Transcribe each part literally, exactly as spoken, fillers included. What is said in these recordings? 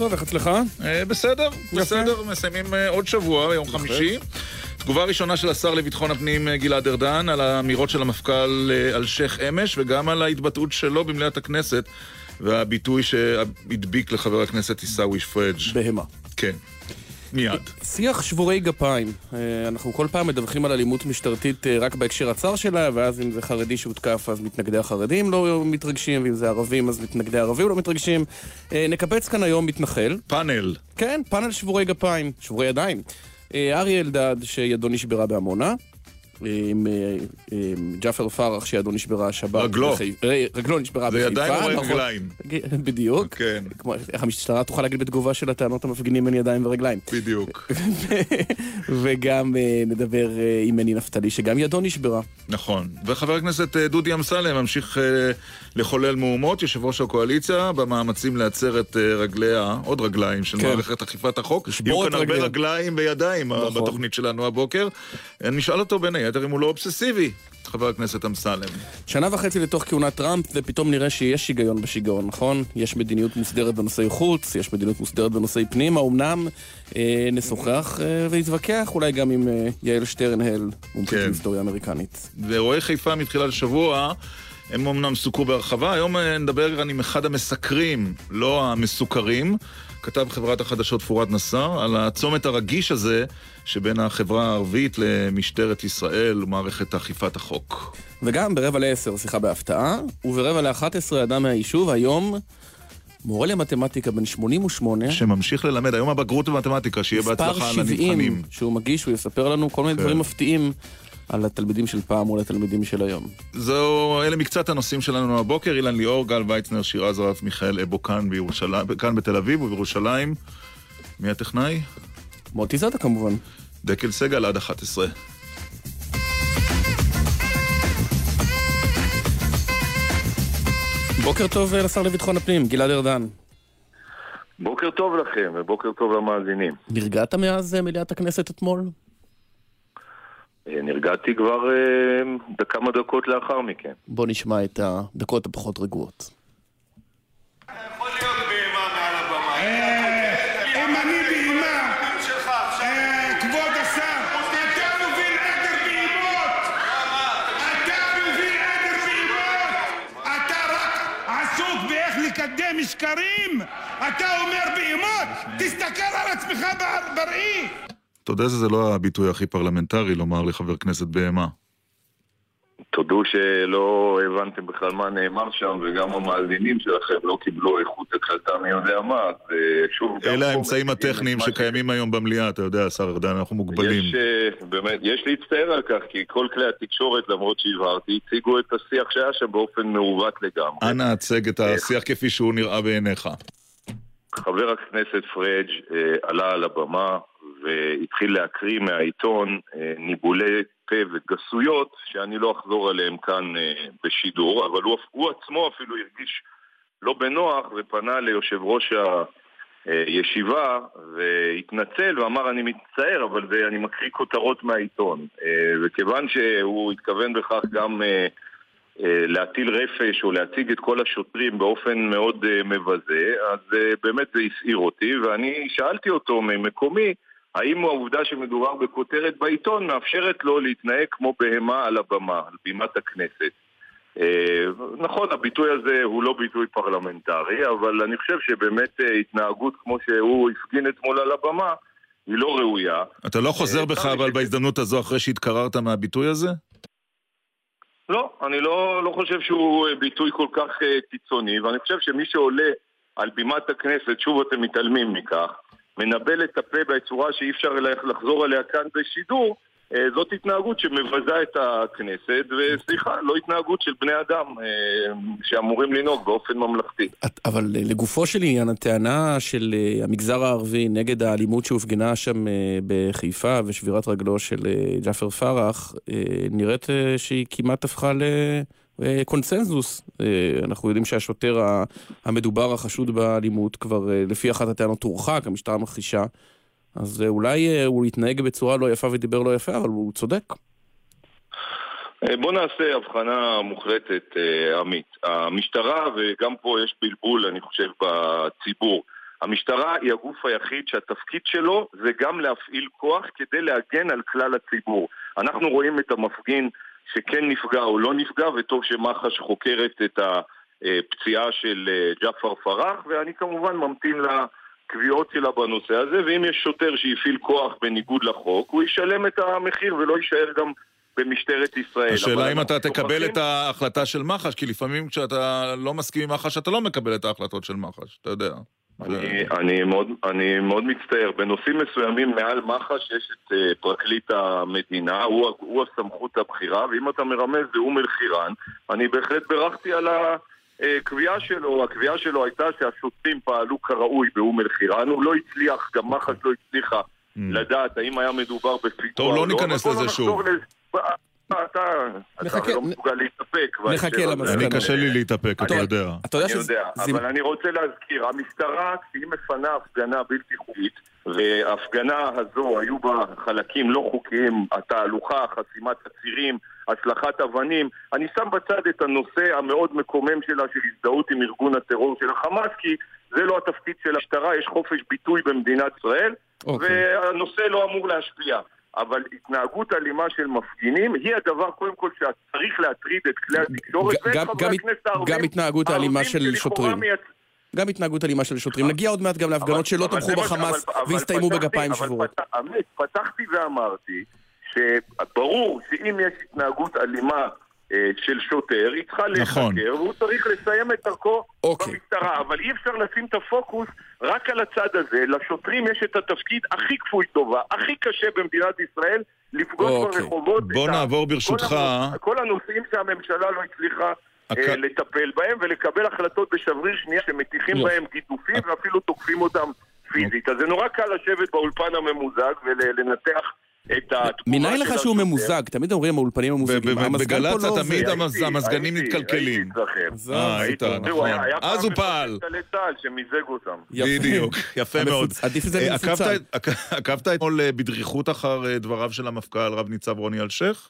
טוב, איך אצלך? בסדר, בסדר, מסיימים עוד שבוע, יום חמישי. תגובה ראשונה של השר לביטחון הפנים גלעד ארדן על האמירות של המפכ"ל על שייח אמש, וגם על ההתבטאות שלו במליאת הכנסת, והביטוי שהדביק לחבר הכנסת עיסאווי פריג'. בהמה. כן. מיד. שיח שבורי גפיים. אנחנו כל פעם מדווחים על אלימות משטרתית רק בהקשר הצר שלה, ואז אם זה חרדי שהותקף, אז מתנגדי החרדים לא מתרגשים, ואם זה ערבים, אז מתנגדי ערבים לא מתרגשים. נקבץ כאן היום מתנחל. פאנל. כן, פאנל שבורי גפיים, שבורי ידיים. אריאל דד, שידו נשברה בעמונה, עם ג'פר פרח, שידו נשברה השבת. רגלו. רגלו נשברה בחיפה. זה ידיים או רגליים? בדיוק. כן. איך המשטרה תוכל להגיד בתגובה של הטענות המפגינים בין ידיים ורגליים. בדיוק. וגם נדבר עם מני נפתלי, שגם ידו נשברה. נכון. וחבר הכנסת דודי אמסלם ממשיך לחולל מהומות, יושב ראש הקואליציה, במאמצים לעצר את רגליה, עוד רגליים, של מערכת אכיפת החוק. יהיו כאן הרבה רגליים בידיים בתוכנית שלנו הבוקר. נשאל אותו בין היתר אם הוא לא אובססיבי, חבר הכנסת אמסלם. שנה וחצי לתוך כהונת טראמפ, ופתאום נראה שיש שיגיון בשיגעון, נכון? יש מדיניות מוסדרת בנושאי חוץ, יש מדיניות מוסדרת בנושאי פנים, האומנם אה, נשוחח אה, והתווכח, אולי גם עם אה, יעל שטרנהל, מומחית להיסטוריה אמריקנית. ורואי חיפה מתחילת השבוע, הם אומנם סוכו בהרחבה, היום נדבר עם אחד המסקרים, לא המסוכרים, כתב חברת החדשות פורת נסאר, על הצומת הרגיש הזה שבין החברה הערבית למשטרת ישראל ומערכת אכיפת החוק. וגם ברבע לעשר שיחה בהפתעה, וברבע לאחת עשרה אדם מהיישוב, היום מורה למתמטיקה בן שמונים ושמונה. שממשיך ללמד, היום הבגרות במתמטיקה, שיהיה בהצלחה על המבחנים. שהוא מגיש, הוא יספר לנו כל מיני דברים מפתיעים על התלמידים של פעם או לתלמידים של היום. זהו, אלה מקצת הנושאים שלנו הבוקר. אילן ליאור, גל ויצנר, שירה זרף, מיכאל אבו כאן בירושלים, כאן בתל אביב ובירושלים. מי הטכנאי? מוטי זאדה כמובן. דקלסגל עד אחת עשרה. בוקר טוב לשר לביטחון הפנים, גלעד ארדן. בוקר טוב לכם ובוקר טוב למאזינים. נרגעת מאז מליאת הכנסת אתמול? נרגעתי כבר בכמה דקות לאחר מכן. בוא נשמע את הדקות הפחות רגועות. אתה יכול להיות בהימה מעל הבמה. אם אני בהימה, כבוד השר, אתה מוביל עדר בהימות! אתה מוביל עדר בהימות! אתה רק עסוק באיך לקדם שקרים? אתה אומר בהימות? תסתכל על עצמך בראי! תודה שזה לא הביטוי הכי פרלמנטרי לומר לחבר כנסת בהמה. תודו שלא הבנתם בכלל מה נאמר שם, וגם המאזינים שלכם לא קיבלו איכות הקלטה מי יודע מה. אלה האמצעים הטכניים שקיימים היום במליאה, אתה יודע, השר ארדן, אנחנו מוגבלים. יש להצטער על כך, כי כל כלי התקשורת, למרות שהבהרתי, הציגו את השיח שהיה שם באופן מעוות לגמרי. אנא הצג את השיח כפי שהוא נראה בעיניך. חבר הכנסת פריג' עלה על הבמה, והתחיל להקריא מהעיתון ניבולי פה וגסויות שאני לא אחזור עליהם כאן בשידור, אבל הוא, הוא עצמו אפילו הרגיש לא בנוח ופנה ליושב ראש הישיבה והתנצל ואמר אני מצטער, אבל זה, אני מקריא כותרות מהעיתון, וכיוון שהוא התכוון בכך גם להטיל רפש או להציג את כל השוטרים באופן מאוד מבזה, אז באמת זה הסעיר אותי, ואני שאלתי אותו ממקומי האם העובדה שמדובר בכותרת בעיתון מאפשרת לו להתנהג כמו בהמה על הבמה, על בימת הכנסת. נכון, הביטוי הזה הוא לא ביטוי פרלמנטרי, אבל אני חושב שבאמת התנהגות כמו שהוא הפגין אתמול על הבמה היא לא ראויה. אתה לא חוזר בך אבל בהזדמנות הזו אחרי שהתקררת מהביטוי הזה? לא, אני לא, לא חושב שהוא ביטוי כל כך קיצוני, ואני חושב שמי שעולה על בימת הכנסת, שוב אתם מתעלמים מכך, מנבל את הפה בצורה שאי אפשר לחזור עליה כאן בשידור, זאת התנהגות שמבזה את הכנסת, וסליחה, לא התנהגות של בני אדם שאמורים לנהוג באופן ממלכתי. אבל לגופו שלי, הטענה של המגזר הערבי נגד האלימות שהופגנה שם בחיפה ושבירת רגלו של ג'פר פרח, נראית שהיא כמעט הפכה לקונצנזוס. אנחנו יודעים שהשוטר המדובר החשוד באלימות כבר לפי אחת הטענות הורחק, המשטרה מכחישה, אז אולי הוא התנהג בצורה לא יפה ודיבר לא יפה, אבל הוא צודק. בוא נעשה הבחנה מוחלטת, עמית. המשטרה, וגם פה יש בלבול, אני חושב, בציבור. המשטרה היא הגוף היחיד שהתפקיד שלו זה גם להפעיל כוח כדי להגן על כלל הציבור. אנחנו רואים את המפגין שכן נפגע או לא נפגע, וטוב שמח"ש חוקרת את הפציעה של ג'פר פרח, ואני כמובן ממתין לקביעות שלה בנושא הזה, ואם יש שוטר שיפעיל כוח בניגוד לחוק, הוא ישלם את המחיר ולא יישאר גם במשטרת ישראל. השאלה אם אתה תקבל את ההחלטה של מח"ש, כי לפעמים כשאתה לא מסכים עם מח"ש, אתה לא מקבל את ההחלטות של מח"ש, אתה יודע. אני, אני מאוד, אני מאוד מצטער. בנושאים מסוימים מעל מח"ש יש את uh, פרקליט המדינה, הוא, הוא הסמכות הבחירה, ואם אתה מרמז זה אום אל-חיראן. אני בהחלט ברחתי על הקביעה שלו. הקביעה שלו הייתה שהשופטים פעלו כראוי באום אל-חיראן, הוא לא הצליח, גם מח"ש לא הצליחה mm. לדעת האם היה מדובר בפיגוע. טוב, לא, לא ניכנס לזה שוב. אתה לא מסוגל להתאפק. אני קשה לי להתאפק, אתה יודע. אני יודע, אבל אני רוצה להזכיר, המשטרה, כשהיא מפנה הפגנה בלתי חוקית, וההפגנה הזו היו בה חלקים לא חוקיים, התהלוכה, חסימת הצירים, הצלחת אבנים. אני שם בצד את הנושא המאוד מקומם שלה, של הזדהות עם ארגון הטרור של החמאס, כי זה לא התפקיד של המשטרה, יש חופש ביטוי במדינת ישראל, והנושא לא אמור להשפיע. אבל התנהגות אלימה של מפגינים היא הדבר קודם כל שצריך להטריד את כלי התקשורת. גם התנהגות אלימה של שוטרים. גם התנהגות אלימה של שוטרים. נגיע עוד מעט גם להפגנות שלא תמכו בחמאס והסתיימו בגפיים שבורות. אמת, פתחתי ואמרתי שברור שאם יש התנהגות אלימה של שוטר, היא צריכה לחקר, והוא צריך לסיים את דרכו במשטרה. אבל אי אפשר לשים את הפוקוס רק על הצד הזה. לשוטרים יש את התפקיד הכי כפוי טובה, הכי קשה במדינת ישראל, לפגוש ברחובות. בוא נעבור ברשותך. כל הנושאים שהממשלה לא הצליחה לטפל בהם, ולקבל החלטות בשבריר שנייה שמתיחים בהם גידופים, ואפילו תוקפים אותם פיזית. אז זה נורא קל לשבת באולפן הממוזג ולנתח מנהי לך שהוא ממוזג, תמיד אומרים האולפנים הממוזגים בגלצה, תמיד המזגנים מתקלקלים. אז הוא פעל בדיוק, יפה מאוד. עקבת אתמול בדריכות אחר דבריו של המפכ"ל רב ניצב רוני אלשיך?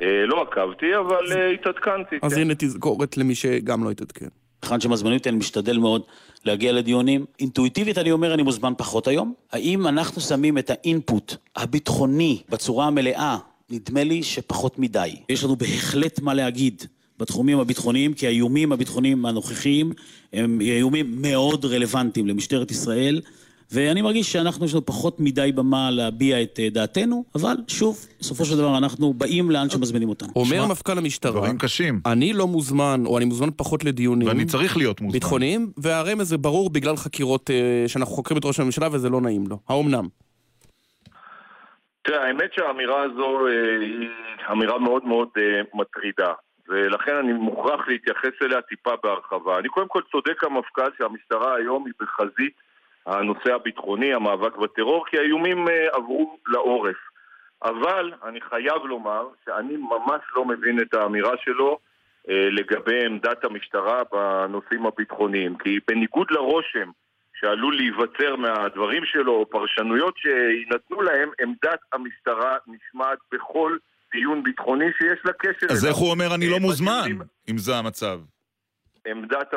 לא עקבתי, אבל התעדכנתי. אז הנה תזכורת למי שגם לא התעדכן. אחד שמזמנים אותי, אני משתדל מאוד להגיע לדיונים. אינטואיטיבית אני אומר, אני מוזמן פחות היום. האם אנחנו שמים את האינפוט הביטחוני בצורה המלאה? נדמה לי שפחות מדי. יש לנו בהחלט מה להגיד בתחומים הביטחוניים, כי האיומים הביטחוניים הנוכחיים הם איומים מאוד רלוונטיים למשטרת ישראל, ואני מרגיש שאנחנו יש לנו פחות מדי במה להביע את דעתנו, אבל שוב, בסופו של דבר אנחנו באים לאן שמזמינים אותנו. אומר מפכ"ל המשטרה, דברים קשים. אני לא מוזמן, או אני מוזמן פחות לדיונים. ואני צריך להיות מוזמן. ביטחוניים, והרמז זה ברור בגלל חקירות שאנחנו חוקרים את ראש הממשלה, וזה לא נעים לו. האומנם? תראה, האמת שהאמירה הזו היא אמירה מאוד מאוד מטרידה, ולכן אני מוכרח להתייחס אליה טיפה בהרחבה. אני קודם כל צודק המפכ"ל שהמשטרה היום היא בחזית הנושא הביטחוני, המאבק בטרור, כי האיומים עברו לעורף. אבל אני חייב לומר שאני ממש לא מבין את האמירה שלו לגבי עמדת המשטרה בנושאים הביטחוניים, כי בניגוד לרושם שעלול להיווצר מהדברים שלו או פרשנויות שינתנו להם, עמדת המשטרה נשמעת בכל דיון ביטחוני שיש לה קשר. אז איך הוא אומר אני לא מוזמן אם זה המצב? עמדת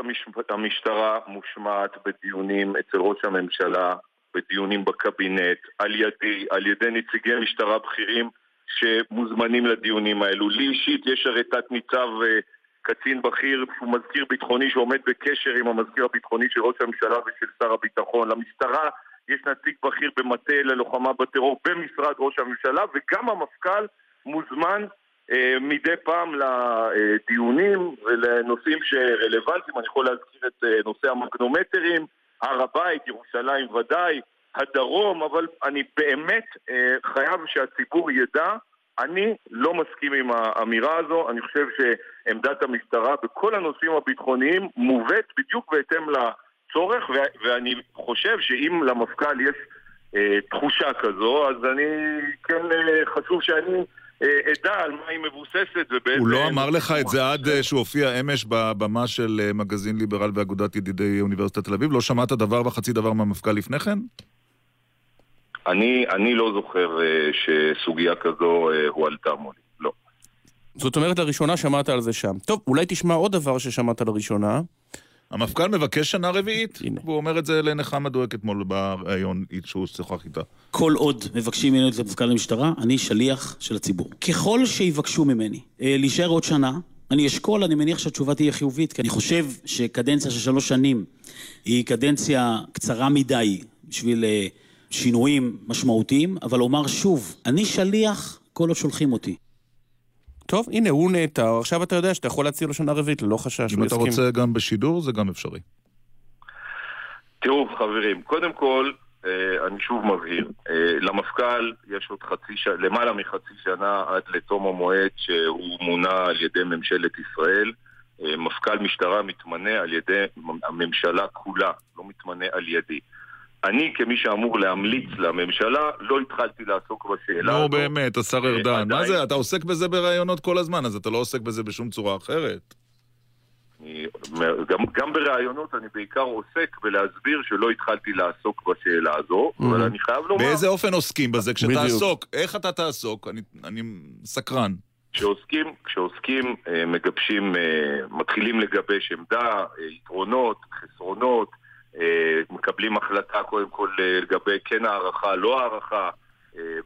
המשטרה מושמעת בדיונים אצל ראש הממשלה, בדיונים בקבינט, על ידי, על ידי נציגי משטרה בכירים שמוזמנים לדיונים האלו. לי אישית יש הרי תת ניצב קצין בכיר, שהוא מזכיר ביטחוני שעומד בקשר עם המזכיר הביטחוני של ראש הממשלה ושל שר הביטחון. למשטרה יש נציג בכיר במטה ללוחמה בטרור במשרד ראש הממשלה, וגם המפכ"ל מוזמן מדי פעם לדיונים ולנושאים שרלוונטיים. אני יכול להזכיר את נושא המגנומטרים, הר הבית, ירושלים ודאי, הדרום, אבל אני באמת חייב שהציבור ידע, אני לא מסכים עם האמירה הזו. אני חושב שעמדת המשטרה בכל הנושאים הביטחוניים מובאת בדיוק בהתאם לצורך, ואני חושב שאם למפכ"ל יש תחושה כזו, אז אני כן חשוב שאני עדה על מה היא מבוססת. הוא לא אמר לך את זה עד שהוא הופיע אמש בבמה של מגזין ליברל ואגודת ידידי אוניברסיטת תל אביב? לא שמעת דבר וחצי דבר מהמפכ"ל לפני כן? אני לא זוכר שסוגיה כזו הועלתה מולי, לא. זאת אומרת לראשונה שמעת על זה שם. טוב, אולי תשמע עוד דבר ששמעת לראשונה. המפכ"ל מבקש שנה רביעית, והוא אומר את זה לנחמה דואק אתמול ברעיון שהוא שוחח איתה. כל עוד מבקשים ממנו את המפכ"ל למשטרה, אני שליח של הציבור. ככל שיבקשו ממני להישאר עוד שנה, אני אשכול, אני מניח שהתשובה תהיה חיובית, כי אני חושב שקדנציה של שלוש שנים היא קדנציה קצרה מדי בשביל שינויים משמעותיים, אבל אומר שוב, אני שליח כל עוד שולחים אותי. טוב, הנה הוא נעתר, עכשיו אתה יודע שאתה יכול להציע לו שנה רביעית, ללא חשש. אם אתה רוצה גם בשידור, זה גם אפשרי. תראו, חברים, קודם כל, אני שוב מבהיר, למפכ"ל יש עוד חצי שנה, למעלה מחצי שנה עד לתום המועד שהוא מונה על ידי ממשלת ישראל. מפכ"ל משטרה מתמנה על ידי הממשלה כולה, לא מתמנה על ידי. אני, כמי שאמור להמליץ לממשלה, לא התחלתי לעסוק בשאלה. נו, באמת, השר ארדן. מה זה? אתה עוסק בזה ברעיונות כל הזמן, אז אתה לא עוסק בזה בשום צורה אחרת. גם, גם ברעיונות אני בעיקר עוסק בלהסביר שלא התחלתי לעסוק בשאלה הזו, אבל אני חייב לומר... באיזה אופן עוסקים בזה? כשתעסוק, איך אתה תעסוק? אני, אני סקרן. כשעוסקים, כשעוסקים, מגבשים, מתחילים לגבש עמדה, יתרונות, חסרונות, מקבלים החלטה קודם כל לגבי כן הערכה, לא הערכה,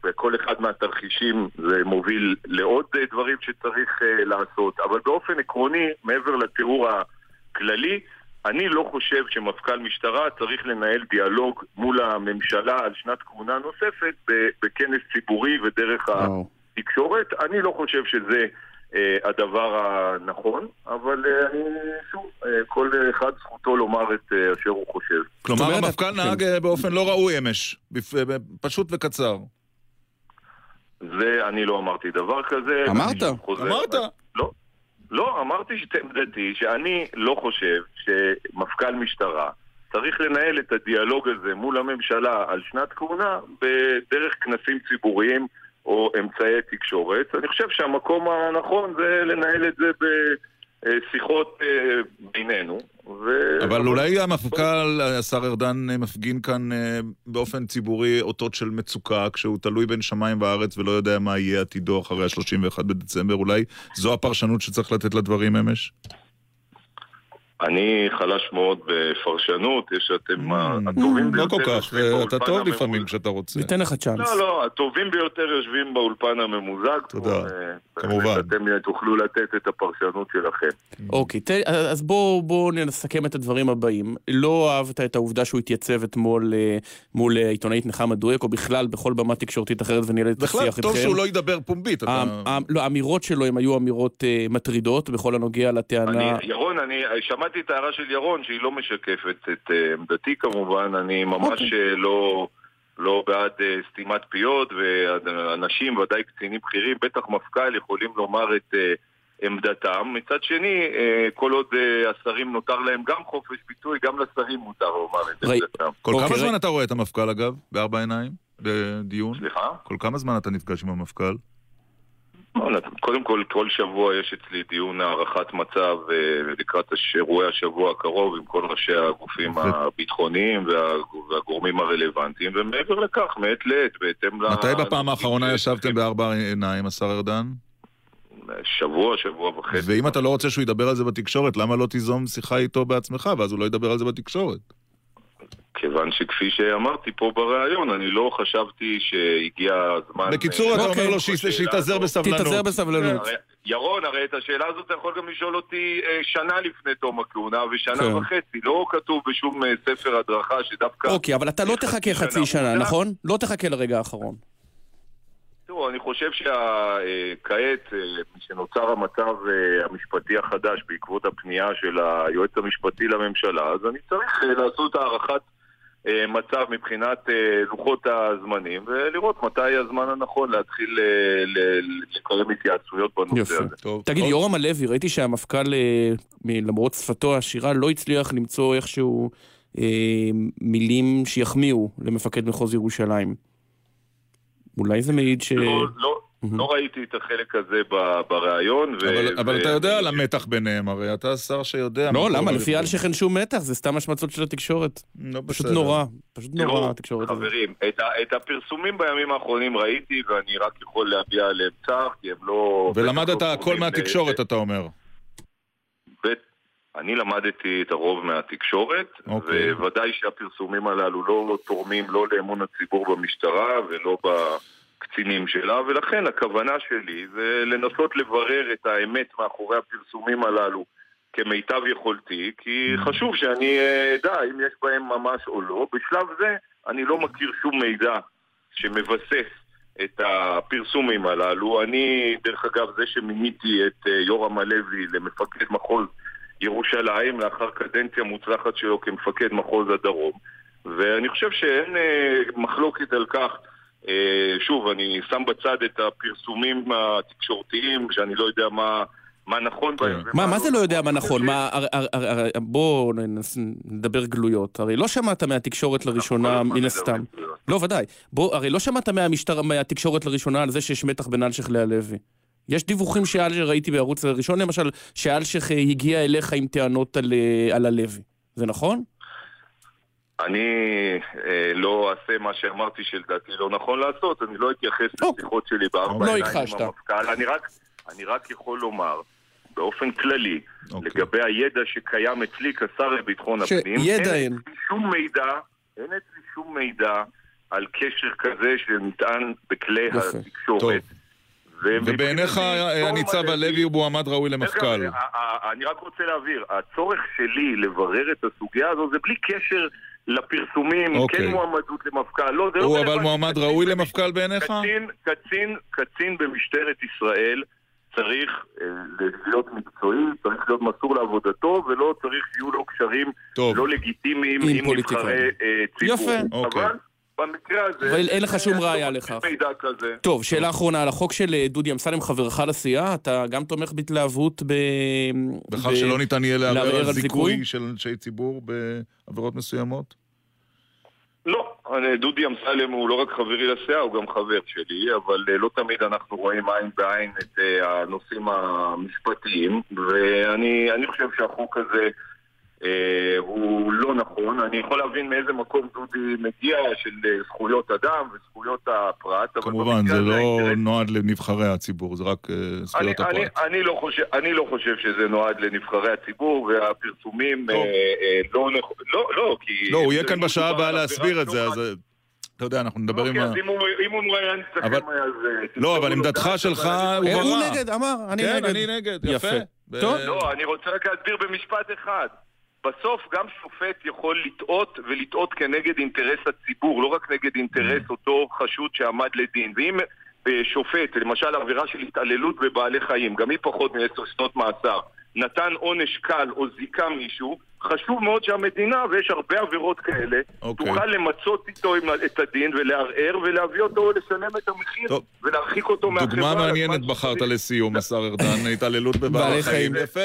וכל אחד מהתרחישים זה מוביל לעוד דברים שצריך לעשות. אבל באופן עקרוני, מעבר לתיאור הכללי, אני לא חושב שמפכ"ל משטרה צריך לנהל דיאלוג מול הממשלה על שנת כהונה נוספת בכנס ציבורי ודרך התקשורת. אני לא חושב שזה הדבר הנכון, אבל אני שוב, כל אחד זכותו לומר את אשר הוא חושב. כלומר, המפכ"ל נהג באופן לא ראוי אמש, פשוט וקצר. זה, אני לא אמרתי דבר כזה. אמרת? אמרת? לא, לא, אמרתי שתמדתי שאני לא חושב שמפכ"ל משטרה צריך לנהל את הדיאלוג הזה מול הממשלה על שנת כהונה בדרך כנסים ציבוריים או אמצעי תקשורת. אני חושב שהמקום הנכון זה לנהל את זה בשיחות בינינו. אבל אולי המפכ"ל, השר ארדן, מפגין כאן באופן ציבורי אותות של מצוקה, כשהוא תלוי בין שמיים וארץ ולא יודע מה יהיה עתידו אחרי ה-שלושים ואחד בדצמבר. אולי זו הפרשנות שצריך לתת לדברים אמש? אני חלש מאוד בפרשנות, יש שאתם הטובים ביותר... לא כל כך, אתה טוב לפעמים כשאתה רוצה. ניתן לך צ'אנס. לא, לא, הטובים ביותר יושבים באולפן הממוזג. תודה, כמובן. אתם תוכלו לתת את הפרשנות שלכם. אוקיי, אז בואו נסכם את הדברים הבאים. לא אהבת את העובדה שהוא התייצב אתמול מול עיתונאית נחמה דואק, או בכלל בכל במה תקשורתית אחרת וניהל את השיח איתכם. בכלל, טוב שהוא לא ידבר פומבית. האמירות שלו הן היו אמירות מטרידות בכל הנוגע לטענה. ירון, אני שמעתי את הערה של ירון שהיא לא משקפת את עמדתי כמובן, אני ממש לא, לא בעד סתימת פיות, ואנשים ודאי קצינים בכירים, בטח מפכ"ל, יכולים לומר את עמדתם. מצד שני, כל עוד השרים נותר להם גם חופש ביטוי, גם לשרים מותר לומר את עמדתם. כל כמה זמן אתה רואה את המפכ"ל אגב? בארבע עיניים? בדיון? סליחה? כל כמה זמן אתה נפגש עם המפכ"ל? קודם כל, כל שבוע יש אצלי דיון הערכת מצב לקראת אירועי השבוע הקרוב עם כל ראשי הגופים הביטחוניים והגורמים הרלוונטיים, ומעבר לכך, מעת לעת, בהתאם ל... מתי בפעם האחרונה ישבתם בארבע עיניים, השר ארדן? שבוע, שבוע וחצי. ואם אתה לא רוצה שהוא ידבר על זה בתקשורת, למה לא תיזום שיחה איתו בעצמך, ואז הוא לא ידבר על זה בתקשורת? כיוון שכפי שאמרתי פה ברעיון, אני לא חשבתי שהגיע הזמן... בקיצור, אתה אומר לו שיתאזר בסבלנות. תתאזר בסבלנות. ירון, הרי את השאלה הזאת אתה יכול גם לשאול אותי שנה לפני תום הכהונה, ושנה וחצי, לא כתוב בשום ספר הדרכה שדווקא... אוקיי, אבל אתה לא תחכה חצי שנה, נכון? לא תחכה לרגע האחרון. תראו, אני חושב שכעת, שנוצר המצב המשפטי החדש בעקבות הפנייה של היועץ המשפטי לממשלה, אז אני צריך לעשות הערכת מצב מבחינת לוחות הזמנים, ולראות מתי הזמן הנכון להתחיל לקיים התייעצויות בנושא הזה. תגיד, יורם הלוי, ראיתי שהמפכ"ל, למרות שפתו העשירה, לא הצליח למצוא איכשהו מילים שיחמיאו למפקד מחוז ירושלים. אולי זה מעיד ש... לא ראיתי את החלק הזה ברעיון. אבל אתה יודע על המתח ביניהם, הרי אתה שר שיודע... לא, למה? לפי על שכן שום מתח, זה סתם השמצות של התקשורת. פשוט נורא, פשוט נורא התקשורת. חברים, את הפרסומים בימים האחרונים ראיתי, ואני רק יכול להביע עליהם צער, כי הם לא... ולמדת הכל מהתקשורת, אתה אומר. אני למדתי את הרוב מהתקשורת, אוקיי. וודאי שהפרסומים הללו לא תורמים לא לאמון הציבור במשטרה ולא בקצינים שלה, ולכן הכוונה שלי זה לנסות לברר את האמת מאחורי הפרסומים הללו כמיטב יכולתי, כי חשוב שאני אדע אם יש בהם ממש או לא. בשלב זה אני לא מכיר שום מידע שמבסס את הפרסומים הללו. אני, דרך אגב, זה שמיניתי את יורם הלוי למפקד מחוז ירושלים לאחר קדנציה מוצלחת שלו כמפקד מחוז הדרום, ואני חושב שאין מחלוקת על כך. שוב, אני שם בצד את הפרסומים התקשורתיים שאני לא יודע מה מה נכון בהם. מה זה לא יודע מה נכון? בואו נדבר גלויות. הרי לא שמעת מהתקשורת לראשונה, מן הסתם. לא, ודאי. הרי לא שמעת מהתקשורת לראשונה על זה שיש מתח בין אלשיך להלוי. יש דיווחים שאלשיך, ראיתי בערוץ הראשון, למשל, שאלשיך הגיע אליך עם טענות על הלוי. זה נכון? אני לא אעשה מה שאמרתי שלדעתי לא נכון לעשות. אני לא אתייחס לשיחות שלי בארבע עיניים עם המפכ"ל. אני רק אני רק יכול לומר באופן כללי, okay. לגבי הידע שקיים אצלי כשר לביטחון ש... הפנים, אין, אין. שום מידע, אין אצלי שום מידע על קשר כזה שנטען בכלי יפה. התקשורת. ובעיניך הניצב הלוי הוא מועמד ראוי למפכ"ל. אני רק רוצה להבהיר, הצורך שלי לברר את הסוגיה הזו זה בלי קשר לפרסומים, כן מועמדות למפכ"ל, לא, זה לא... אבל מועמד ראוי למפכ"ל בעיניך? קצין, קצין, קצין במשטרת ישראל צריך להיות מקצועי, צריך להיות מסור לעבודתו, ולא צריך שיהיו לו קשרים לא לגיטימיים עם נבחרי ציבור. יפה, אוקיי. במקרה הזה... אבל אין לך שום ראייה לכך. טוב, שאלה אחרונה על החוק של דודי אמסלם, חברך לסיעה, אתה גם תומך בהתלהבות ב... בכך שלא ניתן יהיה לערער על זיכוי של אנשי ציבור בעבירות מסוימות? לא, דודי אמסלם הוא לא רק חברי לסיעה, הוא גם חבר שלי, אבל לא תמיד אנחנו רואים עין בעין את הנושאים המשפטיים, ואני חושב שהחוק הזה... הוא לא נכון. אני יכול להבין מאיזה מקום דודי מגיע של זכויות אדם וזכויות הפרט, כמובן זה לא נועד לנבחרי הציבור, זה רק זכויות הפרט. אני לא חושב שזה נועד לנבחרי הציבור, והפרסומים לא לא כי לא, הוא יהיה כאן בשעה הבאה להסביר את זה, אז אתה יודע, אנחנו נדבר עם... אם הוא מראיין צחם היה זה... לא, אבל עמדתך שלך הוא ברע. הוא נגד, אמר, אני נגד. כן, אני נגד, יפה. לא, אני רוצה רק להסביר במשפט אחד. בסוף גם שופט יכול לטעות, ולטעות כנגד אינטרס הציבור, לא רק נגד אינטרס אותו חשוד שעמד לדין. ואם שופט, למשל עבירה של התעללות בבעלי חיים, גם היא פחות מעשר שנות מאסר, נתן עונש קל או זיקה מישהו, חשוב מאוד שהמדינה, ויש הרבה עבירות כאלה, okay. תוכל למצות איתו את הדין ולערער ולהביא אותו לשלם את המחיר טוב. ולהרחיק אותו מהחברה. דוגמה מעניינת בחרת לסיום, השר ארדן, התעללות בבעלי חיים. יפה.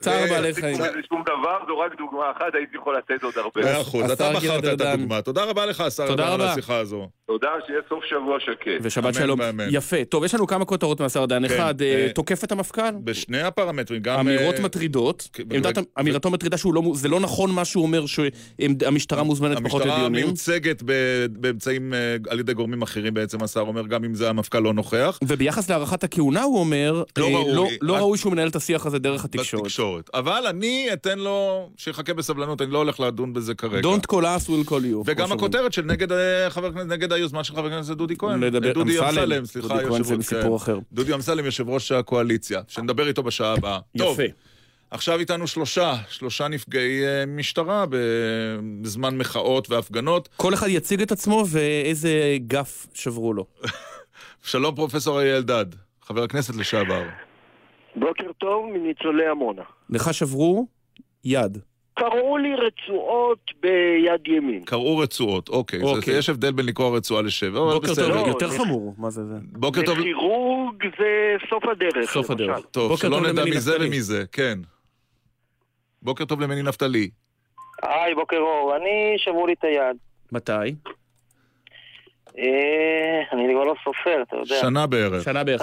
צער בעלי חיים. זה שום דבר, זו רק דוגמה אחת, הייתי יכול לתת עוד הרבה. אחוז, אתה בחרת את הדוגמה. תודה רבה לך, השר ארדן, על השיחה הזו. תודה, שיהיה סוף שבוע שקט. ושבת שלום. יפה. טוב, יש לנו כמה כותרות מהשר ארדן. אחד, תוקף את המפכ"ל. בשני הפרמטרים, גם... אמירות מטרידות. אמירתו מטרידה שזה לא נכון מה שהוא אומר, שהמשטרה מוזמנת פחות לדיונים. המשטרה מיוצגת באמצעים על ידי גורמים אחרים, בעצם השר אומר, גם אם זה המפכ"ל לא נוכח. וביחס להערכת הכהונה הוא אומר, לא ראוי שהוא מנהל את השיח הזה דרך התקשורת. אבל אני אתן לו שיחכה בסבלנות, אני לא הולך לדון בזה כרגע. Don't call us, we'll call you. וגם הכותרת של נגד חבר כנסת, נגד היוזמה של חבר כנסת דודי כהן. דודי אמסלם, סליחה, דודי אמסלם, יושב ראש הקואליציה, שנדבר איתו בשעה הבאה. טוב, עכשיו איתנו שלושה, שלושה נפגעי משטרה בזמן מחאות והפגנות. כל אחד יציג את עצמו ואיזה גף שברו לו. שלום פרופסור אריאל דד, חבר הכנסת לשעבר. בוקר טוב מניצולי עמונה. לך שברו יד. קראו לי רצועות ביד ימין. קראו רצועות, אוקיי. אוקיי. יש הבדל בין לקרוא רצועה לשבע. בוקר טוב, לא, יותר חמור. מה זה זה? בוקר טוב. לחירוג זה סוף הדרך. סוף הדרך. למשל. טוב, שלא נדע מזה ומזה, כן. בוקר טוב למני נפתלי. היי, בוקר אור. אני שברו לי את היד. מתי? אני לא סופר, אתה יודע. שנה בערך. שנה בערך.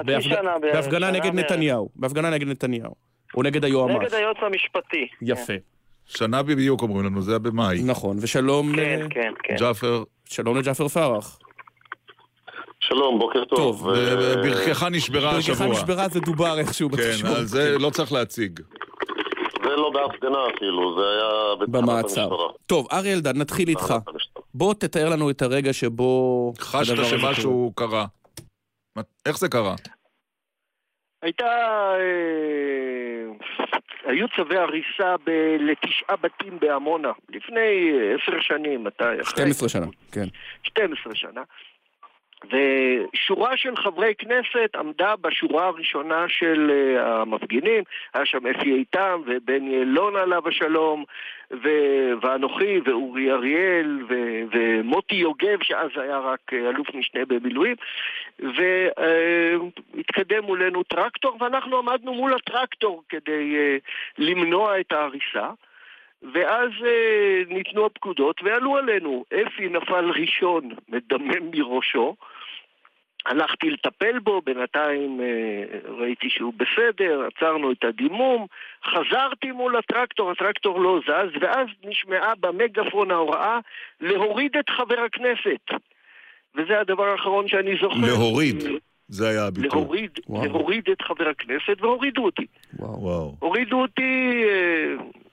בהפגנה נגד נתניהו. בהפגנה נגד נתניהו. או נגד היועמ"ש. נגד היועץ המשפטי. יפה. שנה בדיוק אומרים לנו, זה היה במאי. נכון, ושלום לג'אפר. שלום לג'אפר פרח. שלום, בוקר טוב. טוב, ברכך נשברה השבוע. ברכך נשברה זה דובר איכשהו בתקשורת. כן, אז זה לא צריך להציג. זה לא בהפגנה אפילו, זה היה במעצר. המשפרה. טוב, אריאל דן, נתחיל איתך. בוא תתאר לנו את הרגע שבו... חשת שמשהו קרה. איך זה קרה? הייתה... היו צווי הריסה ב- לתשעה בתים בעמונה, לפני עשר שנים, מתי? שתים עשרה שנה, כן. שתים עשרה שנה. ושורה של חברי כנסת עמדה בשורה הראשונה של המפגינים, היה שם אפי איתם ובן ילון עליו השלום ואנוכי ואורי אריאל ומוטי יוגב שאז היה רק אלוף משנה במילואים, והתקדם מולנו טרקטור ואנחנו עמדנו מול הטרקטור כדי למנוע את ההריסה, ואז uh, ניתנו הפקודות ועלו עלינו. אפי נפל ראשון, מדמם מראשו, הלכתי לטפל בו, בינתיים uh, ראיתי שהוא בסדר, עצרנו את הדימום, חזרתי מול הטרקטור, הטרקטור לא זז, ואז נשמעה במגפון ההוראה להוריד את חבר הכנסת, וזה הדבר האחרון שאני זוכר. להוריד? זה היה הביטור. להוריד, להוריד את חבר הכנסת, והורידו אותי. וואו, וואו. הורידו אותי,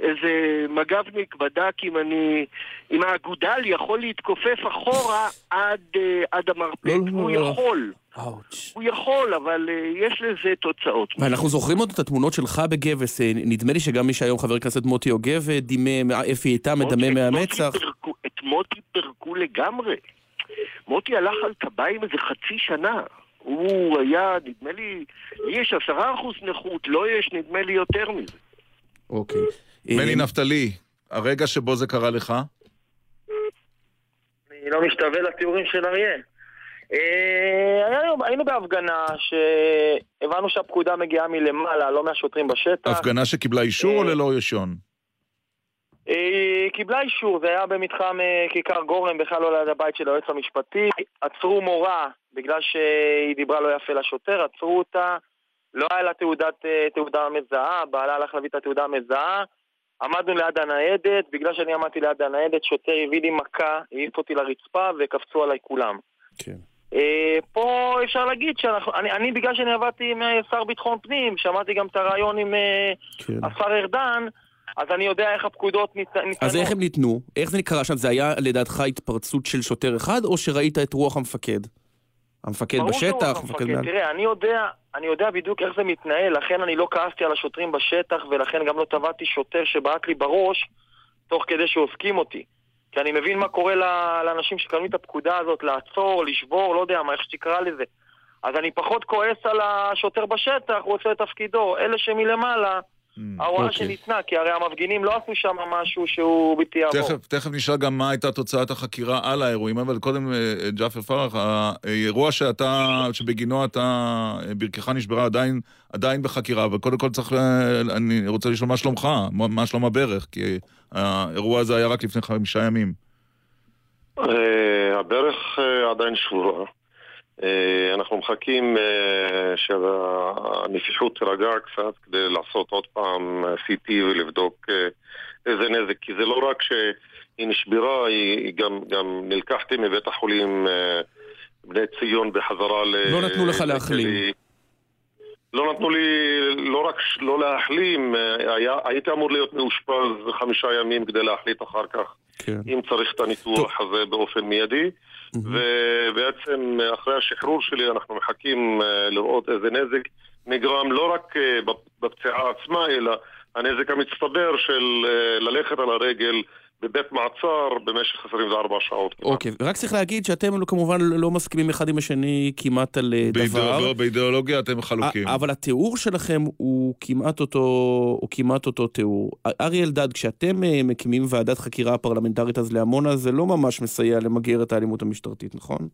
איזה מגבניק בדק אם אני, אם האגודל יכול להתכופף אחורה עד, עד המרפק. הוא יכול. הוא יכול, אבל יש לזה תוצאות. ואנחנו זוכרים עוד את התמונות שלך בגבס, נדמה לי שגם מי שהיום חבר כנסת מוטי יוגב, דימה, אפי איתה, מדמה מהמצח. את מוטי פרקו לגמרי. מוטי הלך על קביים איזה חצי שנה. הוא היה, נדמה לי, יש עשרה אחוז נכות, לא יש, נדמה לי יותר מזה. אוקיי. מני נפתלי, הרגע שבו זה קרה לך? אני לא משתווה לתיאורים של אריאל. היינו בהפגנה שהבנו שהפקודה מגיעה מלמעלה, לא מהשוטרים בשטח. הפגנה שקיבלה אישור או ללא ראשון? היא קיבלה אישור, זה היה במתחם כיכר גורם, בכלל לא ליד הבית של היועץ המשפטי. עצרו מורה בגלל שהיא דיברה לא יפה לשוטר, עצרו אותה, לא היה לה תעודה מזהה, בעלה הלך להביא את התעודה המזהה, עמדנו ליד הניידת, בגלל שאני עמדתי ליד הניידת, שוטר הביא לי מכה, העיף אותי לרצפה וקפצו עליי כולם. כן. פה אפשר להגיד שאני, בגלל שאני עבדתי עם שר ביטחון פנים, שמעתי גם את הרעיון עם השר ארדן, אז אני יודע איך הפקודות ניתנו. אז איך הם ניתנו? איך זה נקרא שם? זה היה לדעתך התפרצות של שוטר אחד, או שראית את רוח המפקד? המפקד בשטח? תראה, אני יודע, אני יודע בדיוק איך זה מתנהל, לכן אני לא כעסתי על השוטרים בשטח, ולכן גם לא טבעתי שוטר שבעט לי בראש, תוך כדי שעוסקים אותי. כי אני מבין מה קורה לאנשים שקלמים את הפקודה הזאת, לעצור, לשבור, לא יודע מה, איך שתקרא לזה. אז אני פחות כועס על השוטר בשטח, הוא עושה את תפקידו. אלה שמלמעלה, ההוראה שניתנה, כי הרי המפגינים לא עשו שם משהו שהוא ביתי עבור. תכף נשאל גם מה הייתה תוצאת החקירה על האירועים, אבל קודם ג'אפר פרח, האירוע שבגינו אתה ברכך נשברה עדיין בחקירה, אבל קודם כל צריך, אני רוצה לשאול מה שלומך, מה שלום הברך, כי האירוע הזה היה רק לפני חמישה ימים. הברך עדיין שבורה. אנחנו מחכים שהנפיחות תרגע קצת כדי לעשות עוד פעם סי טי ולבדוק איזה נזק, כי זה לא רק שהיא נשברה, היא גם, גם נלקחתי מבית החולים בני ציון בחזרה ל... לא נתנו לך להחלים. לא נתנו לי, לא רק לא להחלים, היה, הייתי אמור להיות מאושפז חמישה ימים כדי להחליט אחר כך. כן. אם צריך את הניתוח הזה באופן מיידי, mm-hmm. ובעצם אחרי השחרור שלי אנחנו מחכים לראות איזה נזק נגרם, לא רק בפציעה עצמה, אלא הנזק המצטבר של ללכת על הרגל בבית מעצר במשך עשרים וארבע שעות. אוקיי, okay. רק צריך להגיד שאתם כמובן לא מסכימים אחד עם השני כמעט על באידא... דבר. באידיאולוגיה אתם חלוקים. 아, אבל התיאור שלכם הוא כמעט אותו, הוא כמעט אותו תיאור. אריאל דד, כשאתם מקימים ועדת חקירה פרלמנטרית אז לעמונה, זה לא ממש מסייע למגר את האלימות המשטרתית, נכון?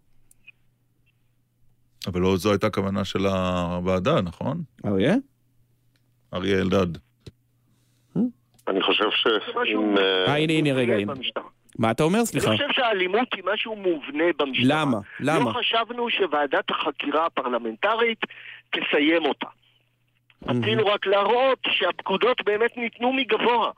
אבל לא זו הייתה כוונה של הוועדה, נכון? אריה? אריאל דד. אני חושב ש... הנה, הנה, רגע, הנה. מה אתה אומר? סליחה. אני חושב שהאלימות היא משהו מובנה במשטרה. למה? למה? לא חשבנו שוועדת החקירה הפרלמנטרית תסיים אותה. רצינו רק להראות שהפקודות באמת ניתנו מגבוה.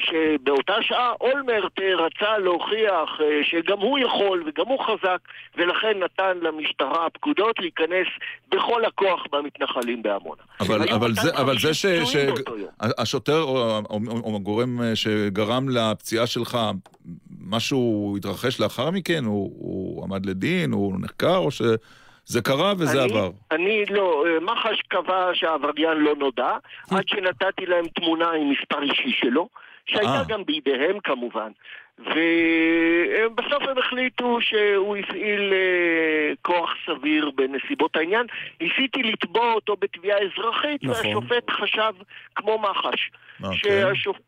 שבאותה שעה אולמרט רצה להוכיח שגם הוא יכול וגם הוא חזק, ולכן נתן למשטרה הפקודות להיכנס בכל הכוח במתנחלים בעמונה. אבל, אבל, זה, אבל זה שהשוטר או, או, או הגורם שגרם לפציעה שלך, משהו התרחש לאחר מכן? הוא, הוא עמד לדין, הוא נחקר, או ש... זה קרה וזה אני, עבר. אני לא, מח"ש קבע שהעבריין לא נודע, עד שנתתי להם תמונה עם מספר אישי שלו, שהייתה גם בידיהם כמובן. ובסוף הם החליטו שהוא הפעיל כוח סביר בנסיבות העניין. ניסיתי לתבוע אותו בתביעה אזרחית, נכון. והשופט חשב כמו מח"ש.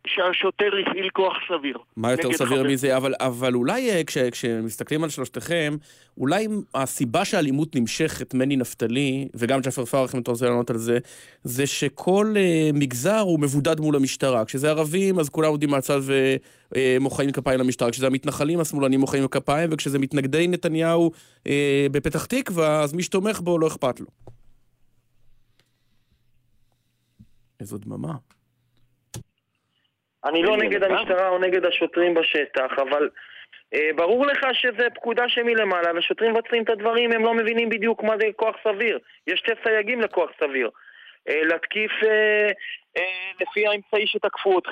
שהשוטר יפעיל כוח סביר. מה יותר סביר מזה? אבל, אבל אולי כש, כשמסתכלים על שלושתכם, אולי הסיבה שהאלימות נמשכת, מני נפתלי, וגם ג'פר פרח, אם אתה רוצה לענות על זה, זה שכל מגזר הוא מבודד מול המשטרה. כשזה ערבים, אז כולם עודים מהצד ומוחאים כפיים למשטרה. כשזה המתנחלים, השמאלנים מוחאים כפיים, וכשזה מתנגדי נתניהו בפתח תקווה, אז מי שתומך בו לא אכפת לו. איזו דממה. אני לא נגד המשטרה או נגד השוטרים בשטח, אבל אה, ברור לך שזה פקודה שמלמעלה, ושוטרים מבצעים את הדברים, הם לא מבינים בדיוק מה זה כוח סביר. יש שתי סייגים לכוח סביר. אה, להתקיף אה, אה, לפי האמצעי שתקפו אותך,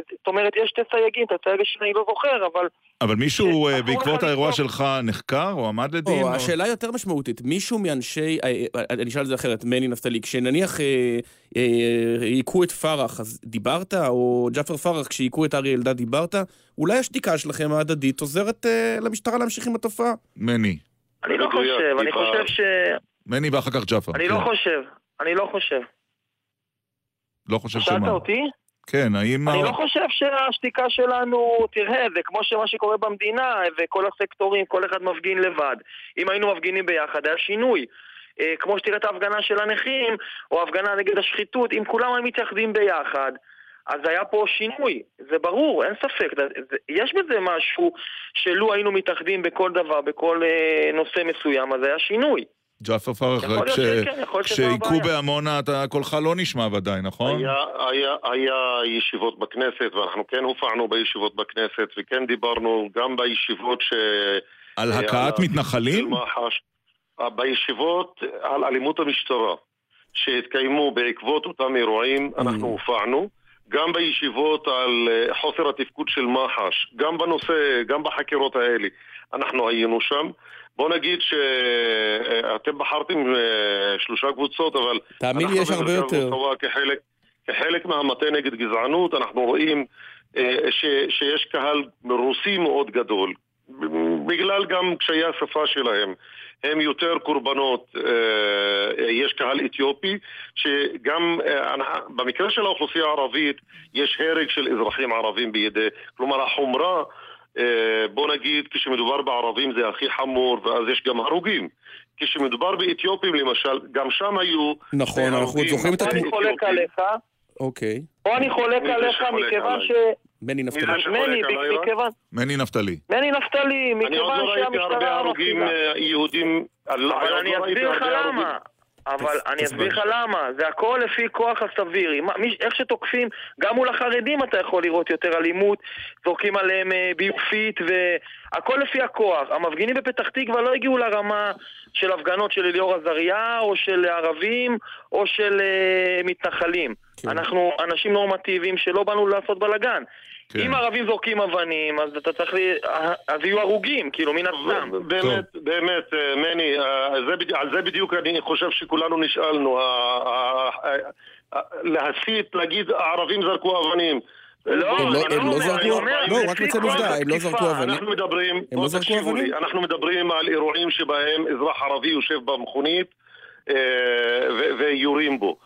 זאת אומרת, יש שתי סייגים, את הסייג שאני לא זוכר, אבל... אבל מישהו אה, בעקבות האירוע לא... שלך נחקר או עמד לדין? או, או... השאלה יותר משמעותית, מישהו מאנשי, אה, אה, אני אשאל את זה אחרת, מני נפתלי, כשנניח... אה, ייקו את פרח, אז דיברת, או ג'פר פרח, כשהיקו את אריאל דד דיברת, אולי השתיקה שלכם ההדדית עוזרת למשטרה להמשיך עם התופעה? מני. אני לא חושב, אני חושב ש... מני ואחר כך ג'פר. אני לא חושב, אני לא חושב. לא חושב שמה. שאלת אותי? כן, האם... אני לא חושב שהשתיקה שלנו, תראה, זה כמו שמה שקורה במדינה, וכל הסקטורים, כל אחד מפגין לבד. אם היינו מפגינים ביחד, היה שינוי. כמו שתראה את ההפגנה של הנכים, או הפגנה נגד השחיתות, אם כולם הם מתייחדים ביחד, אז היה פה שינוי. זה ברור, אין ספק. יש בזה משהו שלו היינו מתייחדים בכל דבר, בכל נושא מסוים, אז היה שינוי. ג'פר פרח, כשהיקו בעמונה, קולך לא נשמע ודאי, נכון? היה ישיבות בכנסת, ואנחנו כן הופענו בישיבות בכנסת, וכן דיברנו גם בישיבות ש... על הקעת מתנחלים? בישיבות על אלימות המשטרה שהתקיימו בעקבות אותם אירועים, אנחנו הופענו גם בישיבות על חוסר התפקוד של מח"ש, גם בנושא, גם בחקירות האלה אנחנו היינו שם. בוא נגיד שאתם בחרתם שלושה קבוצות, אבל תאמין לי יש הרבה יותר. כחלק, כחלק מהמטה נגד גזענות אנחנו רואים ש, שיש קהל רוסי מאוד גדול, בגלל גם קשיי השפה שלהם הם יותר קורבנות. יש קהל אתיופי שגם במקרה של האוכלוסייה הערבית יש הרג של אזרחים ערבים בידי, כלומר החומרה, בוא נגיד כשמדובר בערבים זה הכי חמור, ואז יש גם הרוגים. כשמדובר באתיופים למשל, גם שם היו נכון, אנחנו זוכרים את התמונות. חולק עליך, אוקיי, פה אני חולק עליך מכיוון ש... מני נפתלי. מני נפתלי. מני נפתלי, מכיוון שהמשטרה הרוגים יהודים. אבל אני אסביר לך למה. אבל אני אסביר לך למה. זה הכל לפי כוח הסביר. איך שתוקפים, גם מול החרדים אתה יכול לראות יותר אלימות, זורקים עליהם ביופית, והכל לפי הכוח. המפגינים בפתח תקווה לא הגיעו לרמה של הפגנות של אליאור עזריה, או של ערבים, או של מתנחלים. אנחנו אנשים נורמטיביים שלא באנו לעשות בלגן. אם ערבים זורקים אבנים, אז אתה צריך לי... אז יהיו הרוגים, כאילו, מן הסתם. באמת, באמת, מני, על זה בדיוק אני חושב שכולנו נשאלנו. להסית, להגיד, הערבים זרקו אבנים. לא, הם לא זרקו אבנים. לא, רק מצד עובדה, הם לא זרקו אבנים. אנחנו מדברים, תקשיבו לי, אנחנו מדברים על אירועים שבהם אזרח ערבי יושב במכונית ויורים בו.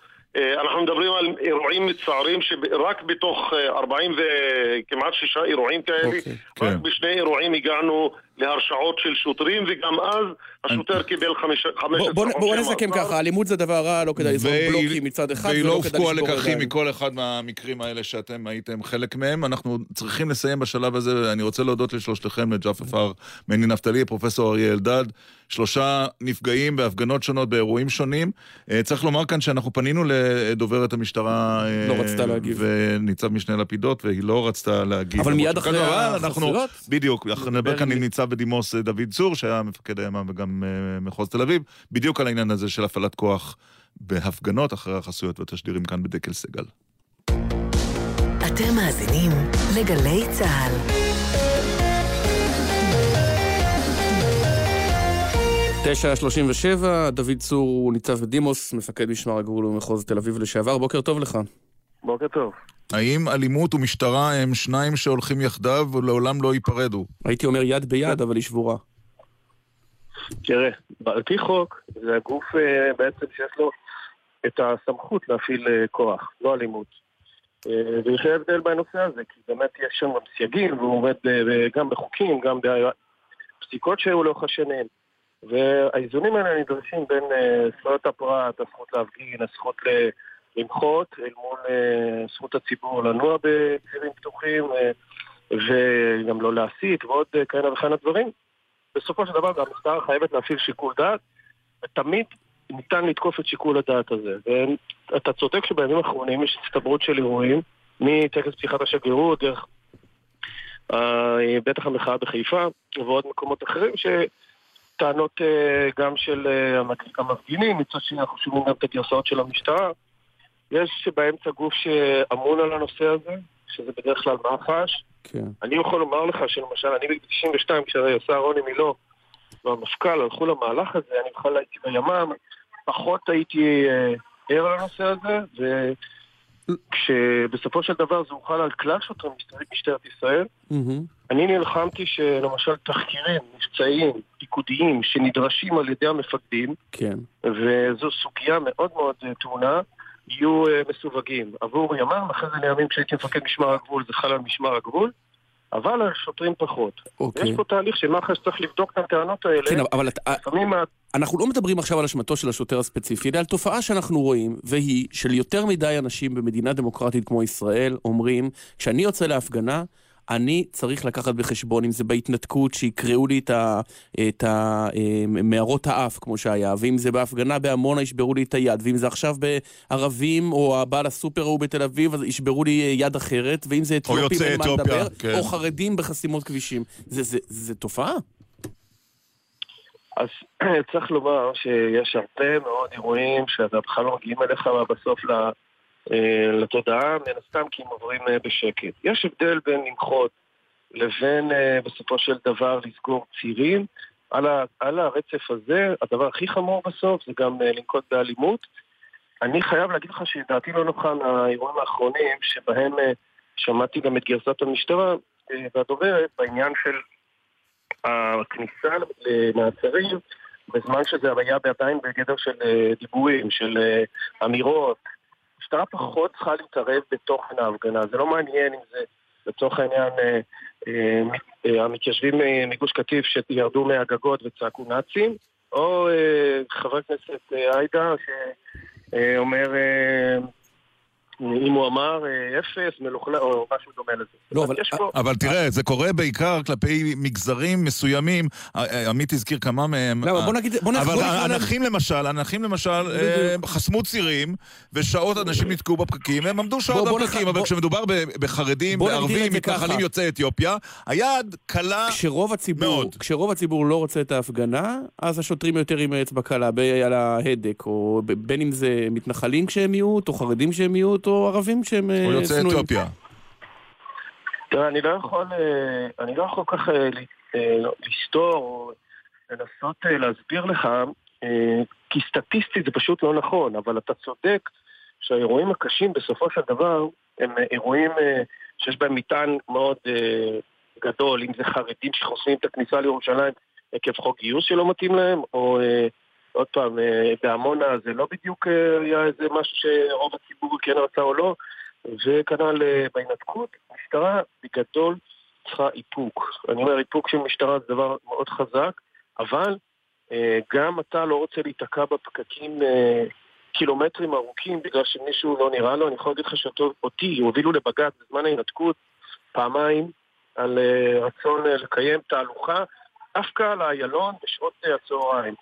אנחנו מדברים על אירועים מצערים שרק בתוך ארבעים וכמעט שישה אירועים כאלה, רק בשני אירועים הגענו להרשעות של שוטרים, וגם אז השוטר קיבל חמש... בואו נסכם ככה, אלימות זה דבר רע, לא כדאי לזרוק בלוקים מצד אחד, ולא הופקו הלקחים מכל אחד מהמקרים האלה שאתם הייתם חלק מהם. אנחנו צריכים לסיים בשלב הזה, ואני רוצה להודות לשלושתכם, לג'פר פרח, מני נפתלי, פרופסור אריאל דד, שלושה נפגעים בהפגנות שונות, באירועים שונים. צריך לומר כאן שאנחנו פנינו ל דוברת המשטרה לא רצתה להגיב. וניצב משנה לפידות, והיא לא רצתה להגיב. אבל מיד אחרי החפירות? בדיוק, נדבר כאן עם ניצב בדימוס דוד צור, שהיה מפקד הימ"מ וגם מחוז תל אביב, בדיוק על העניין הזה של הפעלת כוח בהפגנות אחרי החסויות והתשדירים כאן בדקלסגל. אתם מאזינים לגלי צה"ל. תשע שלושים ושבע, דוד צור הוא ניצב בדימוס, מפקד משמר הגבול ומחוז תל אביב לשעבר. בוקר טוב לך. בוקר טוב. האם אלימות ומשטרה הם שניים שהולכים יחדיו ולעולם לא ייפרדו? הייתי אומר יד ביד, אבל היא שבורה. תראה, על פי חוק, זה הגוף בעצם שיש לו את הסמכות להפעיל כוח, לא אלימות. ויש הבדל בנושא הזה, כי באמת יש שם סייגים, והוא עומד גם בחוקים, גם בפסיקות שהיו לאורך השנים. והאיזונים האלה נדרשים בין זכויות הפרט, הזכות להפגין, הזכות למחות, אל מול זכות הציבור לנוע בצירים פתוחים, וגם לא להסית, ועוד כאלה וכאלה דברים. בסופו של דבר, המשטרה חייבת להפעיל שיקול דעת, ותמיד ניתן לתקוף את שיקול הדעת הזה. ואתה צודק שבימים האחרונים יש הסתברות של אירועים, מטקס פתיחת השגרירות, דרך בטח המחאה בחיפה, ועוד מקומות אחרים ש... טענות גם של המפגינים, מצד שני חושבים גם את הגרסאות של המשטרה. יש באמצע גוף שאמון על הנושא הזה, שזה בדרך כלל מח"ש. אני יכול לומר לך שלמשל, אני ב-תשעים ושתיים, כשעשה רוני מילוא והמפכ"ל הלכו למהלך הזה, אני בכלל הייתי בימ"מ, פחות הייתי ער על הנושא הזה, וכשבסופו של דבר זה הוחל על כלל שוטרים משטרת ישראל, אני נלחמתי שלמשל תחקירים, מבצעיים, פיקודיים, שנדרשים על ידי המפקדים, כן. וזו סוגיה מאוד מאוד טעונה, יהיו מסווגים. עבור ימ"מ, אחרי זה לימים כשהייתי מפקד משמר הגבול, זה חל על משמר הגבול, אבל השוטרים פחות. אוקיי. יש פה תהליך שמח"ש צריך לבדוק את הטענות האלה. כן, אבל לפעמים... אנחנו לא מדברים עכשיו על השמתו של השוטר הספציפי, אלא על תופעה שאנחנו רואים, והיא של יותר מדי אנשים במדינה דמוקרטית כמו ישראל, אומרים, כשאני יוצא להפגנה, אני צריך לקחת בחשבון, אם זה בהתנתקות שיקראו לי את המערות האף כמו שהיה, ואם זה בהפגנה בהמונה ישברו לי את היד, ואם זה עכשיו בערבים או הבעל הסופר הוא בתל אביב, אז ישברו לי יד אחרת, ואם זה אתיופים אין מה לדבר, או חרדים בחסימות כבישים. זה תופעה? אז צריך לומר שיש הרבה מאוד אירועים שהדבחה לא מגיעים אליך בסוף ל... לתודעה, מן הסתם כי הם עוברים בשקט. יש הבדל בין למחות לבין בסופו של דבר לסגור צירים. על, ה, על הרצף הזה, הדבר הכי חמור בסוף זה גם לנקוט באלימות. אני חייב להגיד לך שדעתי לא נוחה מהאירועים האחרונים שבהם שמעתי גם את גרסת המשטרה והדוברת בעניין של הכניסה למעצרים בזמן שזה היה עדיין בגדר של דיבורים, של אמירות. המשטרה פחות צריכה להתערב בתוך ההפגנה. זה לא מעניין אם זה בתוך העניין אה, אה, המתיישבים אה, מגוש קטיף שירדו מהגגות וצעקו נאצים, או אה, חבר כנסת אה, עידה שאומר, אה, אם הוא אמר אה, אפס, מלוכלה, או משהו דומה לזה. לא, אבל, פה... אבל תראה, זה קורה בעיקר כלפי מגזרים מסוימים, עמית תזכיר כמה מהם. לא, בוא נגיד, בוא נגיד, אבל האנכים למשל, האנכים למשל חסמו צירים, ושעות אנשים נתקעו בפקקים, הם עמדו שעות בפקקים, אבל כשמדובר בחרדים, בערבים, מתנחלים יוצאי אתיופיה, היד קלה מאוד. כשרוב הציבור לא רוצה את ההפגנה, אז השוטרים יותר עם האצבע קלה, על ההדק, או בין אם זה מתנחלים כשהם מיעוט, או חרדים כשהם מיעוט, או ערבים כשהם סנויים. אני לא יכול, אני לא יכול ככה לסתור או לנסות להסביר לך, כי סטטיסטית זה פשוט לא נכון, אבל אתה צודק שהאירועים הקשים בסופו של דבר הם אירועים שיש בהם מטען מאוד גדול, אם זה חרדים שחוסמים את הכניסה לירושלים עקב חוק גיוס שלא מתאים להם, או עוד פעם, בעמונה זה לא בדיוק היה איזה משהו שרוב הציבור כן רצה או לא, וכנ"ל בהינתקות, משטרה בגדול צריכה איפוק. אני אומר, איפוק של משטרה זה דבר מאוד חזק, אבל גם אתה לא רוצה להיתקע בפקקים קילומטרים ארוכים, בגלל שמישהו לא נראה לו. אני יכול להגיד לך שאותו אותי, הובילו לבג"ץ בזמן ההינתקות פעמיים על רצון לקיים תהלוכה, דווקא על איילון בשעות הצהריים.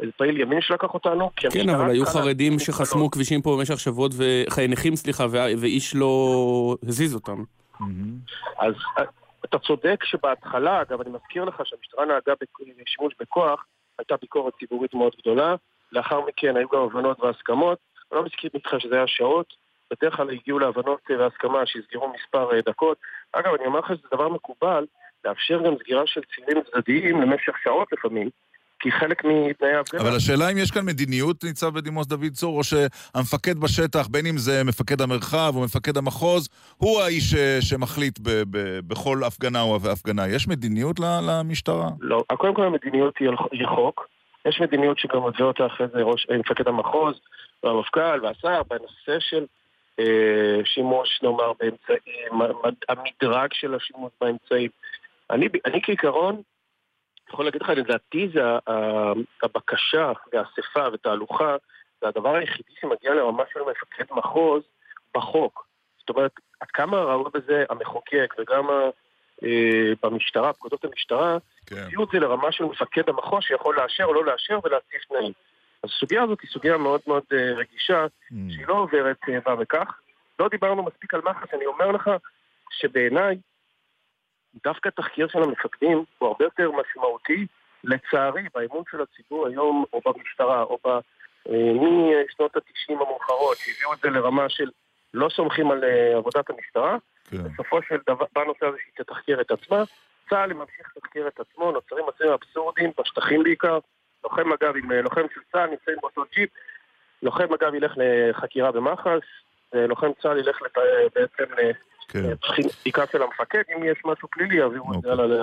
איזה פעיל ימין שלקח אותנו. כן, אבל היו חרדים שחסמו כבישים פה במשך שבועות, וחייניכים, סליחה, ואיש לא הזיז אותם. אז אתה צודק שבהתחלה, אגב, אני מזכיר לך שהמשטרה נהגה בשימוש בכוח, הייתה ביקורת ציבורית מאוד גדולה, לאחר מכן היו גם הבנות והסכמות, אני לא מסכים איתך שזה היה שעות, בדרך כלל הגיעו להבנות והסכמה שהסגירו מספר דקות. אגב, אני אומר לך שזה דבר מקובל, לאפשר גם סגירה של צירים צדדיים למשך שעות לפעמים, כי חלק מתנאי ההפגנה... אבל השאלה אם יש כאן מדיניות, ניצב בדימוס דוד צור, או שהמפקד בשטח, בין אם זה מפקד המרחב או מפקד המחוז, הוא האיש שמחליט בכל הפגנה או הפגנה. יש מדיניות למשטרה? לא, קודם כל המדיניות היא חוק. יש מדיניות שגם מוביל אותה אחרי זה מפקד המחוז, והמפכ"ל והשר, בנושא של אה, שימוש, נאמר, באמצעים, המדרג של השימוש באמצעים. אני, אני כעיקרון, יכול להגיד לך, לדעתי זה הבקשה והאספה ותהלוכה, זה הדבר היחידי שמגיע לרמה של מפקד מחוז בחוק. זאת אומרת, עד כמה ראו בזה המחוקק וגם אה, במשטרה, פקודות המשטרה, הביאו את זה לרמה של מפקד המחוז שיכול לאשר או לא לאשר ולהציף תנאים. אז הסוגיה הזאת היא סוגיה מאוד מאוד רגישה, שהיא לא עוברת בה וכך. לא דיברנו מספיק על מח"ש, אני אומר לך שבעיניי, דווקא תחקיר של המפקדים הוא הרבה יותר משמעותי, לצערי, באמון של הציבור היום, או במשטרה, או משנות ה-תשעים המאוחרות, שהביאו את זה לרמה של לא סומכים על עבודת המשטרה, בסופו של דבר, בנושא הזה שהיא תתחקיר את עצמה, צה"ל ממשיך לתחקיר את עצמו, נוצרים עצמם אבסורדים, בשטחים בעיקר, לוחם אגב עם לוחם של צה"ל, נמצאים באותו ג'יפ, לוחם אגב ילך לחקירה במח"ש, לוחם צה"ל ילך לת... בעצם לבדיקה של המפקד, אם יש משהו פלילי, יעבירו את זה על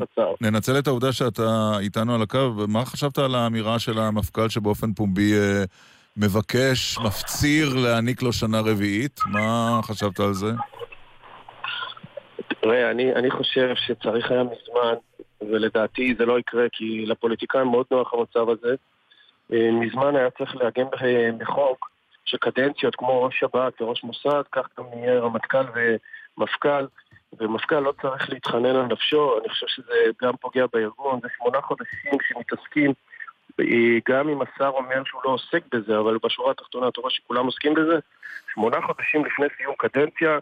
הצער. ננצל את העובדה שאתה איתנו על הקו, מה חשבת על האמירה של המפכ"ל שבאופן פומבי מבקש, מפציר להעניק לו שנה רביעית? מה חשבת על זה? תראה, אני, אני חושב שצריך היה מזמן, ולדעתי זה לא יקרה, כי לפוליטיקאים מאוד נוח המצב הזה. מזמן היה צריך להגן בחוק שקדנציות כמו ראש שב"כ וראש מוסד, כך גם יהיה רמטכ"ל ומפכ"ל, ומפכ"ל לא צריך להתחנן על נפשו, אני חושב שזה גם פוגע בארגון, זה שמונה חודשים שמתעסקים, גם אם השר אומר שהוא לא עוסק בזה, אבל בשורה התחתונה אתה רואה שכולם עוסקים בזה, שמונה חודשים לפני סיום קדנציה,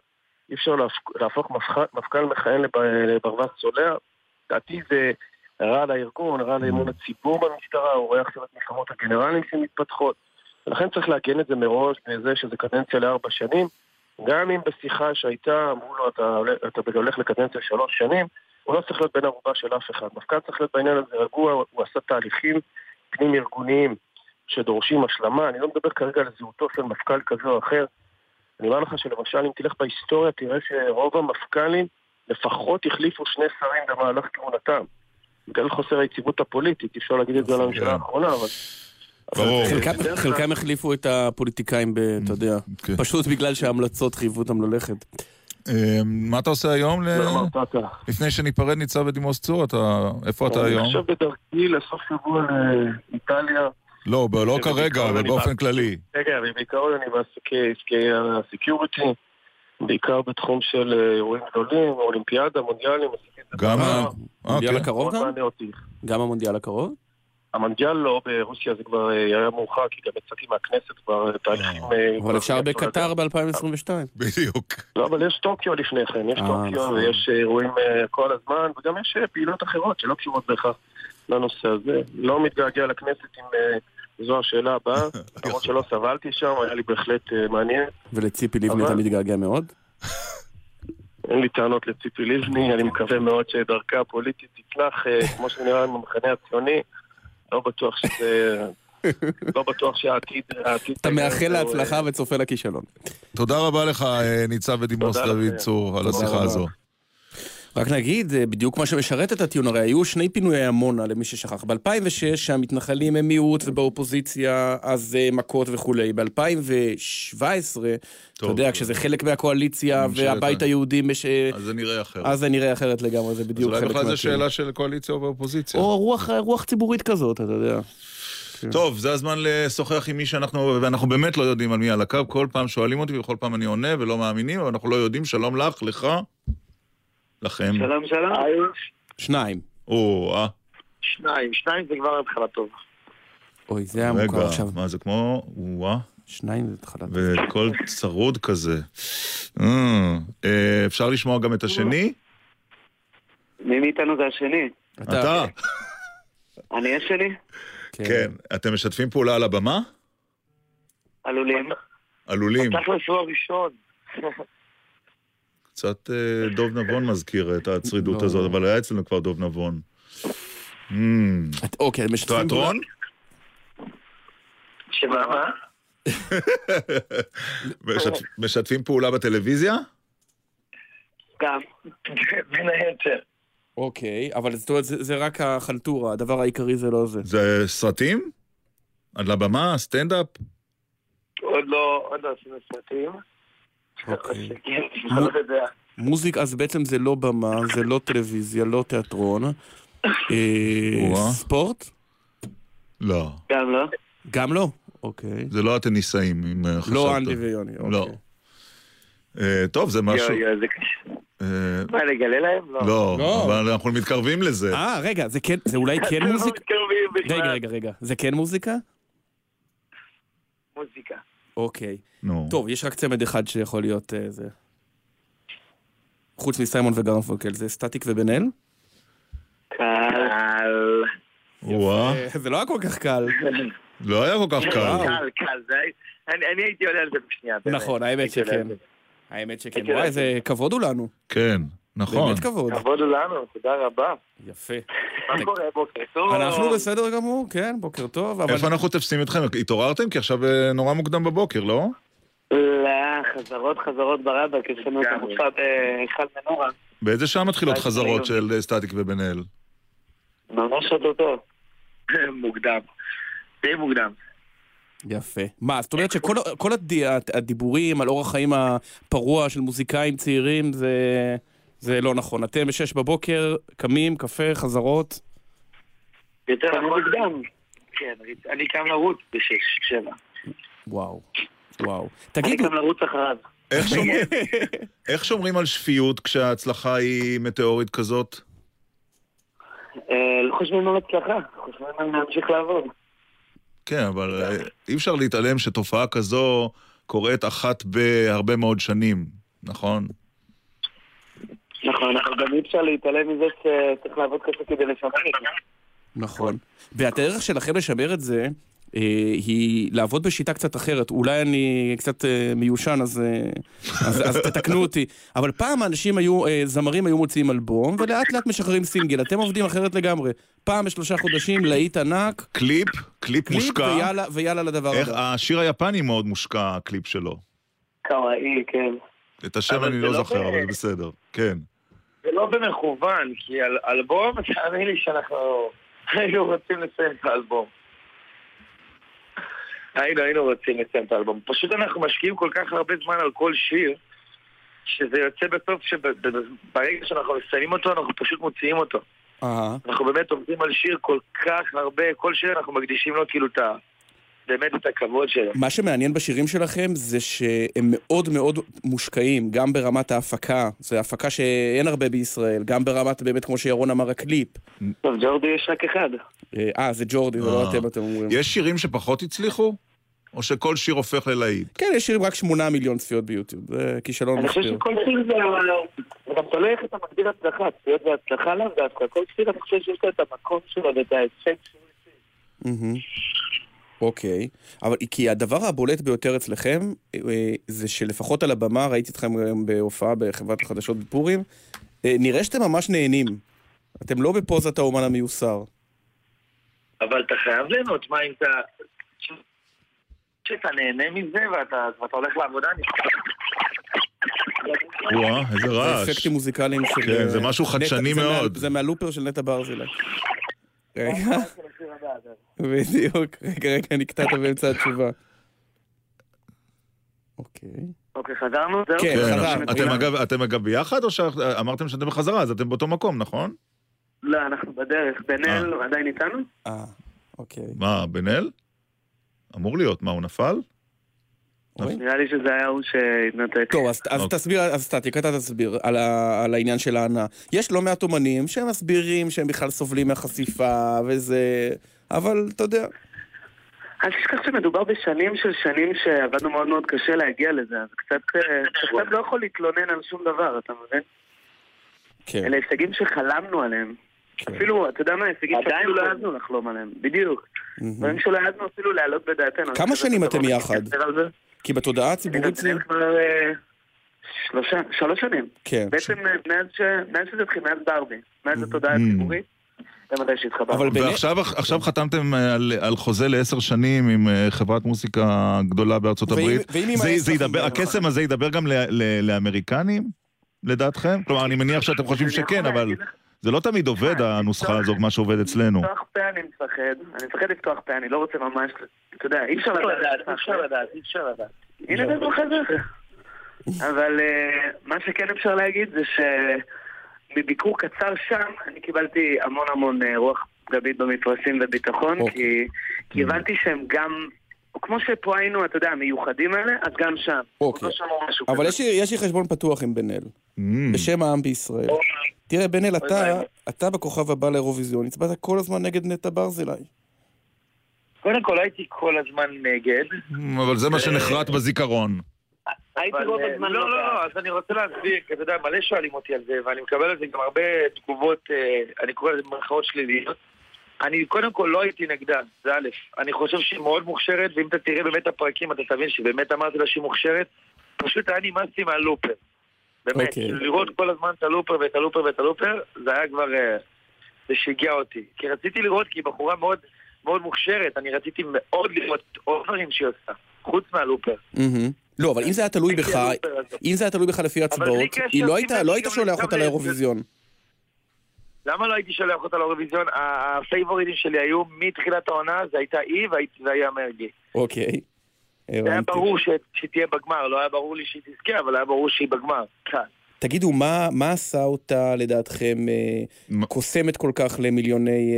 אי אפשר להפוך מפכ"ל מכהן לברווז צולע, דעתי זה רע לארגון, רע לאמון הציבור במשטרה, הוא רואה עכשיו את מלחמות הגנרלים שמתפתחות, ולכן צריך להגן את זה מראש, בזה שזה קדנציה לארבע שנים, גם אם בשיחה שהייתה, אמרו לו, אתה, אתה הולך לקדנציה שלוש שנים, הוא לא צריך להיות בן ערובה של אף אחד. מפכ"ל צריך להיות בעניין הזה רגוע, הוא עשה תהליכים פנים ארגוניים שדורשים השלמה, אני לא מדבר כרגע על זהותו של מפכ"ל כזה או אחר, אני אומר לך שלמשל, אם תלך בהיסטוריה, תראה שרוב המפכ"לים לפחות החליפו שני שרים במהלך כהונתם. בגלל חוסר היציבות הפוליטית, אפשר להגיד את זה על הממשלה האחרונה, אבל... חלקם החליפו את הפוליטיקאים, אתה יודע, פשוט בגלל שההמלצות חייבו אותם ללכת. מה אתה עושה היום? לפני שניפרד ניצב בדימוס צור, איפה אתה היום? אני עכשיו בדרכי לסוף שבוע לאיטליה. לא, לא כרגע, אבל באופן כללי. רגע, בעיקרון אני בעסקי הסקיוריטי, בעיקר בתחום של אירועים גדולים, אולימפיאדה, מונדיאלים. מונדיאל הקרוב גם? גם המונדיאל הקרוב? המונדיאל לא, ברוסיה זה כבר היה מאוחר, כי גם יצאתי מהכנסת כבר תהליכים... אבל אפשר בקטר ב-אלפיים עשרים ושתיים. בדיוק. לא, אבל יש טוקיו לפני כן, יש טוקיו ויש אירועים כל הזמן, וגם יש פעילות אחרות שלא קשורות בהכרח לנושא הזה. לא מתגעגע לכנסת עם... זו השאלה הבאה, למרות שלא סבלתי שם, היה לי בהחלט מעניין. ולציפי לבני אתה מתגעגע מאוד? אין לי טענות לציפי לבני, אני מקווה מאוד שדרכה הפוליטית תצלח, כמו שנראה עם המחנה הציוני, לא בטוח שזה... לא בטוח שהעתיד... אתה מאחל להצלחה וצופה לכישלון. תודה רבה לך, ניצב בדימוס דוד צור, על השיחה הזו. רק נגיד, בדיוק מה שמשרת את הטיעון, הרי היו שני פינויי עמונה למי ששכח. ב-אלפיים ושש שהמתנחלים הם מיעוט ובאופוזיציה, אז מכות וכו'. ב-אלפיים ושבע עשרה, אתה יודע, כשזה חלק מהקואליציה והבית היהודי... אז זה נראה אחרת. אז זה נראה אחרת לגמרי, זה בדיוק חלק מהטיעון. אז אולי בכלל זו שאלה של קואליציה או באופוזיציה. או רוח ציבורית כזאת, אתה יודע. טוב, זה הזמן לשוחח עם מי שאנחנו, ואנחנו באמת לא יודעים על מי על הקו. כל פעם שואלים אותי וכל פעם אני עונה ולא מאמינים, אבל אנחנו לא יודעים. שלום לך, לך. לכם. שלום, שלום. שניים. או, אה. שניים, שניים זה כבר התחלה טוב. אוי, זה היה מוכר עכשיו. רגע, מה זה כמו? וואה. שניים זה התחלת. וכל צרוד כזה. אפשר לשמוע גם את השני? מי מאיתנו זה השני? אתה. אני השני? כן. אתם משתפים פעולה על הבמה? עלולים. עלולים. פתח לשוע ראשון. קצת דוב נבון מזכיר את הצרידות הזאת, אבל היה אצלנו כבר דוב נבון. אוקיי, משתפים פעולה. תיאטרון? שמה מה? משתפים פעולה בטלוויזיה? גם, בין היתר. אוקיי, אבל זאת אומרת, זה רק החלטורה, הדבר העיקרי זה לא זה. זה סרטים? עד לבמה, סטנד-אפ? עוד לא, עוד לא עשינו סרטים. מוזיקה, אז בעצם זה לא במה, זה לא טלוויזיה, לא תיאטרון. ספורט? לא. גם לא. גם לא? אוקיי. זה לא הטניסאים, אם חשבת. לא אנדי ויוני, אוקיי. טוב, זה משהו... מה, לגלה להם? לא. אבל אנחנו מתקרבים לזה. אה, רגע, זה אולי כן מוזיקה? רגע, רגע, רגע. זה כן מוזיקה? מוזיקה. אוקיי. טוב, יש רק צמד אחד שיכול להיות זה. חוץ מסיימון וגרנפונקל, זה סטטיק ובן-אל? קל. וואה. זה לא היה כל כך קל. לא היה כל כך קל. קל, קל. אני הייתי עולה על זה בשנייה. נכון, האמת שכן. האמת שכן. וואי, זה כבוד הוא לנו. כן, נכון. באמת כבוד. כבוד הוא לנו, תודה רבה. יפה. מה קורה? בוקר טוב. אנחנו בסדר גמור, כן, בוקר טוב. איפה אנחנו תפסים אתכם? התעוררתם? כי עכשיו נורא מוקדם בבוקר, לא? לא, חזרות, חזרות ברבא, כי עשינו את המופע בהיכל מנורה. באיזה שעה מתחילות חזרות של סטטיק ובן-אל? ממש עוד אותו. מוקדם. די מוקדם. יפה. מה, זאת אומרת שכל הדיבורים על אורח חיים הפרוע של מוזיקאים צעירים, זה לא נכון. אתם בשש בבוקר, קמים, קפה, חזרות. יותר מוקדם. כן, אני קם לרוץ בשש, שבע. וואו, וואו. אני קם לרוץ אחריו. איך שומרים על שפיות כשההצלחה היא מטאורית כזאת? לא חושבים על הצלחה, חושבים על להמשיך לעבוד. כן, אבל אי אפשר להתעלם שתופעה כזו קורית אחת בהרבה מאוד שנים, נכון? נכון, אבל גם אי אפשר להתעלם מזה שצריך לעבוד כסף כדי לשמר את זה. נכון. והדרך שלכם לשמר את זה היא לעבוד בשיטה קצת אחרת. אולי אני קצת מיושן, אז תתקנו אותי. אבל פעם האנשים היו, זמרים היו מוציאים אלבום, ולאט לאט משחררים סינגל. אתם עובדים אחרת לגמרי. פעם בשלושה חודשים, להיט ענק. קליפ, קליפ מושקע. ויאללה, ויאללה לדבר הזה. השיר היפני מאוד מושקע, הקליפ שלו. קוראי, כן. את השם אני לא זוכר, אבל בסדר. כן. זה לא במכוון, כי אלבום, תאמין לי שאנחנו היינו רוצים לסיים את האלבום. היינו, היינו רוצים לסיים את האלבום. פשוט אנחנו משקיעים כל כך הרבה זמן על כל שיר, שזה יוצא בסוף שברגע שאנחנו מסיימים אותו, אנחנו פשוט מוציאים אותו. אנחנו באמת עובדים על שיר כל כך הרבה, כל שיר אנחנו מקדישים לו כאילו את ה... באמת את הכבוד שלו. מה שמעניין בשירים שלכם זה שהם מאוד מאוד מושקעים, גם ברמת ההפקה, זו הפקה שאין הרבה בישראל, גם ברמת באמת כמו שירון אמר הקליפ. טוב, ג'ורדי יש רק אחד. אה, זה ג'ורדי, זה לא אתם, אתם אומרים. יש שירים שפחות הצליחו? או שכל שיר הופך ללהיט? כן, יש שירים רק שמונה מיליון צפיות ביוטיוב, זה כישלון מחפיר. אני חושב שכל שיר זה... אתה תולך את המגדיר הצלחה, צפיות והצלחה לב, כל שיר אני חושב שיש לו את המקום שלו ואת האפשט שלו. אוקיי, אבל כי הדבר הבולט ביותר אצלכם, זה שלפחות על הבמה, ראיתי אתכם היום בהופעה בחברת החדשות בפורים, נראה שאתם ממש נהנים. אתם לא בפוזת האומן המיוסר. אבל אתה חייב ליהנות, מה אם אתה... שאתה נהנה מזה ואתה הולך לעבודה, אני חושב. וואה, איזה רעש. זה אפקטים מוזיקליים של... כן, זה משהו חדשני מאוד. זה מהלופר של נטע ברזילה. רגע, בדיוק, רגע, רגע, נקטעת באמצע התשובה. אוקיי. אוקיי, חזרנו? כן, חזרנו. אתם אגב ביחד, או שאמרתם שאתם בחזרה, אז אתם באותו מקום, נכון? לא, אנחנו בדרך. בן-אל עדיין איתנו? אה, אוקיי. מה, בן-אל? אמור להיות, מה, הוא נפל? נראה לי שזה היה הוא שהתנתק. טוב, אז תסביר, אז סטטיק, אתה תסביר על העניין של הענה. יש לא מעט אומנים שהם מסבירים שהם בכלל סובלים מהחשיפה וזה, אבל אתה יודע. אל תשכח שמדובר בשנים של שנים שעבדנו מאוד מאוד קשה להגיע לזה, אז קצת לא יכול להתלונן על שום דבר, אתה מבין? כן. אלה הישגים שחלמנו עליהם. אפילו, אתה יודע מה, הישגים שאפילו לא יעזנו לחלום עליהם, בדיוק. דברים שלא יעזנו אפילו להעלות בדעתנו. כמה שנים אתם יחד? כי בתודעה הציבורית זה... שלוש שנים. בעצם מאז שזה התחיל, מאז ברבי, מאז התודעה הציבורית. ועכשיו חתמתם על חוזה לעשר שנים עם חברת מוסיקה גדולה בארצות הברית. הקסם הזה ידבר גם לאמריקנים לדעתכם? כלומר אני מניח שאתם חושבים שכן, אבל זה לא תמיד עובד הנוסחה הזו, מה שעובד אצלנו. לפתוח פה אני מפחד, אני מפחד לפתוח פה, אני לא רוצה ממש, אתה יודע, אי אפשר לדעת, אי אפשר לדעת, אי אפשר לדעת. הנה זה מחזק. אבל מה שכן אפשר להגיד זה ש... בביקור קצר שם, אני קיבלתי המון המון רוח גבית במפרסים וביטחון, כי קיבלתי שהם גם, כמו שפה היינו, אתה יודע, מיוחדים האלה, אז גם שם. אבל יש לי חשבון פתוח עם בן אל, בשם העם בישראל. תראה, בן אל, אתה בכוכב הבא לאירוויזיון, הצבעת כל הזמן נגד נטע ברזילי. קודם כל, הייתי כל הזמן נגד. אבל זה מה שנחרט בזיכרון. לא, לא, אז אני רוצה להסביר, אתה יודע, מלא שואלים אותי על זה, ואני מקבל על זה גם הרבה תגובות, אני קורא לזה מרכאות שליליות. אני קודם כל לא הייתי נגדה, זה א', אני חושב שהיא מאוד מוכשרת, ואם אתה תראה באמת הפרקים, אתה תבין שבאמת אמרתי לה שהיא מוכשרת, פשוט היה נימצתי מהלופר. באמת, לראות כל הזמן את הלופר ואת הלופר ואת הלופר, זה היה כבר, זה שיגע אותי. כי רציתי לראות, כי היא בחורה מאוד מוכשרת, אני רציתי מאוד לראות עוד דברים שהיא עושה, חוץ מהלופר. לא, אבל אם זה היה תלוי בך, אם זה היה תלוי בך לפי הצבעות, היא לא הייתה שולח אותה לאירוויזיון. למה לא הייתי שולח אותה לאירוויזיון? הפייבוריטים שלי היו מתחילת העונה, זה הייתה אי והיה מרגי. אוקיי. זה היה ברור שתהיה בגמר, לא היה ברור לי שהיא תזכה, אבל היה ברור שהיא בגמר. תגידו, מה עשה אותה לדעתכם קוסמת כל כך למיליוני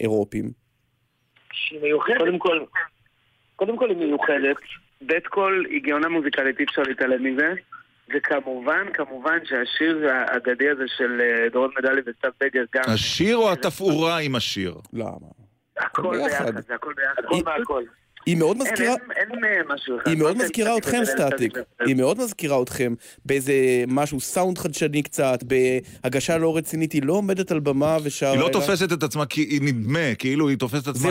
אירופים? שהיא מיוחדת. קודם כל היא מיוחדת. בית כל היא גאונה מוזיקלית, אי אפשר להתעלם מזה, וכמובן, כמובן שהשיר האגדי הזה של דורון מדלי וסתיו בגר גם... השיר או התפאורה עם השיר? למה? הכל ביחד, זה הכל ביחד, הכל והכל. היא מאוד מזכירה... אין משהו אחד. היא מאוד מזכירה אתכם, סטטיק. היא מאוד מזכירה אתכם באיזה משהו, סאונד חדשני קצת, בהגשה לא רצינית, היא לא עומדת על במה ושאר... היא לא תופסת את עצמה, היא נדמה, כאילו היא תופסת את עצמה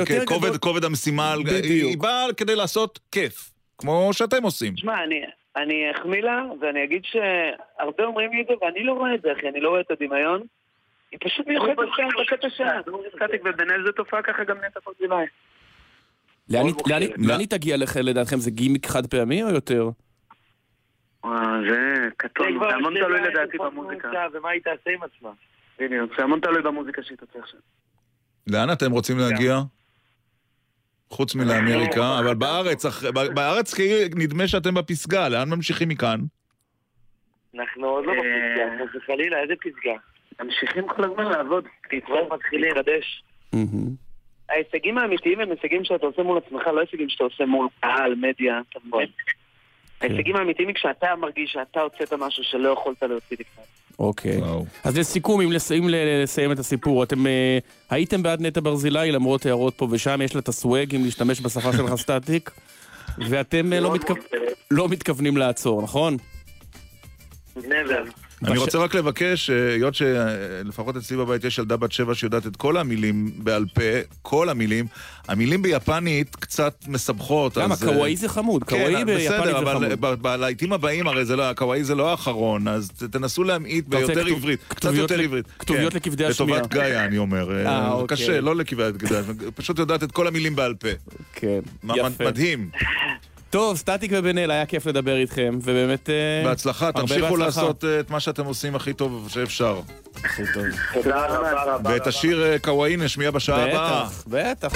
ככובד המשימה, היא באה כדי לעשות כיף. כמו שאתם עושים. תשמע, אני, אני אחמיא לה, ואני אגיד שהרבה אומרים לי את זה, ואני לא רואה את זה, אחי, אני לא רואה את הדמיון. היא פשוט מיוחדת שם, בקטע שעה. סטטיק ובנאל זה תופעה, ככה גם נטע ברזילי. לאן היא תגיע לך, לדעתכם, זה גימיק חד פעמי או יותר? זה קטון, זה המון תלוי לדעתי במוזיקה. ומה היא תעשה עם עצמה? זה המון תלוי במוזיקה שהיא תוצא עכשיו. לאן אתם רוצים להגיע? חוץ מלאמריקה, אבל בארץ, בארץ נדמה שאתם בפסגה, לאן ממשיכים מכאן? אנחנו עוד לא בפסגה, זה חלילה, איזה פסגה? ממשיכים כל הזמן לעבוד, כי כבר מתחיל להירדש. ההישגים האמיתיים הם הישגים שאתה עושה מול עצמך, לא הישגים שאתה עושה מול קהל, מדיה, אתה מבין? ההישגים האמיתיים היא כשאתה מרגיש שאתה הוצאת משהו שלא יכולת להוציא דקה. אוקיי. אז לסיכום, אם לסיים את הסיפור, אתם הייתם בעד נטע ברזילי, למרות הערות פה ושם, יש לה את הסווג, אם להשתמש בשפה שלך סטטיק, ואתם לא מתכוונים לעצור, נכון? נבר. אני רוצה רק לבקש, היות שלפחות אצלי בבית יש ילדה בת שבע שיודעת את כל המילים בעל פה, כל המילים, המילים ביפנית קצת מסבכות. למה? קוואי זה חמוד, קוואי ביפנית זה חמוד. בסדר, אבל לעיתים הבאים הרי קוואי זה לא האחרון, אז תנסו להמעיט ביותר עברית, קצת יותר עברית. כתוביות לכבדי השמיעה. לטובת גאיה, אני אומר. קשה, לא לכבדי גאיה, פשוט יודעת את כל המילים בעל פה. כן, יפה. מדהים. טוב, סטטיק ובן אל, היה כיף לדבר איתכם, ובאמת... בהצלחה, תמשיכו לעשות את מה שאתם עושים הכי טוב שאפשר. הכי טוב. תודה רבה. ואת השיר קוואי נשמיע בשעה הבאה. בטח, בטח.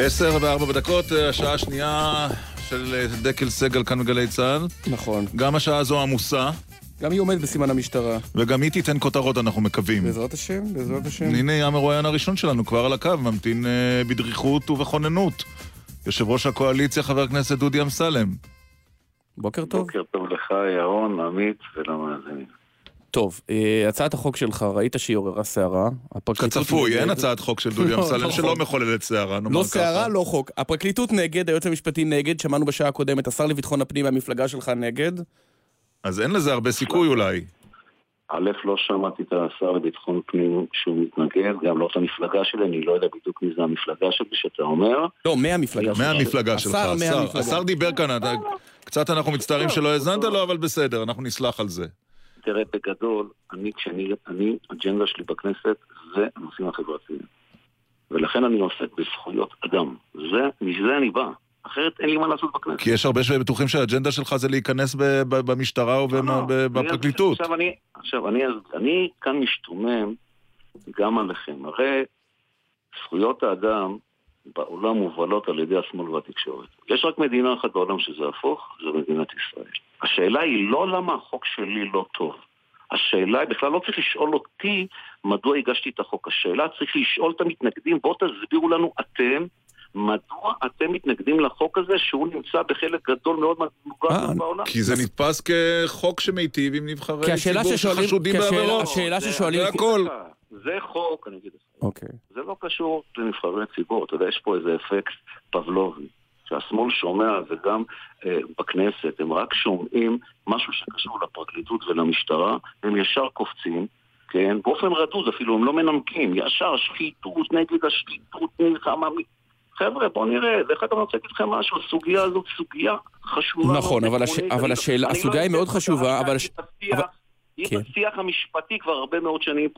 עשר וארבע בדקות, השעה השנייה של דקלסגל כאן בגלי צה"ל. נכון. גם השעה הזו עמוסה. גם היא עומדת בסימן המשטרה. וגם היא תיתן כותרות, אנחנו מקווים. בעזרת השם, בעזרת השם. הנה, המרואיין הראשון שלנו כבר על הקו, ממתין uh, בדריכות ובחוננות. יושב ראש הקואליציה, חבר הכנסת דודי אמסלם. בוקר טוב. בוקר טוב לך, ירון, עמית ולמאזינים. טוב, הצעת החוק שלך, ראית שהיא עוררה שערה? כצפוי, אין הצעת חוק של דודי אמסלם שלא מחוללת שערה. לא שערה, לא חוק. הפרקליטות נגד, היועץ המשפטי נגד, שמענו בשעה הקודמת, השר לביטחון הפנים והמפלגה שלך נגד. אז אין לזה הרבה סיכוי אולי. א', לא שמעתי את השר לביטחון פנים שהוא מתנגד, גם לא את המפלגה שלי, אני לא יודע בדיוק מי זה המפלגה שלי שאתה אומר. לא, מהמפלגה שלך. מהמפלגה שלך. השר דיבר כאן, קצת אנחנו מצטערים שלא הזנת לו, אבל בסדר, אנחנו נסלח על זה. תראה, בגדול, אני, כשאני, אני, האג'נדה שלי בכנסת, זה הנושאים החברתיים. ולכן אני עוסק בזכויות אדם. זה, מזה אני בא. אחרת אין לי מה לעשות בכנסת. כי יש הרבה שבטוחים שהאג'נדה שלך זה להיכנס במשטרה ובפרקליטות. עכשיו אני, עכשיו אני, אני כאן משתומם גם עליכם. הרי זכויות האדם בעולם מובלות על ידי השמאל והתקשורת. יש רק מדינה אחת בעולם שזה הפוך, זה מדינת ישראל. השאלה היא לא למה החוק שלי לא טוב. השאלה היא, בכלל לא צריך לשאול אותי מדוע הגשתי את החוק. השאלה צריך לשאול את המתנגדים, בואו תסבירו לנו אתם, מדוע אתם מתנגדים לחוק הזה שהוא נמצא בחלק גדול מאוד מוגן בעולם? כי זה נתפס כחוק שמיטיב עם נבחרי ציבור שחשודים בעבירות. השאלה ששואלים... זה הכל. זה חוק, אני אגיד את זה. זה לא קשור לנבחרי ציבור. אתה יודע, יש פה איזה אפקט פבלובי. שהשמאל שומע, וגם אה, בכנסת, הם רק שומעים משהו שקשור לפרקליטות ולמשטרה, הם ישר קופצים, כן? באופן רדוז אפילו, הם לא מנמקים, ישר שחיתות נגד השחיתות, נלחמה... חבר'ה, בואו נראה, דרך אגב אני רוצה להגיד לכם משהו, הסוגיה הזאת סוגיה חשובה. נכון, אבל, הש... אבל השאלה, הסוגיה היא מאוד חשובה, אבל... היא בשיח המשפטי כבר הרבה מאוד שנים,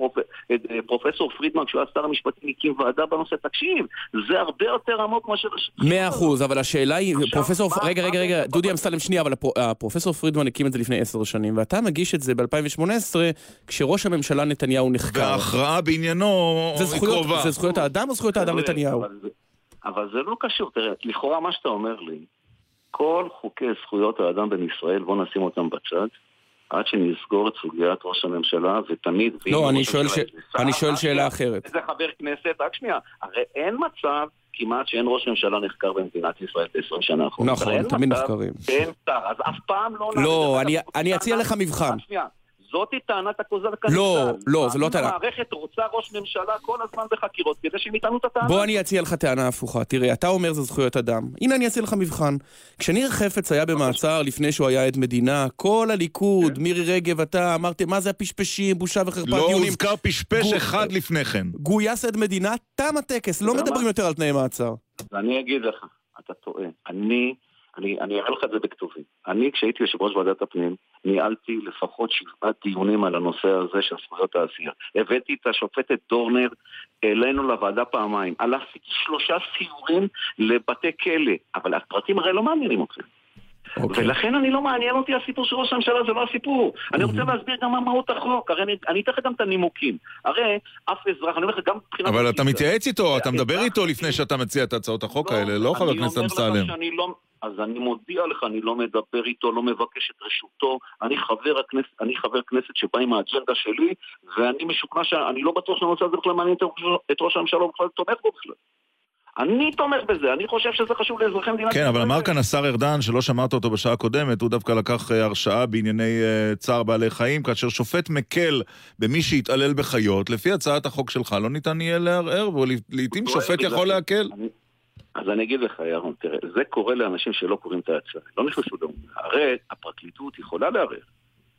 פרופסור פרידמן, כשהוא היה שר המשפטי, הקים ועדה בנושא, תקשיב, זה הרבה יותר עמוק מה של... מאה אחוז, אבל השאלה היא, פרופסור... רגע, רגע, רגע, דודי אמסלם שנייה, אבל הפרופסור פרידמן הקים את זה לפני עשר שנים, ואתה מגיש את זה ב-אלפיים ושמונה עשרה, כשראש הממשלה נתניהו נחקר. וההכרעה בעניינו קרובה. זה זכויות האדם או זכויות האדם נתניהו? אבל זה לא קשור, תראה, לכאורה מה שאתה אומר לי, כל חוקי זכויות האדם בין ישראל, בוא נשים אותם בצד, עד שנסגור את סוגיית ראש הממשלה, ותמיד... לא, אני שואל, ש... אני שואל שאלה אחרת. איזה חבר כנסת, רק שנייה, הרי אין מצב כמעט שאין ראש ממשלה נחקר במדינת ישראל עשרים שנה אחרונה. נכון, תמיד נחקרים. אין שר, אז אף פעם לא... לא, אני אציע לך מבחן. רק שנייה. זאת היא טענת הכוזר כניסה. לא, לא, זה לא טענה. המערכת רוצה ראש ממשלה כל הזמן בחקירות, כדי שהם יטענו את הטענה. בוא אני אציע לך טענה הפוכה. תראה, אתה אומר זה זכויות אדם. הנה אני אציע לך מבחן. כשניר חפץ היה במעצר לפני שהוא היה עד מדינה, כל הליכוד, מירי רגב, אתה אמרת, מה זה הפשפשים, בושה וחרפה. לא הוזכר פשפש אחד לפני כן. גויס עד מדינה, תם הטקס. לא מדברים יותר על תנאי מעצר. אני אגיד לך, אתה טועה. אני... אני, אני אראה לך את זה בכתובים. אני, כשהייתי יושב ראש ועדת הפנים, ניהלתי לפחות שבעה דיונים על הנושא הזה של זכויות העשייה. הבאתי את השופטת דורנר אלינו לוועדה פעמיים. הלכתי שלושה סיורים לבתי כלא, אבל הפרטים הרי לא מעניינים אותי. Okay. ולכן אני לא מעניין אותי הסיפור של ראש הממשלה, זה לא הסיפור. Mm-hmm. אני רוצה להסביר גם מה מהות החוק, הרי אני, אני אתן גם את הנימוקים. הרי אף אזרח, אני אומר לך גם מבחינת... אבל אתה מתייעץ איתו, אתה מדבר איתו לפני שאתה מציע את הצעות החוק האלה, לא חבר הכנסת אמסלם. אז אני מודיע לך, אני לא מדבר איתו, לא מבקש את רשותו, אני חבר הכנסת, אני חבר כנסת שבא עם האג'נדה שלי, ואני משוכנע שאני לא בטוח שאני רוצה את זה בכלל מעניין את ראש הממשלה, הוא בכלל תומך בו בכלל. אני תומך בזה, אני חושב שזה חשוב לאזרחי מדינת... כן, אבל אמר כאן השר ארדן, שלא שמעת אותו בשעה הקודמת, הוא דווקא לקח הרשעה בענייני צער בעלי חיים, כאשר שופט מקל במי שהתעלל בחיות, לפי הצעת החוק שלך לא ניתן יהיה לערער, ולעיתים שופט יכול להקל. אז אני אגיד לך, ירון, תראה, זה קורה לאנשים שלא קוראים את ההצעה, לא נכנסו דום. הרי הפרקליטות יכולה לערער,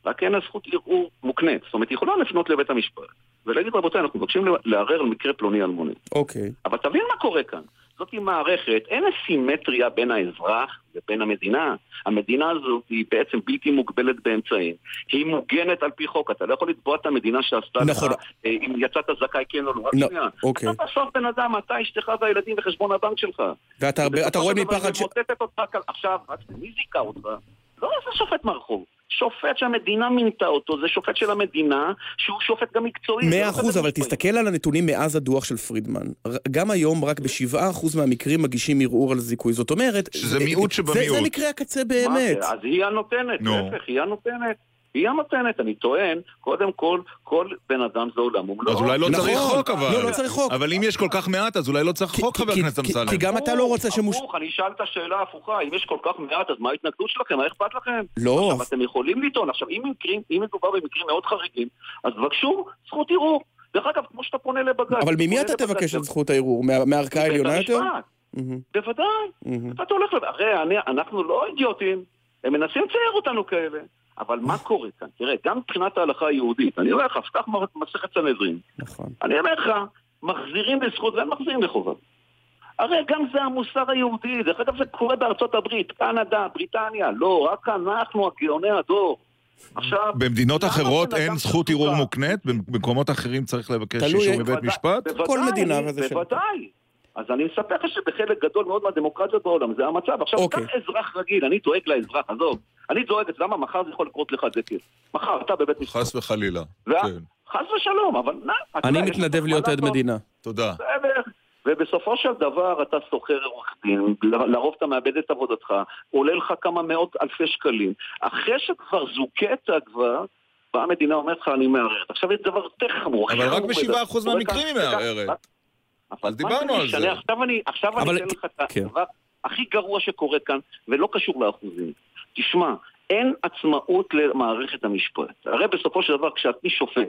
רק אין הזכות לערעור מוקנית, זאת אומרת, היא יכולה לפנות לבית המשפט. ולהגיד רבותיי, אנחנו מבקשים לערער על מקרה פלוני אלמוני. אוקיי. אבל תבין מה קורה כאן. זאת היא מערכת, אין סימטריה בין האזרח לבין המדינה. המדינה הזאת היא בעצם בלתי מוגבלת באמצעים. היא מוגנת על פי חוק. אתה לא יכול לתבוע את המדינה שעשתה נכון. לך, אם יצאת זכאי כן או לא. לא, אוקיי. אתה בסוף בן אדם, אתה אשתך והילדים בחשבון הבנק שלך. ואתה אתה רואה מפחד ש... עכשיו, מי זיקה אותך? לא איזה שופט מרחוב. שופט שהמדינה מינתה אותו, זה שופט של המדינה, שהוא שופט גם מקצועי. מאה אחוז, אבל תסתכל על הנתונים מאז הדוח של פרידמן. גם היום רק בשבעה אחוז מהמקרים מגישים ערעור על זיכוי. זאת אומרת... שזה מיעוט שבמיעוט. זה מקרה הקצה באמת. אז היא הנותנת, להפך, היא הנותנת. היא המתנת, אני טוען, קודם כל, כל בן אדם זה עולם ומלואו. אז אולי לא צריך חוק, אבל. אבל אם יש כל כך מעט, אז אולי לא צריך חוק, חבר הכנסת אמסלם. כי גם אתה לא רוצה שמוש... הפוך, אני אשאל את השאלה ההפוכה, אם יש כל כך מעט, אז מה ההתנגדות שלכם? מה אכפת לכם? לא. עכשיו, אתם יכולים לטעון. עכשיו, אם מדובר במקרים מאוד חריגים, אז בבקשו זכות ערעור. דרך אגב, כמו שאתה פונה לבג"ץ. אבל ממי אתה תבקש את זכות הערעור? מהערכאה העליונה יותר? בוודאי. אתה הולך לב... הרי אנחנו לא אידיוטים. הם מנסים לצייר אותנו כאלה. אבל מה קורה כאן? תראה, גם מבחינת ההלכה היהודית, אני אומר לך, פתח מסכת סנהדרין. אני אומר לך, מחזירים לזכות ואין מחזירים לחובה. הרי גם זה המוסר היהודי, דרך אגב זה קורה בארצות הברית, קנדה, בריטניה, לא, רק אנחנו, הגאוני הדור. עכשיו... במדינות אחרות אין זכות ערעור מוקנית? במקומות אחרים צריך לבקש אישור מבית משפט? כל מדינה וזה שם. בוודאי. אז אני מספר לך שבחלק גדול מאוד מהדמוקרטיות בעולם, זה המצב. עכשיו, okay. כך אזרח רגיל, אני דואג לאזרח, עזוב. אני דואג את למה מחר זה יכול לקרות לך דקל. מחר, אתה בבית משפט. חס וחלילה. ו... כן. חס ושלום, אבל... אני יודע, מתנדב להיות עד מדינה. תודה. ובסופו של דבר אתה סוחר עורך דין, לרוב אתה מאבד את עבודתך, עולה לך כמה מאות אלפי שקלים. אחרי שכבר זוכית כבר, באה המדינה אומרת לך, אני מערערת. עכשיו יש דבר תחמור. אבל רק ב-שבעה אחוז מהמקרים היא מערערת. אבל דיברנו על זה. עכשיו אני אתן לך את הדבר הכי גרוע שקורה כאן, ולא קשור לאחוזים. תשמע, אין עצמאות למערכת המשפט. הרי בסופו של דבר, כשאני שופט,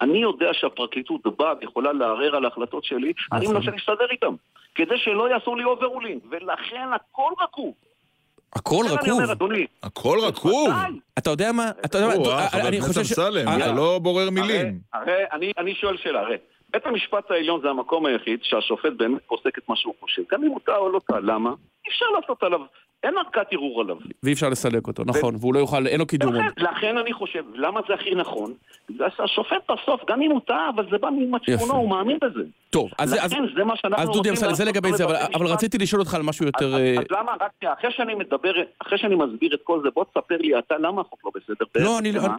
אני יודע שהפרקליטות באה ויכולה לערער על ההחלטות שלי, אני מנסה להסתדר איתם, כדי שלא יעשו לי אוברולינג, ולכן הכל רקוב. הכל רקוב? הכל רקוב? אתה יודע מה? אני חושב ש... אתה לא בורר מילים. אני שואל שאלה, הרי. בית המשפט העליון זה המקום היחיד שהשופט באמת פוסק את מה שהוא חושב. גם אם הוא טעה או לא טעה, למה? אי אפשר לעשות עליו, אין ערכת ערעור עליו. ואי אפשר לסלק אותו, נכון, והוא לא יוכל, אין לו קידום. לכן אני חושב, למה זה הכי נכון? השופט בסוף, גם אם הוא טעה, אבל זה בא ממצפונו, הוא מאמין בזה. טוב, אז דודי אמסלם, זה לגבי זה, אבל רציתי לשאול אותך על משהו יותר... אז למה, רק אחרי שאני מדבר, אחרי שאני מסביר את כל זה, בוא תספר לי אתה למה החוק לא בסדר. לא,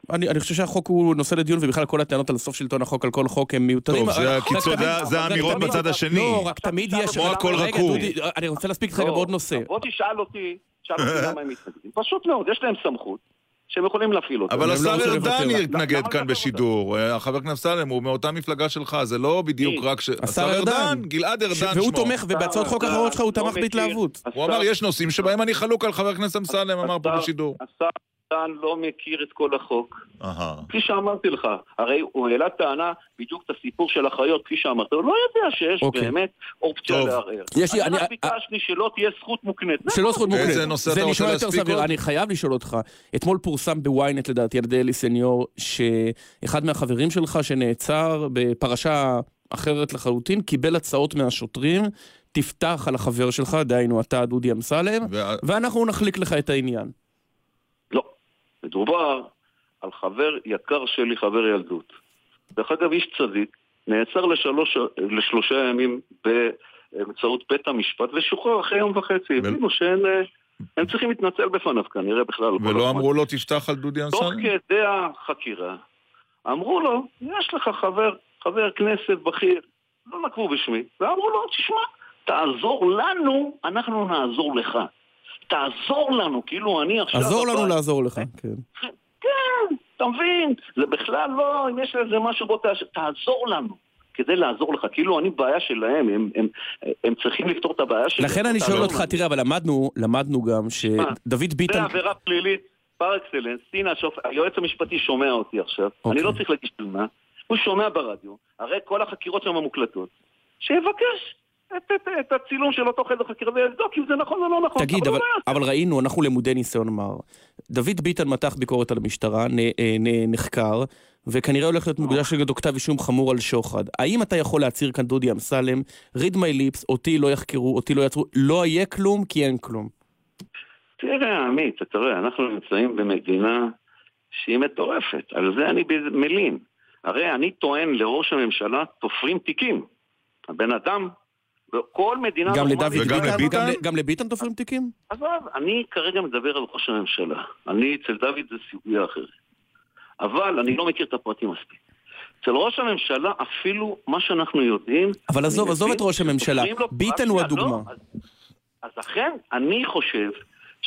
אני חושב שהחוק הוא נושא לדיון, ובכלל כל הטענות על סוף שלטון החוק, על כל חוק הם מיותרים. טוב, זה האמירות בצד השני. לא, רק תמיד יש... רגע, דודי, אני רוצה להספיק לך גם בעוד נושא. בוא תשאל אותי, תשאל אותי למה הם מתנגדים. פשוט מאוד, יש להם סמכות. שהם יכולים להפעיל אותם. אבל השר ארדן יתנגד כאן בשידור. חבר הכנסת אמסלם הוא מאותה מפלגה שלך, זה לא בדיוק רק... השר ארדן, גלעד ארדן שמו. והוא תומך, ובהצעות חוק אחרות שלך הוא תמך בהתלהבות. הוא אמר, יש נושאים שבהם אני חלוק על חבר הכנסת אמסלם, אמר פה בשידור. השר ארדן לא מכיר את כל החוק. כפי שאמרתי לך, הרי הוא העלה טענה בדיוק את הסיפור של החיות, כפי שאמרת, הוא לא יודע שיש באמת אופציה לערער. אני ביקשתי שלא תהיה זכות מוקנית. שלא זכות מוקנית. זה נשמע יותר סביר. אני חייב לשאול אותך, אתמול פורסם בוויינט לדעתי, על ידי אלי סניור, שאחד מהחברים שלך שנעצר בפרשה אחרת לחלוטין, קיבל הצעות מהשוטרים, תפתח על החבר שלך, דהיינו אתה דודי אמסלם, ואנחנו נחליק לך את העניין. לא. מדובר על חבר יקר שלי, חבר ילדות. דרך אגב, איש צדיק, נעצר לשלוש, לשלושה ימים באמצעות בית המשפט, ושוחרר אחרי יום וחצי. הבינו שאין, הם צריכים להתנצל בפניו, כנראה בכלל. ולא אמרו לו, תשתח על דודי אמסלם? תוך כדי החקירה. אמרו לו, יש לך חבר, חבר כנסת בכיר, לא נקבו בשמי. ואמרו לו, תשמע, תעזור לנו, אנחנו נעזור לך. תעזור לנו, כאילו אני עכשיו... עזור לנו לעזור לך, כן. כן, אתה מבין, זה בכלל לא, אם יש לזה משהו בוא תעזור לנו, כדי לעזור לך, כאילו אני בעיה שלהם, הם, הם, הם צריכים לפתור את הבעיה שלהם. לכן אני שואל אותך, תראה, אבל למדנו, למדנו גם שדוד ביטן... זה עבירה פלילית, פר אקסלנס, הנה, היועץ המשפטי שומע אותי עכשיו, אני לא צריך להגיש תלונה, הוא שומע ברדיו, הרי כל החקירות שם המוקלטות, שיבקש. את הצילום של אותו חדר חקירה ולבדוק אם זה נכון או לא נכון. תגיד, אבל ראינו, אנחנו למודי ניסיון מר. דוד ביטן מתח ביקורת על המשטרה, נחקר, וכנראה הולך להיות מוגדש לגדו כתב אישום חמור על שוחד. האם אתה יכול להצהיר כאן דודי אמסלם, read my lips, אותי לא יחקרו, אותי לא יעצרו, לא יהיה כלום כי אין כלום? תראה, עמית, תראה, אנחנו נמצאים במדינה שהיא מטורפת. על זה אני מלין. הרי אני טוען לראש הממשלה, תופרים תיקים. הבן אדם כל מדינה... גם לביטן? גם לביטן תופרים תיקים? אז אני כרגע מדבר על ראש הממשלה. אני, אצל דוד זה סיוגיה אחרת. אבל אני לא מכיר את הפרטים מספיק. אצל ראש הממשלה אפילו מה שאנחנו יודעים... אבל עזוב, עזוב את ראש הממשלה. ביטן הוא הדוגמה. אז לכן אני חושב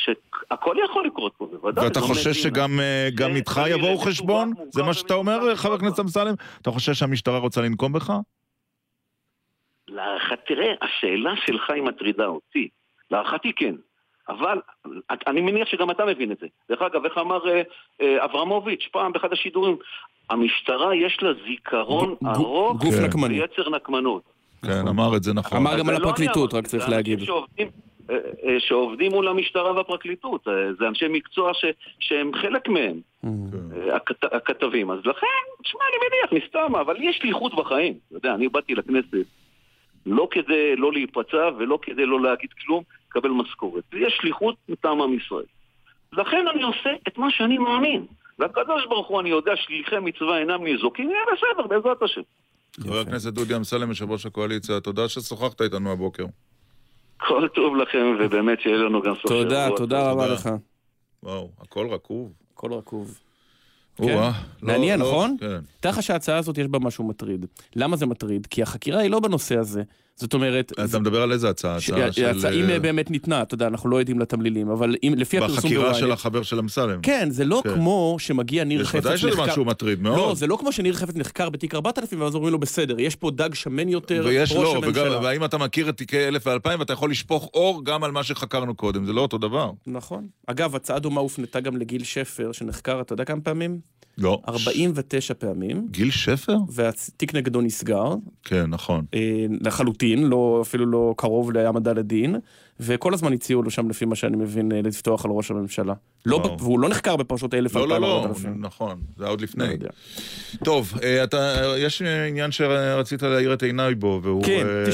שהכל יכול לקרות פה, בוודאי. ואתה חושש שגם איתך יבואו חשבון? זה מה שאתה אומר, חבר הכנסת אמסלם? אתה חושש שהמשטרה רוצה לנקום בך? להערכת, תראה, השאלה שלך היא מטרידה אותי. להערכתי כן. אבל אני מניח שגם אתה מבין את זה. דרך אגב, איך אמר אברמוביץ' פעם באחד השידורים, המשטרה יש לה זיכרון ארוך ויצר נקמנות. כן, אמר את זה נכון. אמר גם על הפרקליטות, רק צריך להגיד. שעובדים מול המשטרה והפרקליטות, זה אנשי מקצוע שהם חלק מהם, הכתבים. אז לכן, תשמע, אני מניח, מסתם, אבל יש לי איכות בחיים. אתה יודע, אני באתי לכנסת, לא כדי לא להיפצע ולא כדי לא להגיד כלום, לקבל משכורת. יש שליחות מטעם עם ישראל. לכן אני עושה את מה שאני מאמין. והקדוש ברוך הוא, אני יודע, שליחי מצווה אינם ניזוקים, יהיה בסדר, בעזרת השם. חבר הכנסת דודי אמסלם, יושב ראש הקואליציה, תודה ששוחחת איתנו הבוקר. כל טוב לכם, ובאמת שיהיה לנו גם סופר. תודה, תודה רבה לך. וואו, הכל רקוב. הכל רקוב. מעניין, נכון? תחת שההצעה הזאת יש בה משהו מטריד. למה זה מטריד? כי החקירה היא לא בנושא הזה. זאת אומרת... אתה מדבר על איזה הצעה? אם באמת ניתנה, אתה יודע, אנחנו לא עדים לתמלילים, אבל לפי הפרסום... בחקירה של החבר של אמסלם. כן, זה לא כמו שמגיע ניר חפץ נחקר... יש ודאי שזה משהו מטריד מאוד. לא, זה לא כמו שניר חפץ נחקר בתיק ארבעת אלפים, ואז אומרים לו, בסדר, יש פה דג שמן יותר, ראש הממשלה. והאם אתה מכיר את תיקי אלף ואלפיים, אתה יכול לשפוך אור גם על מה שחקרנו קודם, זה לא אותו דבר. נכון. אגב, הצעה דומה הופנתה גם לגיל שפר, שנחקר, אתה יודע כמה פעמים? לא. ארבעים ותשע פעמים. גיל שפר? והתיק נגדו נסגר. כן, נכון. לחלוטין, לא, אפילו לא קרוב להעמדה לדין, וכל הזמן הציעו לו שם לפי מה שאני מבין לפתוח על ראש הממשלה. לא, והוא לא נחקר בפרשות אלף אלפיים. לא, לא, לא, נכון, זה עוד לפני. טוב, יש עניין שרצית להעיר את עיניי בו, והוא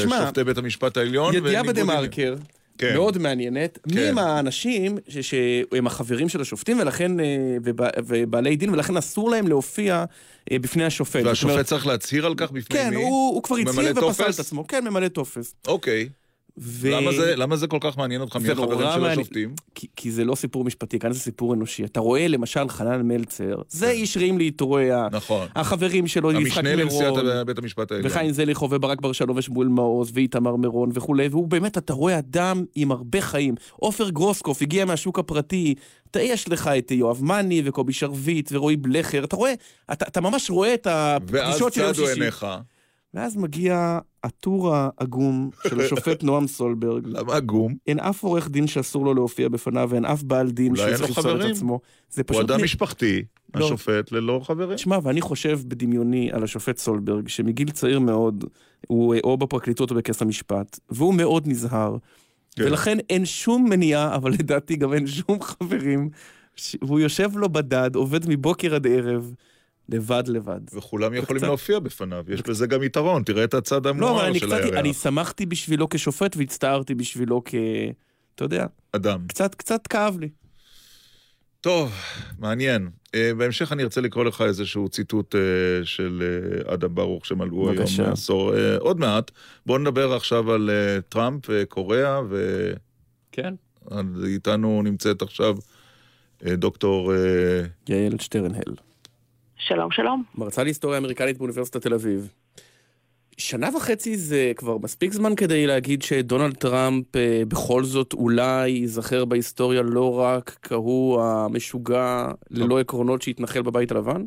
שופטי בית המשפט העליון. ידיעה בדמרקר. כן. מאוד מעניינת, כן. מי הם האנשים ש- שהם החברים של השופטים ולכן, ובע- ובעלי דין, ולכן אסור להם להופיע בפני השופט. והשופט אומר... צריך להצהיר על כך בפני כן, מי? כן, הוא, הוא כבר הצהיר ופסל את עצמו. כן, ממלא טופס. אוקיי. ו... למה, זה, למה זה כל כך מעניין אותך מי החברים של השופטים? אני... כי, כי זה לא סיפור משפטי, כאן זה סיפור אנושי. אתה רואה למשל חנן מלצר, זה איש רעים להתרועע. נכון. החברים שלו יצחק מרון. המשנה לנשיאת בית המשפט העליון. וחיים זליחו וברק בר שלום ושמואל מעוז ואיתמר מרון וכו'. והוא באמת, אתה רואה אדם עם הרבה חיים. עופר גרוסקוף הגיע מהשוק הפרטי, אתה יש לך את יואב מני וקובי שרביט ורועי בלחר. אתה רואה, אתה, אתה ממש רואה את הפגישות של יום שישי. ואז מגיע הטור האגום של השופט נועם סולברג. למה אגום? אין אף עורך דין שאסור לו להופיע בפניו, ואין אף בעל דין שצריך לצור את עצמו. הוא אדם משפחתי, השופט ללא חברים. תשמע, ואני חושב בדמיוני על השופט סולברג, שמגיל צעיר מאוד, הוא או בפרקליטות או בכס המשפט, והוא מאוד נזהר, ולכן אין שום מניעה, אבל לדעתי גם אין שום חברים, והוא יושב לו בדד, עובד מבוקר עד ערב, לבד לבד. וכולם יכולים להופיע בפניו, יש בזה גם יתרון, תראה את הצד המואר של הירח. אני שמחתי בשבילו כשופט והצטערתי בשבילו כ... אתה יודע. אדם. קצת כאב לי. טוב, מעניין. בהמשך אני ארצה לקרוא לך איזשהו ציטוט של אדם ברוך שמלאו היום מעשור. עוד מעט, בואו נדבר עכשיו על טראמפ וקוריאה ו... כן. איתנו נמצאת עכשיו דוקטור... יעל שטרנהל. שלום, שלום. מרצה להיסטוריה אמריקנית באוניברסיטת תל אביב. שנה וחצי זה כבר מספיק זמן כדי להגיד שדונלד טראמפ בכל זאת אולי ייזכר בהיסטוריה לא רק כהוא המשוגע ללא עקרונות שהתנחל בבית הלבן?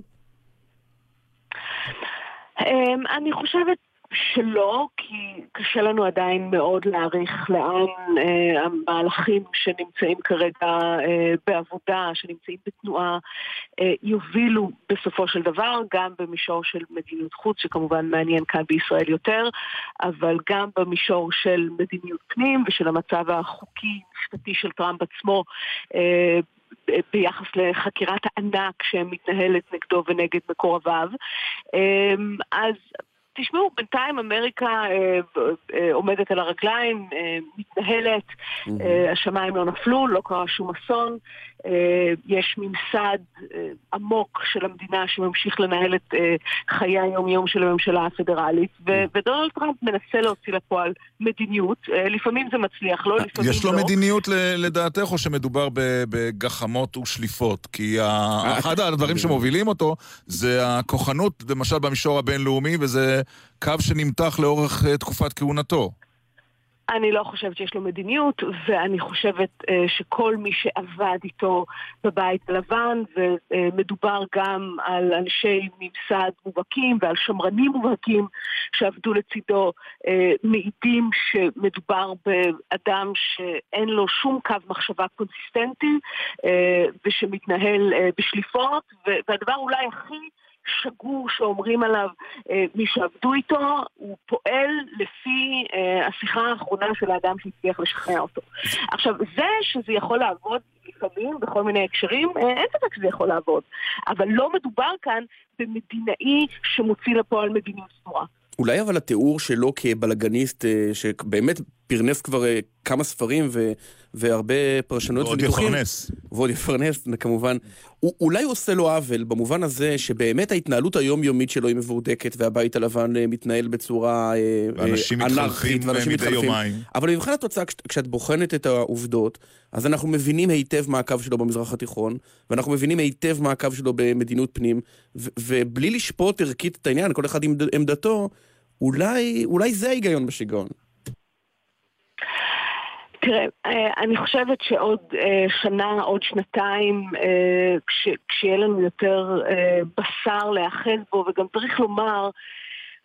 אני חושבת שלא, כי קשה לנו עדיין מאוד להעריך לאן אה, המהלכים שנמצאים כרגע אה, בעבודה, שנמצאים בתנועה, אה, יובילו בסופו של דבר, גם במישור של מדיניות חוץ, שכמובן מעניין כאן בישראל יותר, אבל גם במישור של מדיניות פנים ושל המצב החוקי, משפטי של טראמפ עצמו, אה, ביחס לחקירת הענק שמתנהלת נגדו ונגד מקורביו. אה, אז... תשמעו, בינתיים אמריקה אה, אה, עומדת על הרגליים, אה, מתנהלת, אה, השמיים לא נפלו, לא קרה שום אסון, אה, יש ממסד אה, עמוק של המדינה שממשיך לנהל את אה, חיי היום-יום של הממשלה הפדרלית, ו- ודונלד טראמפ מנסה להוציא לפועל מדיניות, אה, לפעמים זה מצליח, לא לפעמים יש לא. יש לו מדיניות לדעתך או שמדובר בגחמות ושליפות? כי אחד הדברים שמובילים אותו זה הכוחנות, למשל במישור הבינלאומי, וזה... קו שנמתח לאורך תקופת כהונתו. אני לא חושבת שיש לו מדיניות, ואני חושבת שכל מי שעבד איתו בבית הלבן, ומדובר גם על אנשי ממסד מובהקים ועל שמרנים מובהקים שעבדו לצידו, מעידים שמדובר באדם שאין לו שום קו מחשבה קונסיסטנטי, ושמתנהל בשליפות, והדבר אולי הכי שגור שאומרים עליו מי שעבדו איתו, הוא פועל לפי השיחה האחרונה של האדם שהצליח לשכנע אותו. עכשיו, זה שזה יכול לעבוד לפעמים בכל מיני הקשרים, אין ספק שזה יכול לעבוד, אבל לא מדובר כאן במדינאי שמוציא לפועל מדיניות סדורה. אולי אבל התיאור שלו כבלגניסט, שבאמת פרנס כבר כמה ספרים ו... והרבה פרשנויות וניתוחים. ועוד יפרנס. ועוד יפרנס, כמובן. הוא, אולי הוא עושה לו עוול, במובן הזה שבאמת ההתנהלות היומיומית שלו היא מבורדקת, והבית הלבן מתנהל בצורה אנרכית, מתחלפים, ואנשים מתחלפים. אבל במבחן התוצאה, כש, כשאת בוחנת את העובדות, אז אנחנו מבינים היטב מה הקו שלו במזרח התיכון, ואנחנו מבינים היטב מה הקו שלו במדינות פנים, ו, ובלי לשפוט ערכית את העניין, כל אחד עם עמדתו, אולי, אולי זה ההיגיון בשיגעון. תראה, אני חושבת שעוד שנה, עוד שנתיים, כשיהיה לנו יותר בשר לאחד בו, וגם צריך לומר,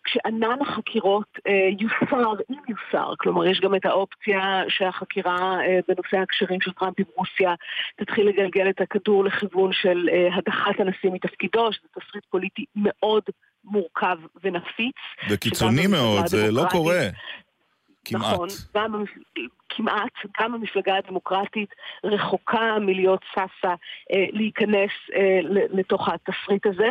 כשענן החקירות יוסר, אם יוסר, כלומר יש גם את האופציה שהחקירה בנושא הקשרים של טראמפ עם רוסיה תתחיל לגלגל את הכדור לכיוון של הדחת הנשיא מתפקידו, שזה תסריט פוליטי מאוד מורכב ונפיץ. וקיצוני מאוד, זה לא קורה. כמעט. נכון, גם, כמעט, גם המפלגה הדמוקרטית רחוקה מלהיות ססה אה, להיכנס אה, לתוך התפריט הזה.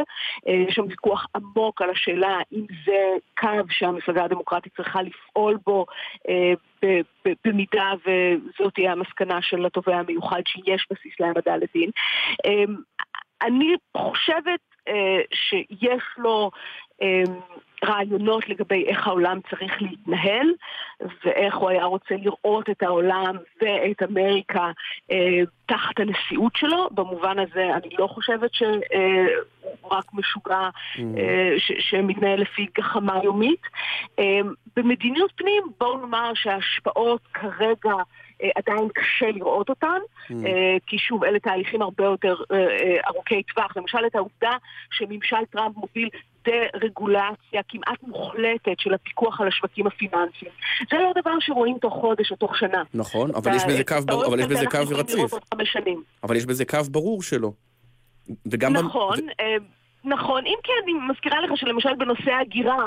אה, יש שם ויכוח עמוק על השאלה אם זה קו שהמפלגה הדמוקרטית צריכה לפעול בו אה, במידה, וזאת תהיה המסקנה של התובע המיוחד שיש בסיס להעמדה לדין. אה, אני חושבת אה, שיש לו... אה, רעיונות לגבי איך העולם צריך להתנהל, ואיך הוא היה רוצה לראות את העולם ואת אמריקה אה, תחת הנשיאות שלו. במובן הזה אני לא חושבת שהוא אה, רק משוגע אה, ש- שמתנהל לפי גחמה יומית. אה, במדיניות פנים בואו נאמר שההשפעות כרגע אה, עדיין קשה לראות אותן, אה, כי שוב אלה תהליכים הרבה יותר אה, אה, ארוכי טווח. למשל את העובדה שממשל טראמפ מוביל דה-רגולציה כמעט מוחלטת של הפיקוח על השווקים הפיננסיים. זה לא דבר שרואים תוך חודש או תוך שנה. נכון, אבל יש בזה קו ברור, אבל יש בזה קו רציף. אבל יש בזה קו ברור שלו. נכון, נכון. אם כן, אני מזכירה לך שלמשל בנושא הגירה,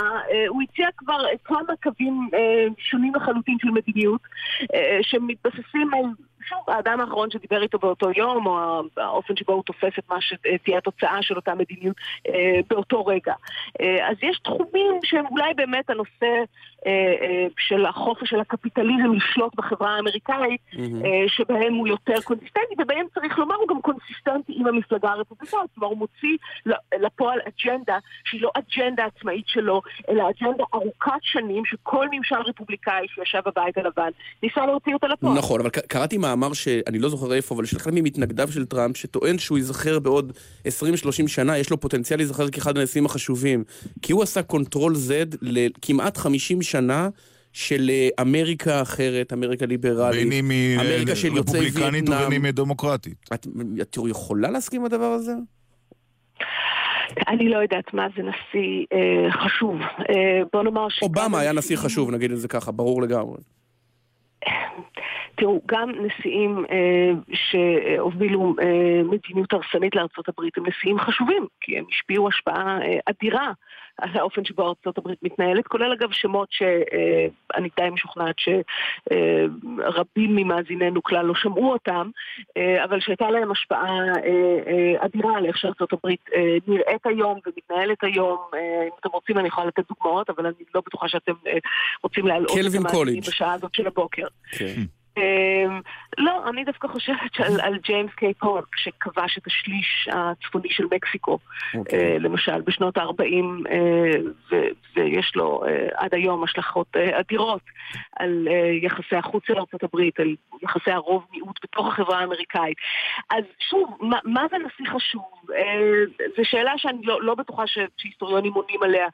הוא הציע כבר כמה קווים שונים לחלוטין של מדיניות, שמתבססים על האדם האחרון שדיבר איתו באותו יום, או האופן שבו הוא תופס את מה שתהיה התוצאה של אותה מדיניות אה, באותו רגע. אה, אז יש תחומים שהם אולי באמת הנושא אה, אה, של החופש של הקפיטליזם לשלוט בחברה האמריקאית, mm-hmm. אה, שבהם הוא יותר קונסיסטנטי, ובהם צריך לומר הוא גם קונסיסטנטי עם המפלגה הרפובליקאית, כלומר הוא מוציא לפועל אג'נדה שהיא לא אג'נדה עצמאית שלו, אלא אג'נדה ארוכת שנים שכל ממשל רפובליקאי שישב בבית הלבן ניסה להוציא אותה לפועל. נכון, אבל ק- קראתי מה אמר שאני לא זוכר איפה, אבל שלחד ממתנגדיו של טראמפ, שטוען שהוא ייזכר בעוד עשרים שלושים שנה, יש לו פוטנציאל להיזכר כאחד הנשיאים החשובים, כי הוא עשה קונטרול זד לכמעט חמישים שנה של אמריקה אחרת, אמריקה ליברלית, בין אם היא רפובליקנית ובין אם היא דמוקרטית. את יכולה להסכים לדבר הזה? אני לא יודעת מה זה נשיא חשוב. אובמה היה נשיא חשוב, נגיד את זה ככה, ברור לגמרי. תראו, גם נשיאים אה, שהובילו אה, מדיניות הרסנית לארצות הברית הם נשיאים חשובים, כי הם השפיעו השפעה אה, אדירה על האופן שבו ארצות הברית מתנהלת, כולל אגב שמות שאני די משוכנעת שרבים ממאזיננו כלל לא שמעו אותם, אבל שהייתה להם השפעה אדירה על איך שארצות הברית נראית היום ומתנהלת היום. אם אתם רוצים אני יכולה לתת דוגמאות, אבל אני לא בטוחה שאתם רוצים להעלות את המאזינים בשעה הזאת של הבוקר. כן. לא, אני דווקא חושבת על ג'יימס קיי פורק, שכבש את השליש הצפוני של מקסיקו, למשל, בשנות ה-ארבעים, ויש לו עד היום השלכות אדירות על יחסי החוץ של ארצות הברית, על יחסי הרוב מיעוט בתוך החברה האמריקאית. אז שוב, מה זה נשיא חשוב? זו שאלה שאני לא בטוחה שהיסטוריונים עונים עליה,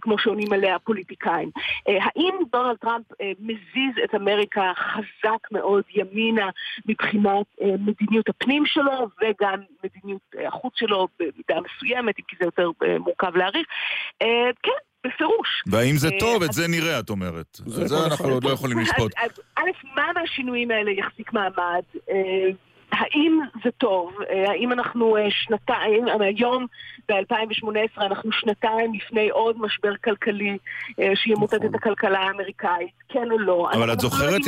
כמו שעונים עליה פוליטיקאים. האם דונלד טראמפ מזיז את אמריקה חזק מאוד ימינה מבחינת אה, מדיניות הפנים שלו וגם מדיניות אה, החוץ שלו במידה מסוימת, אם כי זה יותר אה, מורכב להעריך. אה, כן, בפירוש. והאם זה טוב, את זה נראה, את אומרת. זה אנחנו עוד לא יכולים לשפוט. א', מה מהשינויים האלה יחזיק מעמד? האם זה טוב? האם אנחנו שנתיים, היום ב-אלפיים שמונה עשרה אנחנו שנתיים לפני עוד משבר כלכלי שימוטט את הכלכלה האמריקאית? כן או לא? אבל את זוכרת,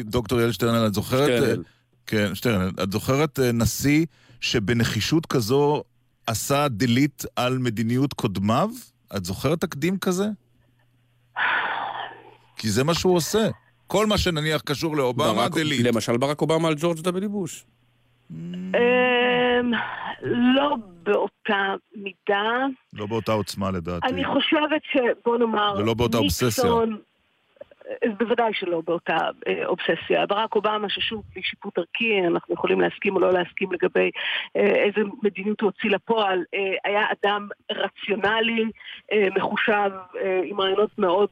דוקטור יעל שטרנהל, את זוכרת, כן, שטרנהל, את זוכרת נשיא שבנחישות כזו עשה דלית על מדיניות קודמיו? את זוכרת תקדים כזה? כי זה מה שהוא עושה. כל מה שנניח קשור לאובמה, דלית. למשל ברק אובמה על ג'ורג' דאבליו בוש. לא באותה מידה. לא באותה עוצמה לדעתי. אני חושבת שבוא נאמר... ולא באותה אובססיה. בוודאי שלא באותה אובססיה. ברק אובמה ששוב בלי שיפוט ערכי, אנחנו יכולים להסכים או לא להסכים לגבי איזה מדיניות הוא הוציא לפועל, היה אדם רציונלי, מחושב עם רעיונות מאוד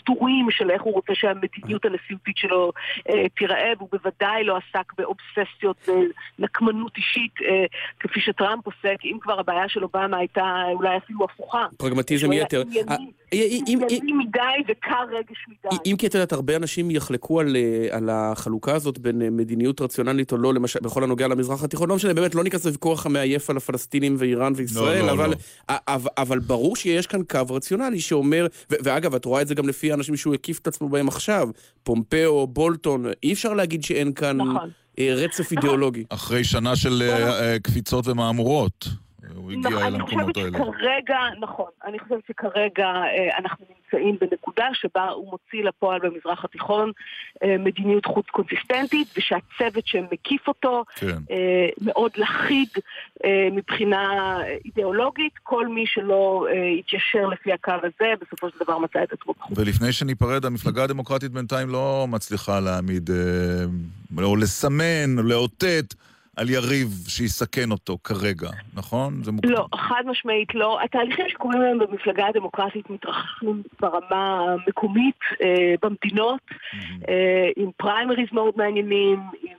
סתורים של איך הוא רוצה שהמדיניות הנשיאותית שלו תיראה, והוא בוודאי לא עסק באובססיות נקמנות אישית כפי שטראמפ עוסק, אם כבר הבעיה של אובמה הייתה אולי אפילו הפוכה. פרגמטיזם יתר. ימים מדי וקר רגש מדי. אם כי את יודעת, הרבה אנשים יחלקו על, על החלוקה הזאת בין מדיניות רציונלית או לא, למשל, בכל הנוגע למזרח התיכון, לא משנה, באמת לא ניכנס לוויכוח המעייף על הפלסטינים ואיראן וישראל, לא, אבל, לא, אבל, לא. אבל ברור שיש כאן קו רציונלי שאומר, ו- ואגב, את רואה את זה גם לפי האנשים שהוא הקיף את עצמו בהם עכשיו, פומפאו, בולטון, אי אפשר להגיד שאין כאן נכון. רצף נכון. אידיאולוגי. אחרי שנה של נכון. קפיצות ומאמורות. אני חושבת שכרגע, נכון, אני חושבת שכרגע אנחנו נמצאים בנקודה שבה הוא מוציא לפועל במזרח התיכון מדיניות חוץ קונסיסטנטית, ושהצוות שמקיף אותו מאוד לחיד מבחינה אידיאולוגית, כל מי שלא יתיישר לפי הקו הזה, בסופו של דבר מצא את עצמו. ולפני שניפרד, המפלגה הדמוקרטית בינתיים לא מצליחה להעמיד, או לסמן, או לאותת, על יריב שיסכן אותו כרגע, נכון? לא, חד משמעית לא. התהליכים שקוראים להם במפלגה הדמוקרטית מתרחשים ברמה המקומית, במדינות, עם פריימריז מאוד מעניינים, עם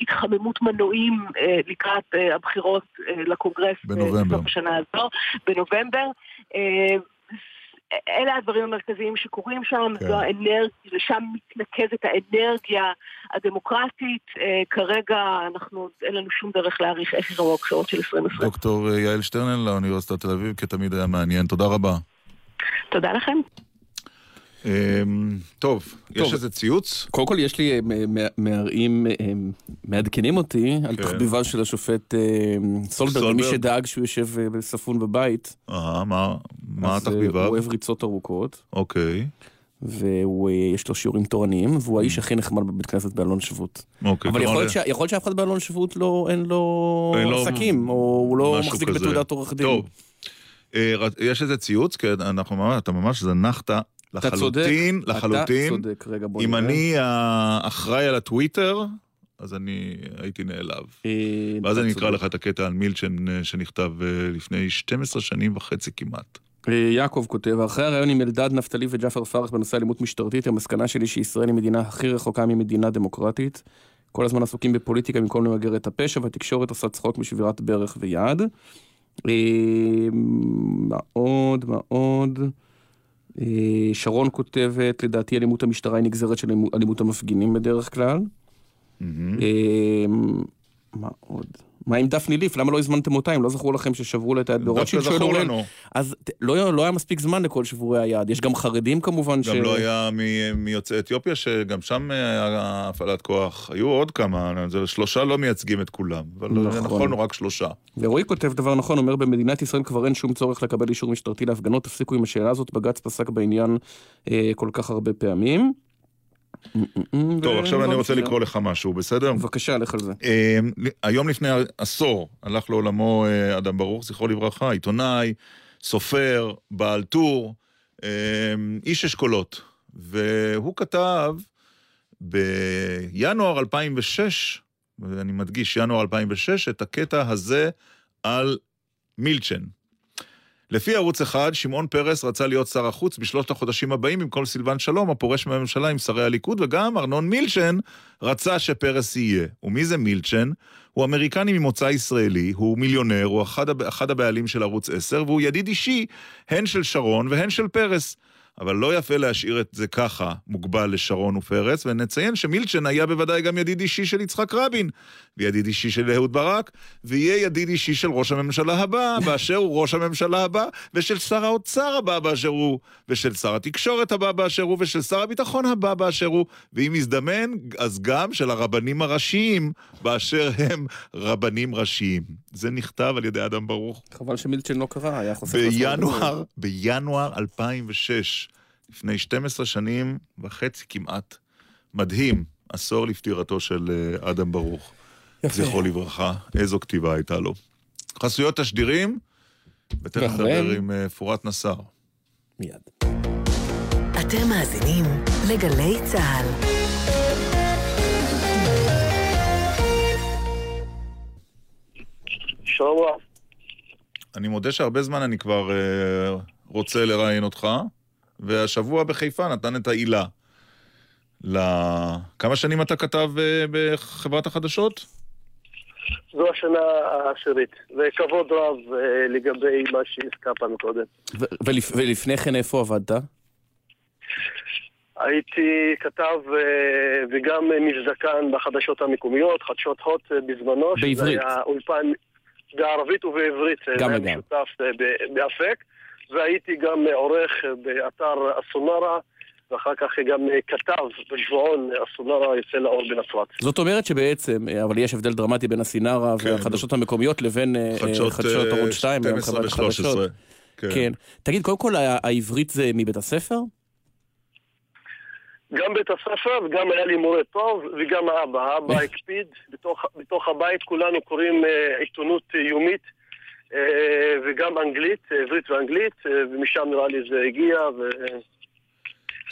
התחממות מנועים לקראת הבחירות לקונגרס בסוף השנה הזו, בנובמבר. אלה הדברים המרכזיים שקורים שם, זו האנרגיה, לשם מתנקזת האנרגיה הדמוקרטית. כרגע אנחנו, אין לנו שום דרך להעריך איך יראו הקשרות של עשרים עשרים. דוקטור יעל שטרנהל, לאוניברסיטת תל אביב, כתמיד היה מעניין. תודה רבה. תודה לכם. טוב, יש איזה ציוץ? קודם כל יש לי מערעים, מעדכנים אותי על תחביביו של השופט סולברג, מי שדאג שהוא יושב בספון בבית. אה, מה התחביביו? הוא אוהב ריצות ארוכות. אוקיי. ויש לו שיעורים תורניים, והוא האיש הכי נחמד בבית כנסת באלון שבות. אבל יכול שאף אחד באלון שבות אין לו עסקים, או הוא לא מחזיק בתעודת עורך דין. טוב, יש איזה ציוץ, כי אתה ממש זנחת לחלוטין, לחלוטין, אם אני האחראי על הטוויטר, אז אני הייתי נעלב. ואז אני אקרא לך את הקטע על מילצ'ן שנכתב לפני שתים עשרה שנים וחצי כמעט. יעקב כותב, אחרי הרעיון עם אלדד, נפתלי וג'פר פרח בנושא אלימות משטרתית, המסקנה שלי שישראל היא מדינה הכי רחוקה ממדינה דמוקרטית. כל הזמן עסוקים בפוליטיקה במקום למגר את הפשע, והתקשורת עושה צחוק משבירת ברך ויד. מאוד, מאוד... שרון כותבת, לדעתי אלימות המשטרה היא נגזרת של אלימות המפגינים בדרך כלל. מה עוד? מה עם דפני ליף? למה לא הזמנתם אותה? אם לא זכרו לכם ששברו לה את היד ברוטשילד? אז לא היה מספיק זמן לכל שבורי היד. יש גם חרדים כמובן. גם לא היה מיוצאי אתיופיה, שגם שם היה הפעלת כוח. היו עוד כמה, שלושה לא מייצגים את כולם. אבל זה נכון, רק שלושה. ורועי כותב דבר נכון, אומר, במדינת ישראל כבר אין שום צורך לקבל אישור משטרתי להפגנות. תפסיקו עם השאלה הזאת, בג"ץ פסק בעניין כל כך הרבה פעמים. טוב, עכשיו אני רוצה לקרוא לך משהו, בסדר? בבקשה, לך על זה. היום לפני עשור הלך לעולמו אדם ברוך, זכרו לברכה, עיתונאי, סופר, בעל טור, איש אשכולות, והוא כתב בינואר אלפיים ושש, ואני מדגיש ינואר אלפיים ושש, את הקטע הזה על מילצ'ן. לפי ערוץ אחד, שמעון פרס רצה להיות שר החוץ בשלושת החודשים הבאים עם כל סילבן שלום, הפורש מהממשלה עם שרי הליכוד, וגם ארנון מילצ'ן רצה שפרס יהיה. ומי זה מילצ'ן? הוא אמריקני ממוצא ישראלי, הוא מיליונר, הוא אחד, אחד הבעלים של ערוץ עשר, והוא ידיד אישי, הן של שרון והן של פרס. אבל לא יפה להשאיר את זה ככה, מוגבל לשרון ופרס, ונציין שמילצ'ן היה בוודאי גם ידיד אישי של יצחק רבין, וידיד אישי של אהוד ברק, ויהיה ידיד אישי של ראש הממשלה הבא, באשר הוא ראש הממשלה הבא, ושל שר האוצר הבא באשר הוא, ושל שר התקשורת הבא באשר הוא, ושל שר הביטחון הבא באשר הוא, ואם יזדמן, אז גם של הרבנים הראשיים, באשר הם רבנים ראשיים. זה נכתב על ידי אדם ברוך. חבל שמילצ'ן לא קרא, היה חוסר בינואר, בינואר אלפיים ושש. לפני שתים עשרה שנים וחצי כמעט, מדהים, עשור לפטירתו של אדם ברוך, זכרו לברכה, איזו כתיבה הייתה לו. חסויות תשדירים, ותכף נדבר עם פורת נסאר. מיד. אתם מאזינים לגלי צהל. שבוע. אני מודה שהרבה זמן אני כבר רוצה לראיין אותך, והשבוע בחיפה נתן את העילה. כמה שנים אתה כתב בחברת החדשות? זו השנה העשירית, וכבוד רב לגבי מה שהזכרת מקודם. ולפני כן איפה עבדת? הייתי כתב וגם מבזקן בחדשות המקומיות, חדשות הוט בזמנו. בעברית? זה היה אולפן בערבית ובעברית. גם וגם. משותף באפק. והייתי גם עורך באתר הסונרה, ואחר כך גם כתב בשבועון הסונרה יצא לאור בנצרת. זאת אומרת שבעצם, אבל יש הבדל דרמטי בין הסינרה והחדשות המקומיות לבין חדשות ערוץ שתיים. שתים עשרה ו-שלוש עשרה. כן. תגיד, קודם כל, העברית זה מבית הספר? גם בית הספר, וגם היה לי מורה טוב, וגם האבא. האבא הקפיד, בתוך הבית כולנו קוראים עיתונות יומית, וגם אנגלית, עברית ואנגלית, ומשם נראה לי זה הגיע,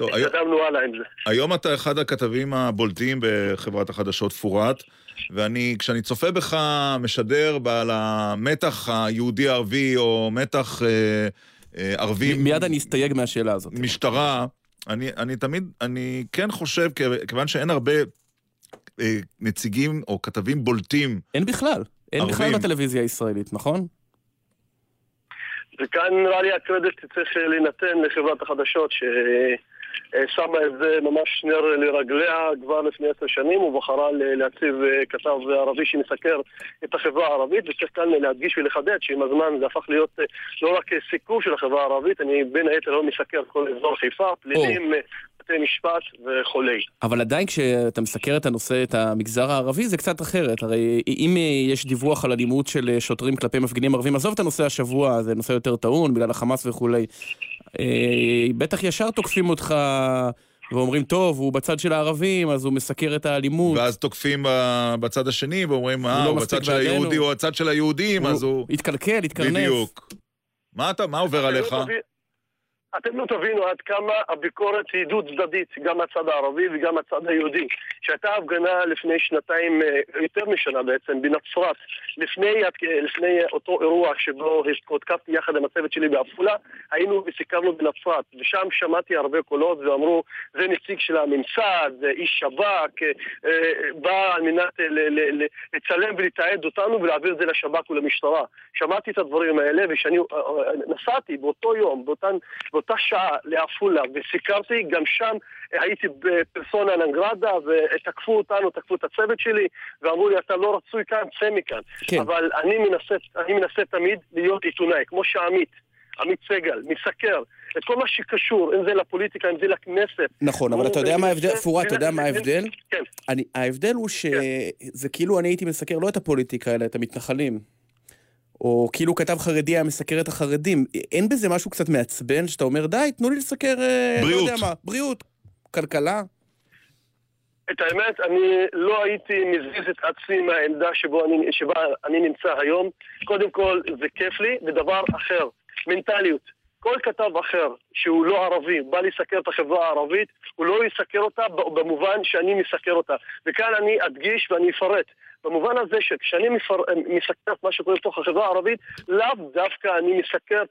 והתקדמנו הלאה עם זה. היום אתה אחד הכתבים הבולטים בחברת החדשות פורת, ואני, כשאני צופה בך, משדר בעל המתח היהודי-ערבי, או מתח ערבי... מיד אני אסתייג מהשאלה הזאת. משטרה, אני תמיד, אני כן חושב, כיוון שאין הרבה נציגים או כתבים בולטים... אין בכלל, אין בכלל בטלוויזיה הישראלית, נכון? וכאן נראה לי הקרדיט צריך להינתן לחברת החדשות ששמה את זה ממש נר לרגליה כבר לפני עשר שנים, ובחרה להציב כתב ערבי שמסקר את החברה הערבית, וצריך כאן להדגיש ולחדד שעם הזמן זה הפך להיות לא רק סיכום של החברה הערבית, אני בין היתר לא מסקר כל אזור חיפה, פלילים, בתי משפט וכולי. אבל עדיין כשאתה מסקר את הנושא, את המגזר הערבי, זה קצת אחרת. הרי אם יש דיווח על אלימות של שוטרים כלפי מפגינים ערבים, עזוב את הנושא השבוע, זה נושא יותר טעון, בגלל החמאס וכולי. בטח ישר תוקפים אותך ואומרים, טוב, הוא בצד של הערבים, אז הוא מסקר את האלימות. ואז תוקפים בצד השני ואומרים, אה, הוא בצד של היהודי, הוא הצד של היהודים, אז הוא... התקלקל, התקרנף. בדיוק. מה עובר עליך? אתם לא תבינו עד כמה הביקורת היא דו צדדית, גם הצד הערבי וגם הצד היהודי. שהייתה הפגנה לפני שנתיים, יותר משנה בעצם, בנצרת, לפני, לפני אותו אירוע שבו התקפתי יחד עם הצוות שלי בעפולה, היינו וסיכרנו בנצרת, ושם שמעתי הרבה קולות ואמרו, זה נציג של הממסד, איש שב"כ, בא על מנת לצלם ולתעד אותנו ולהעביר את זה לשב"כ ולמשטרה. שמעתי את הדברים האלה, ושאני נסעתי באותו יום, באותן... אותה שעה לאפולה, וסיכרתי, גם שם הייתי בפרסונה נגרדה, ותקפו אותנו, תקפו את הצוות שלי, ואמרו לי, אתה לא רצוי כאן, צא מכאן. כן. אבל אני מנסה, אני מנסה תמיד להיות עיתונאי, כמו שעמית, עמית סגל, מסקר, את כל מה שקשור, אם זה לפוליטיקה, אם זה לכנסת. נכון, אבל אתה יודע מה ההבדל, פורת, אתה יודע מה ההבדל? כן. ההבדל הוא שזה כאילו אני הייתי מסקר לא את הפוליטיקה, אלא את המתנחלים. או כאילו כתב חרדי היה מסקר את החרדים. אין בזה משהו קצת מעצבן, שאתה אומר, די, תנו לי לסקר... בריאות. לא יודע מה, בריאות, כלכלה. את האמת, אני לא הייתי מזיז את עצמי מהעמדה שבו אני, שבה אני נמצא היום. קודם כל, זה כיף לי, ודבר אחר, מנטליות. כל כתב אחר שהוא לא ערבי, בא לסקר את החברה הערבית, הוא לא יסקר אותה במובן שאני מסקר אותה. וכאן אני אדגיש ואני אפרט. במובן הזה שכשאני מסקר את מה שקורה בתוך החברה הערבית, לאו דווקא אני מסקר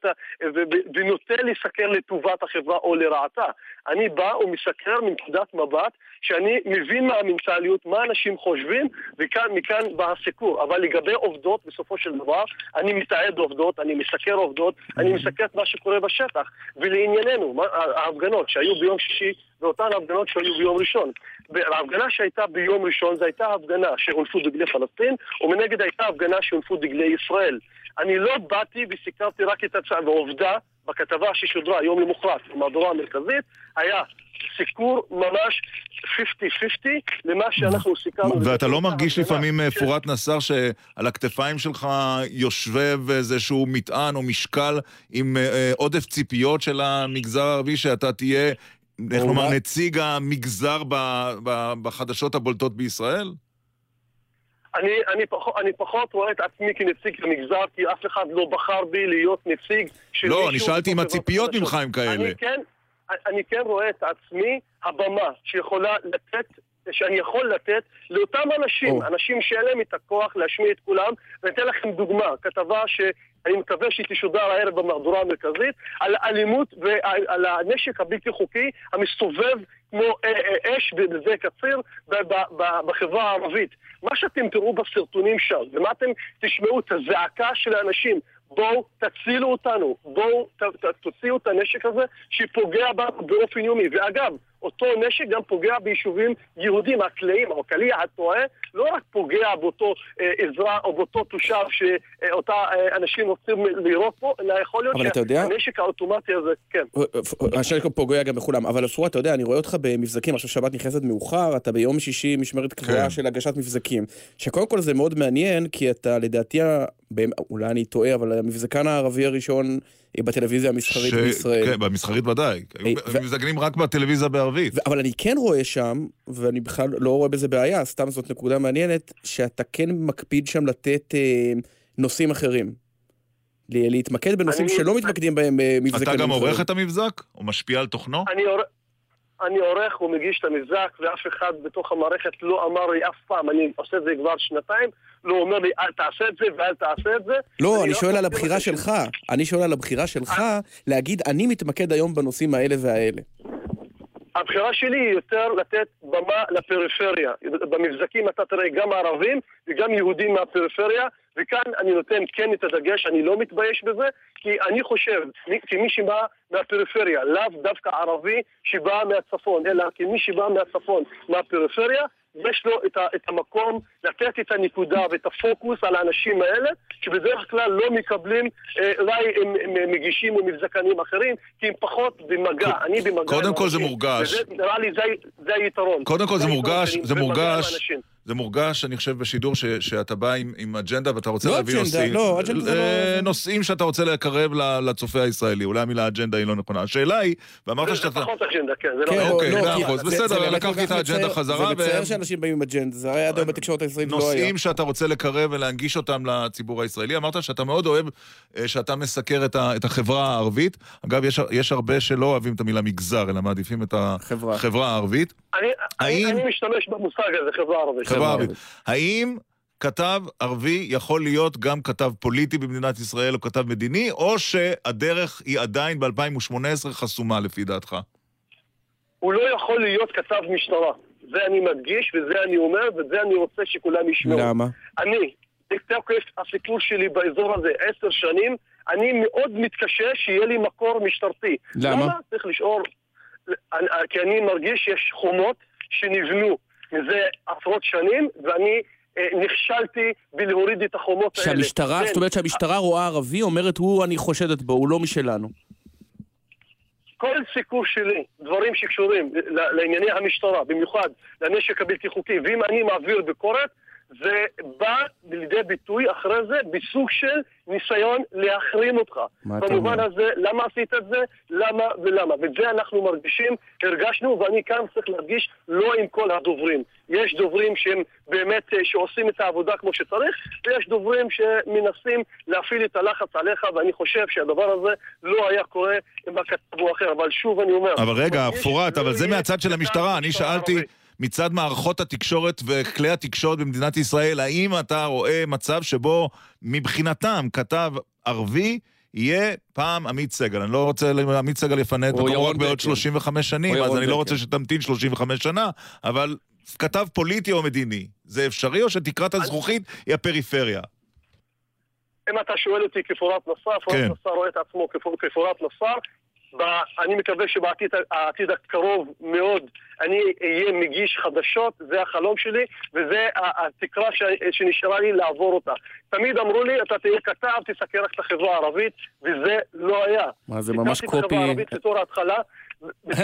ונוטה לסקר לטובת החברה או לרעתה. אני בא ומסקר מנקודת מבט שאני מבין מה המנטליות, מה אנשים חושבים, ומכאן בא הסיקור. אבל לגבי עובדות, בסופו של דבר, אני מתעד עובדות, אני מסקר עובדות, אני מסקר את מה שקורה בשטח. ולענייננו, ההפגנות שהיו ביום שישי, ואותן ההפגנות שהיו ביום ראשון. ההפגנה שהייתה ביום ראשון, זו הייתה הפגנה שהונפו דגלי פלסטין, ומנגד הייתה הפגנה שהונפו דגלי ישראל. אני לא באתי וסיקרתי רק את הצעה, ועובדה, בכתבה ששודרה היום למוחרת, במהדורה המרכזית, היה סיקור ממש חמישים חמישים למה שאנחנו סיקרנו. ואתה לא מרגיש לפעמים, פורת נסאר, שעל הכתפיים שלך יושב איזשהו מטען או משקל עם עודף ציפיות של המגזר הערבי, שאתה תהיה כלומר נציג המגזר בחדשות הבולטות בישראל? אני, אני, פחות, אני פחות רואה את עצמי כנציג המגזר, כי אף אחד לא בחר בי להיות נציג של לא, אני שאלתי עם הציפיות ממך עם כאלה. אני כן, אני כן רואה את עצמי הבמה שיכולה לתת, שאני יכול לתת לאותם אנשים, oh. אנשים שאין להם את הכוח להשמיע את כולם. ואני אתן לכם דוגמה, כתבה ש... אני מקווה שהיא תשודר הערב במהדורה המרכזית, על האלימות ועל הנשק הבלתי חוקי המסתובב כמו אש בזה קציר בחברה הערבית. מה שאתם תראו בסרטונים שם, ומה אתם תשמעו את הזעקה של האנשים, בואו תצילו אותנו, בואו תוציאו את הנשק הזה שפוגע בנו באופן יומי. ואגב, אותו נשק גם פוגע ביישובים יהודים, הקלעים, או קליע, התועה, לא רק פוגע באותו עזרה או באותו תושב שאותה אנשים רוצים לראות פה, אלא יכול להיות שהנשק האוטומטי הזה, כן. הנשק פוגע גם בכולם, אבל אפוא, אתה יודע, אני רואה אותך במבזקים, עכשיו שבת נכנסת מאוחר, אתה ביום שישי משמרת קבועה של הגשת מבזקים, שקודם כל זה מאוד מעניין, כי אתה לדעתי, אולי אני טועה, אבל המבזקן הערבי הראשון בטלוויזיה המסחרית בישראל. כן, במסחרית ודאי. מבזקנים רק בטלוויזיה בערבית. אבל אני כן רואה שם, ואני בכלל לא רואה בזה בעיה, סתם זאת נקודה מעניינת, שאתה כן מקפיד שם לתת נושאים אחרים. להתמקד בנושאים שלא מתמקדים בהם מבזקנים. אתה גם עורך את המבזק? או משפיע על תוכנו? אני עורך. אני עורך ומגיש את המבזק, ואף אחד בתוך המערכת לא אמר לי אף פעם, אני עושה את זה כבר שנתיים, לא אומר לי אל תעשה את זה ואל תעשה את זה. לא, אני שואל על הבחירה שלך, אני שואל על הבחירה שלך להגיד אני מתמקד היום בנושאים האלה והאלה. הבחירה שלי היא יותר לתת במה לפריפריה. במבזקים אתה תראה גם ערבים וגם יהודים מהפריפריה, וכאן אני נותן כן את הדגש, אני לא מתבייש בזה, כי אני חושב, כמי שבא מהפריפריה, לאו דווקא ערבי שבא מהצפון, אלא כמי שבא מהצפון, מהפריפריה, יש לו את, ה, את המקום לתת את הנקודה ואת הפוקוס על האנשים האלה, שבדרך כלל לא מקבלים, אולי הם, הם, הם מגישים ומבזקנים אחרים, כי הם פחות במגע. ק... אני במגע קודם כל זה מורגש. וזה נראה לי, זה, זה היתרון. קודם כל זה, זה מורגש, זה מורגש. זה מורגש, אני חושב, בשידור ש, שאתה בא עם, עם אג'נדה ואתה רוצה לא להביא אג'נדה, נושאים. לא, אג'נדה זה לא... נושאים שאתה רוצה להקרב לצופה הישראלי. אולי המילה אג'נדה היא לא נכונה. השאלה היא, ואמרת זה שאתה... זה פחות אג'נדה, כן. זה כן, לא... אוקיי, לא, לא, זה, בסדר, זה לקחתי את האג'נדה חזרה. זה מצער ו... שאנשים באים עם אג'נדה. זה היה עדיין בתקשורת הישראלית לא היה. נושאים שאתה רוצה לקרב ולהנגיש אותם לציבור הישראלי. אמרת שאתה מאוד אוהב שאתה מסקר את החברה הערבית. אגב, יש הרבה שלא אוהבים את המילה מגזר, אלא מעדיפים את החברה הערבית. אני משתמש במושג הזה, חברה ערבית. חברה ערבית. האם כתב ערבי יכול להיות גם כתב פוליטי במדינת ישראל או כתב מדיני, או שהדרך היא עדיין ב-אלפיים ושמונה עשרה חסומה לפי דעתך? הוא לא יכול להיות כתב משטרה. זה אני מדגיש וזה אני אומר וזה אני רוצה שכולם ישמעו. למה? אני, בתוקף הסיפור שלי באזור הזה עשר שנים, אני מאוד מתקשה שיהיה לי מקור משטרתי. למה? למה צריך לשאול... כי אני מרגיש שיש חומות שנבנו מזה עשרות שנים, ואני נכשלתי בלהוריד את החומות האלה. שהמשטרה, זאת אומרת שהמשטרה רואה ערבי, אומרת הוא אני חושדת בו, הוא לא משלנו. כל סיכוי שלי, דברים שקשורים לענייני המשטרה, במיוחד לנשק הבלתי חוקי, ואם אני מעביר ביקורת, זה בא לידי ביטוי אחרי זה בסוג של ניסיון להחרים אותך. במובן הזה, למה עשית את זה? למה ולמה? ואת זה אנחנו מרגישים, הרגשנו, ואני כאן צריך להרגיש לא עם כל הדוברים. יש דוברים שהם באמת שעושים את העבודה כמו שצריך, ויש דוברים שמנסים להפעיל את הלחץ עליך, ואני חושב שהדבר הזה לא היה קורה עם הכתב או אחר. אבל שוב אני אומר... אבל רגע, פורט, אבל זה מהצד של המשטרה. אני שאלתי... מצד מערכות התקשורת וכלי התקשורת במדינת ישראל, האם אתה רואה מצב שבו מבחינתם כתב ערבי יהיה פעם עמית סגל? אני לא רוצה, עמית סגל יפנה את מקום רק בעוד שלושים וחמש שנים, אז אני לא רוצה שתמתין שלושים וחמש שנה, אבל כתב פוליטי או מדיני, זה אפשרי או שתקרת הזכוכית היא הפריפריה? אם אתה שואל אותי כפורט נסאר, פורט נסאר רואה את עצמו כפורט נסאר, אני מקווה שבעתיד הקרוב מאוד אני אהיה מגיש חדשות, זה החלום שלי וזה התקרה שנשארה לי לעבור אותה. תמיד אמרו לי, אתה תהיה כתב, תסקר רק את החברה הערבית, וזה לא היה. מה זה ממש קופי? תקרתי את החברה הערבית בתור ההתחלה,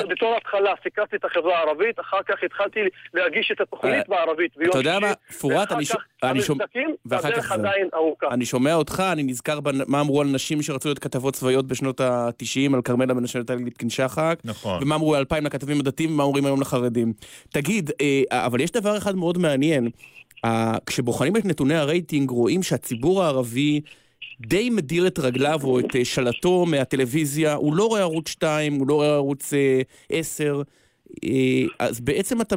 בתור ההתחלה סיקרתי את החברה הערבית, אחר כך התחלתי להגיש את התוכנית בערבית ביום שישי. אתה יודע מה, פורט, אני שומע... הדרך עדיין ארוכה. אני שומע אותך, אני נזכר מה אמרו על נשים שרצו להיות כתבות צבאיות בשנות ה-תשעים, על כרמלה בן השם נתן ליפקין שחק, ומה אמרו אלפיים לכתבים הדתיים, ומה אומרים היום לחרדים. תגיד, אבל יש דבר אחד מאוד מעניין, כשבוחנים את נתוני הרייטינג, רואים שהציבור הערבי... די מדיר את רגליו או את שלטו מהטלוויזיה, הוא לא רואה ערוץ שתיים, הוא לא רואה ערוץ עשר, אז בעצם אתה,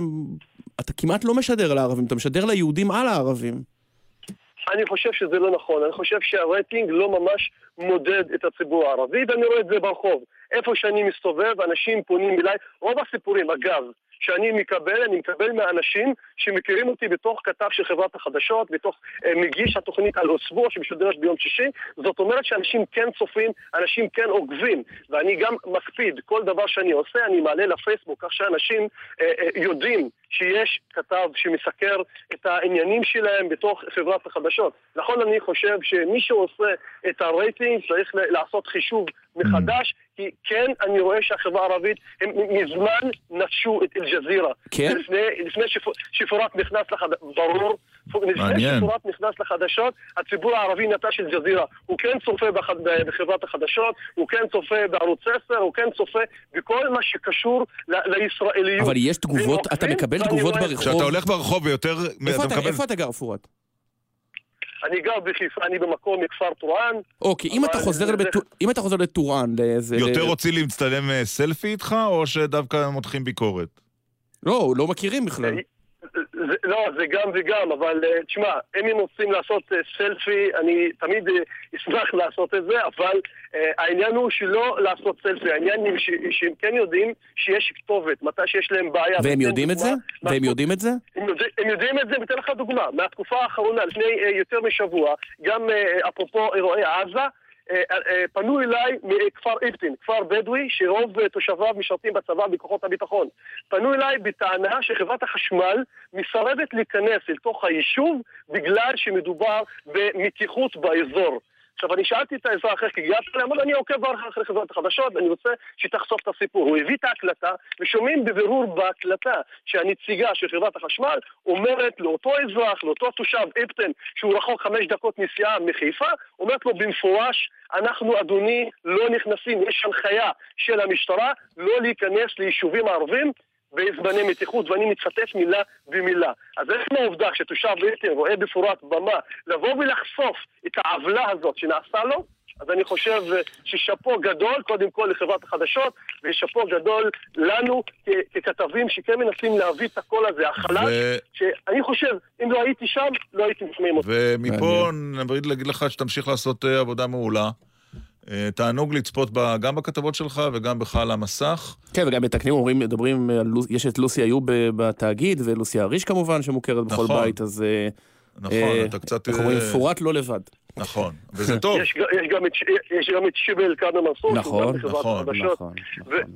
אתה כמעט לא משדר לערבים, אתה משדר ליהודים על הערבים. אני חושב שזה לא נכון, אני חושב שהרייטינג לא ממש מודד את הציבור הערבי, ואני רואה את זה ברחוב. איפה שאני מסתובב, אנשים פונים אליי, רוב הסיפורים, אגב, שאני מקבל, אני מקבל מהאנשים שמכירים אותי בתוך כתב של חברת החדשות, בתוך אה, מגיש התוכנית על אוסבוע שמשודרת ביום שישי, זאת אומרת שאנשים כן צופים, אנשים כן עוקבים, ואני גם מקפיד, כל דבר שאני עושה, אני מעלה לפייסבוק, כך שאנשים אה, אה, יודעים שיש כתב שמסקר את העניינים שלהם בתוך חברת החדשות. נכון, אני חושב שמי שעושה את הרייטינג צריך לעשות חישוב מחדש, כי כן, אני רואה שהחברה הערבית, הם מזמן נטשו את אל-ג'זירה. כן? לפני שפורט נכנס לחדשות, ברור, לפני שפורט נכנס לחדשות, הציבור הערבי נטש את אל-ג'זירה. הוא כן צופה בחברת החדשות, הוא כן צופה בערוץ עשר, הוא כן צופה בכל מה שקשור לישראליות. אבל יש תגובות, אתה מקבל תגובות ברחוב. כשאתה הולך ברחוב ויותר... איפה אתה גר, פורט? אני גר בחיפה, אני במקום מכפר טורען. אוקיי, אם אתה חוזר לטורען... יותר רוצים להצטלם סלפי איתך, או שדווקא מותחים ביקורת? לא, לא מכירים בכלל. לא, זה גם וגם, אבל תשמע, אם הם רוצים לעשות סלפי, אני תמיד אשמח לעשות את זה, אבל העניין הוא שלא לעשות סלפי, העניין הוא שהם כן יודעים שיש כתובת, מתי שיש להם בעיה. והם יודעים את זה? והם יודעים את זה? הם יודעים את זה, ותן לך דוגמה, מהתקופה האחרונה, לפני יותר משבוע, גם אפרופו אירועי עזה, פנו אליי מכפר איבטין, כפר בדואי, שרוב תושביו משרתים בצבא בכוחות הביטחון. פנו אליי בטענה שחברת החשמל מסרבת להיכנס אל תוך היישוב בגלל שמדובר במתיחות באזור. עכשיו, אני שאלתי את האזרח אחר, כי גייבת להעמוד, אני עוקב ברכה אחרי חברת החדשות, אני רוצה שתחשוף את הסיפור. הוא הביא את ההקלטה, ושומעים בבירור בהקלטה שהנציגה של חברת החשמל אומרת לאותו אזרח, לאותו תושב איבטן, שהוא רחוק חמש דקות נסיעה מחיפה, אומרת לו במפורש, אנחנו, אדוני, לא נכנסים, יש הנחיה של המשטרה לא להיכנס ליישובים הערבים, בזמני מתיחות, ואני מצטט מילה ומילה. אז איך מהעובדה שתושב ביתר רואה בפורט במה לבוא ולחשוף את העוולה הזאת שנעשה לו, אז אני חושב ששפו גדול קודם כל לחברת החדשות, ושפו גדול לנו ככתבים שכן מנסים להביא את הכל הזה החלש, ו... שאני חושב, אם לא הייתי שם, לא הייתי מפנים אותו. ומפה נבריד להגיד לך שתמשיך לעשות עבודה מעולה. תענוג לצפות גם בכתבות שלך וגם בחל המסך. כן, וגם בתקנים אומרים, מדברים, יש את לוסי איוב בתאגיד, ולוסיה אריש כמובן, שמוכרת בכל בית, אז... נכון, אתה קצת... אנחנו אומרים, פורט לא לבד. נכון, וזה טוב. יש גם את שיבל כאן המסור. נכון, נכון, נכון.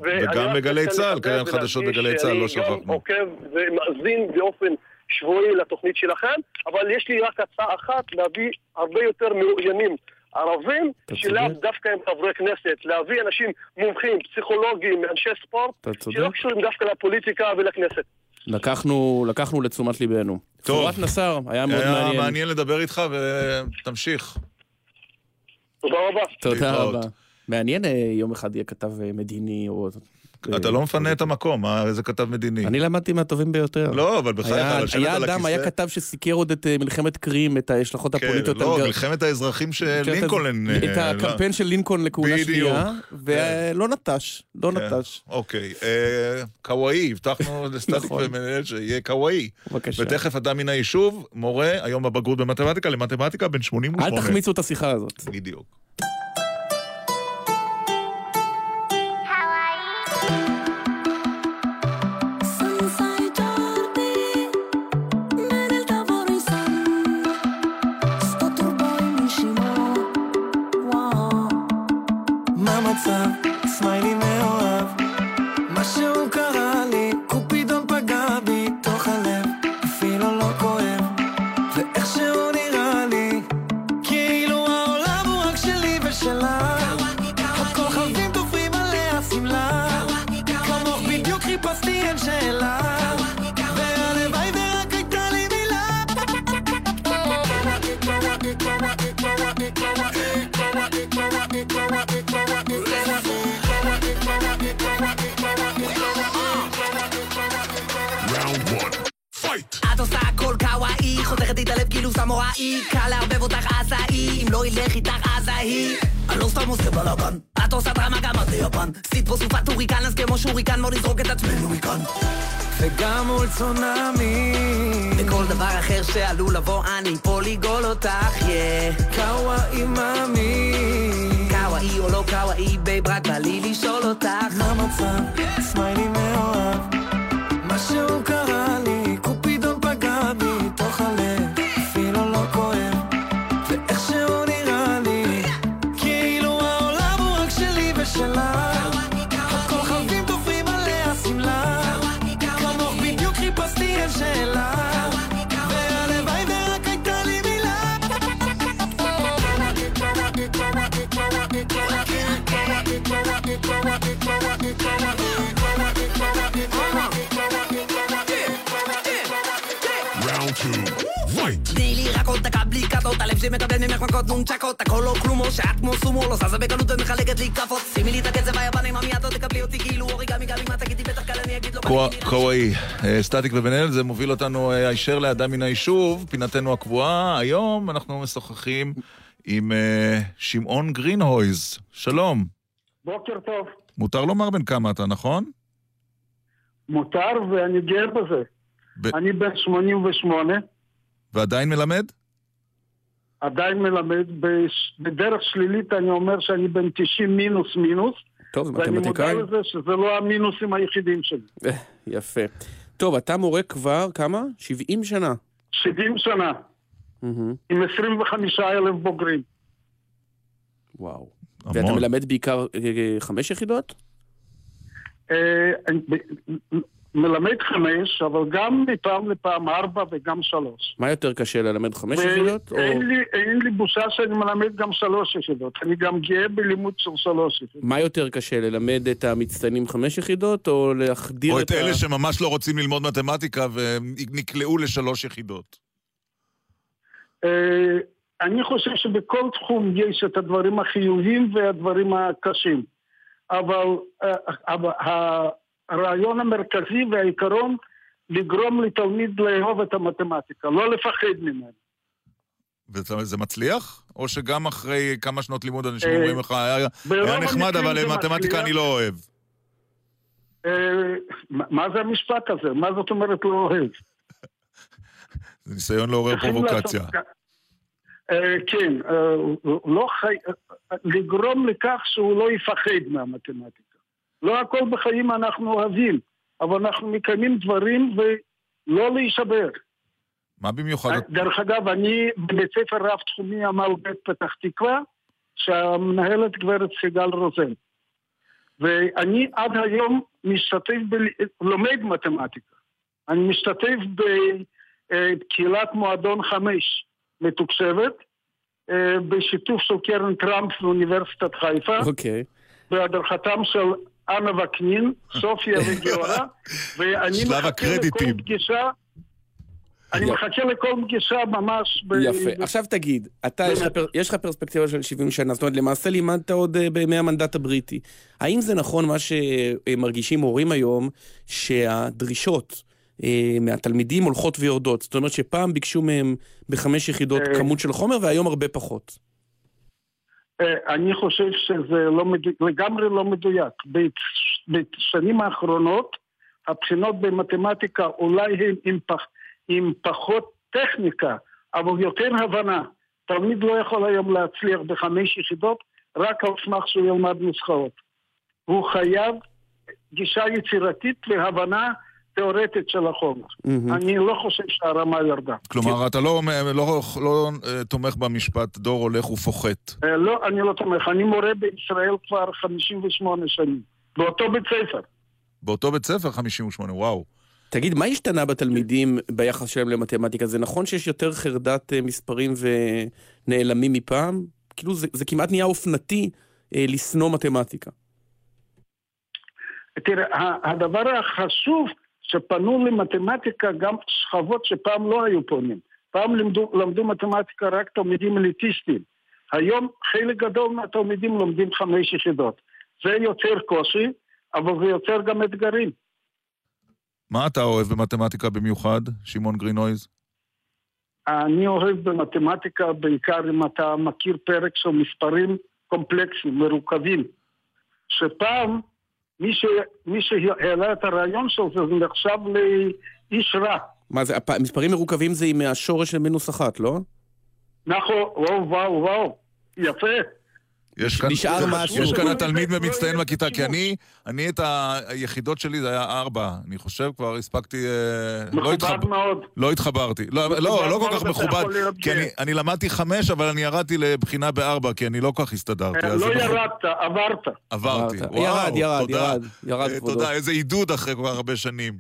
וגם בגלי צהל, קיים חדשות בגלי צהל, לא שוכח. אני גם עוקב ומאזין באופן שבועי לתוכנית שלכם, אבל יש לי רק הצעה אחת להביא הרבה יותר מאוינים ערבים, שלאו דווקא עם חברי כנסת, להביא אנשים מומחים, פסיכולוגים, אנשי ספורט, שלא קשורים דווקא לפוליטיקה ולכנסת. לקחנו, לקחנו לתשומת ליבנו. טוב. פורת נסאר, היה מאוד היה מעניין. היה מעניין לדבר איתך, ותמשיך. תודה רבה. תודה רבה. מעניין יום אחד יהיה כתב מדיני, או... אתה לא מפנה את המקום, איזה כתב מדיני. אני למדתי מהטובים ביותר. לא, אבל בחייך, על השלט על הכיסא. היה אדם, היה כתב שסיקר עוד את מלחמת קרים, את ההשלכות הפוליטיות. לא, מלחמת האזרחים של לינקולן. את הקמפיין של לינקולן לכהונה שנייה, ולא נטש, לא נטש. אוקיי, קוואי, הבטחנו לסטטיק ומנהל שיהיה קוואי. בבקשה. ותכף אדם מן היישוב, מורה, היום בבגרות במתמטיקה, למתמטיקה בין שמונים ושמונה. אל תחמיצו את השיחה הזאת. בדיוק. קוואי, סטטיק ובן-אל, זה מוביל אותנו הישר לאדם מן היישוב, פינתנו הקבועה. היום אנחנו משוחחים עם שמעון גרינהויז. שלום. בוקר טוב. מותר לומר בן כמה אתה, נכון? מותר, ואני גאה בזה. ב... אני בן שמונים ושמונה. ועדיין מלמד? עדיין מלמד. בדרך שלילית אני אומר שאני בן תשעים מינוס מינוס. טוב, ואני מודה לזה שזה לא המינוסים היחידים שלי. יפה. טוב, אתה מורה כבר כמה? שבעים שנה. שבעים שנה. עם עשרים וחמישה אלף בוגרים. וואו. ואתה מלמד בעיקר חמש יחידות? מלמד חמש, אבל גם מפעם לפעם ארבע וגם שלוש. מה יותר קשה, ללמד חמש יחידות? אין לי בושה שאני מלמד גם שלוש יחידות. אני גם גאה בלימוד של שלוש יחידות. מה יותר קשה, ללמד את המצטיינים חמש יחידות, או להחדיר את... או את אלה שממש לא רוצים ללמוד מתמטיקה, ונקלעו לשלוש יחידות? אני חושב שבכל תחום יש את הדברים החיוביים והדברים הקשים. אבל... הרעיון המרכזי והעיקרון לגרום לתלמיד לאהוב את המתמטיקה, לא לפחד ממנו. וזה מצליח? או שגם אחרי כמה שנות לימוד אנשים אומרים לך, היה נחמד, אבל למתמטיקה אני לא אוהב. מה זה המשפט הזה? מה זאת אומרת לא אוהב? זה ניסיון לעורר פרובוקציה. כן, לגרום לכך שהוא לא יפחד מהמתמטיקה. לא הכל בחיים אנחנו אוהבים, אבל אנחנו מקיימים דברים ולא להישבר. מה במיוחד? דרך אגב, אני בבית ספר רב תחומי עמל בית פתח תקווה, שהמנהלת גברת סיגל רוזן. ואני עד היום משתתף, ב... לומד מתמטיקה. אני משתתף בקהילת מועדון חמש מתוקשבת, בשיתוף של קרן טראמפ לאוניברסיטת חיפה. אוקיי. Okay. בהדרכתם של אנה וקנין, סופיה וגיאורה, ואני מחכה לכל פגישה, אני מחכה לכל פגישה ממש... יפה, עכשיו תגיד, יש לך פרספקטיבה של שבעים שנה, זאת אומרת, למעשה לימדת עוד בימי המנדט הבריטי. האם זה נכון מה שמרגישים הורים היום, שהדרישות... מהתלמידים הולכות ויורדות? זאת אומרת שפעם ביקשו מהם בחמש יחידות כמות של חומר, והיום הרבה פחות. אני חושב שזה לגמרי לא מדויק. בשנים האחרונות, הבחינות במתמטיקה אולי הן עם פחות טכניקה, אבל יותר הבנה. תלמיד לא יכול היום להצליח בחמש יחידות, רק על סמך שהוא ילמד נוסחאות. הוא חייב גישה יצירתית והבנה תיאורטית של החומר. אני לא חושב שהרמה ירדה. כלומר, אתה לא תומך במשפט דור הולך ופוחת. לא, אני לא תומך. אני מורה בישראל כבר חמישים ושמונה שנים. באותו בית ספר. באותו בית ספר חמישים ושמונה, וואו. תגיד, מה השתנה בתלמידים ביחס שלהם למתמטיקה? זה נכון שיש יותר חרדת מספרים ונעלמים מפעם? כאילו זה כמעט נהיה אופנתי לסנוע מתמטיקה. תראה, הדבר החשוב שפנו למתמטיקה גם שכבות שפעם לא היו פונים. פעם למדו, למדו מתמטיקה רק תלמידים אליטיסטים. היום חלק גדול מהתלמידים לומדים חמש יחידות. זה יוצר קושי, אבל זה יוצר גם אתגרים. מה אתה אוהב במתמטיקה במיוחד, שמעון גרינויז? אני אוהב במתמטיקה בעיקר אם אתה מכיר פרק של מספרים קומפלקסיים, מרוכבים. שפעם... מי ש... מי שהעלה את הרעיון שלו זה נחשב לאיש רע. מה זה, מספרים מרוכבים זה עם השורש של מינוס אחת, לא? נכון, וואו, וואו, וואו, יפה. יש כאן, יש כאן התלמיד ממצטיין בכיתה, כי אני, אני את היחידות שלי, זה היה ארבע, אני חושב, כבר הספקתי, לא התחברתי, לא, לא כל כך מכובד, כי אני למדתי חמש, אבל אני ירדתי לבחינה בארבע, כי אני לא כך הסתדרתי. לא ירדת, עברת. עברתי, ירד, ירד, ירד. תודה, איזה עידוד אחרי כבר הרבה שנים.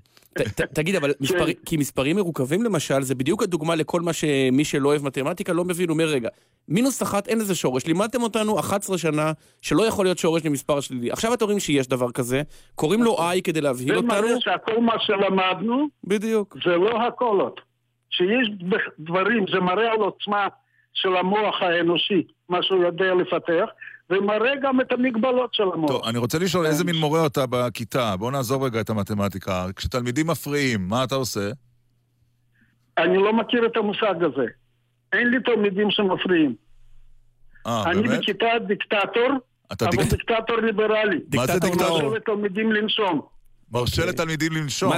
תגיד, אבל כי מספרים מרוכבים למשל, זה בדיוק הדוגמה לכל מה שמי שלא אוהב מתמטיקה לא מבין, אומר רגע, מינוס אחת אין איזה שורש, לימדתם אותנו אחת עשרה שנה שלא יכול להיות שורש למספר שלילי, עכשיו אתם אומרים שיש דבר כזה, קוראים לו איי כדי להבהיל אותנו. זה מראה שהכל מה שלמדנו, בדיוק. זה לא הקולות, שיש דברים, זה מראה על עוצמה של המוח האנושי, מה שהוא יודע לפתח, ומראה גם את המגבלות של המורה. טוב, אני רוצה לשאול איזה מין מורה אתה בכיתה. בוא נעזוב רגע את המתמטיקה. כשתלמידים מפריעים, מה אתה עושה? אני לא מכיר את המושג הזה. אין לי תלמידים שמפריעים. אני בכיתה דיקטטור, אבל דיקטטור ליברלי. מה זה דיקטטור? מרשה לתלמידים לנשום. מרשה לתלמידים לנשום.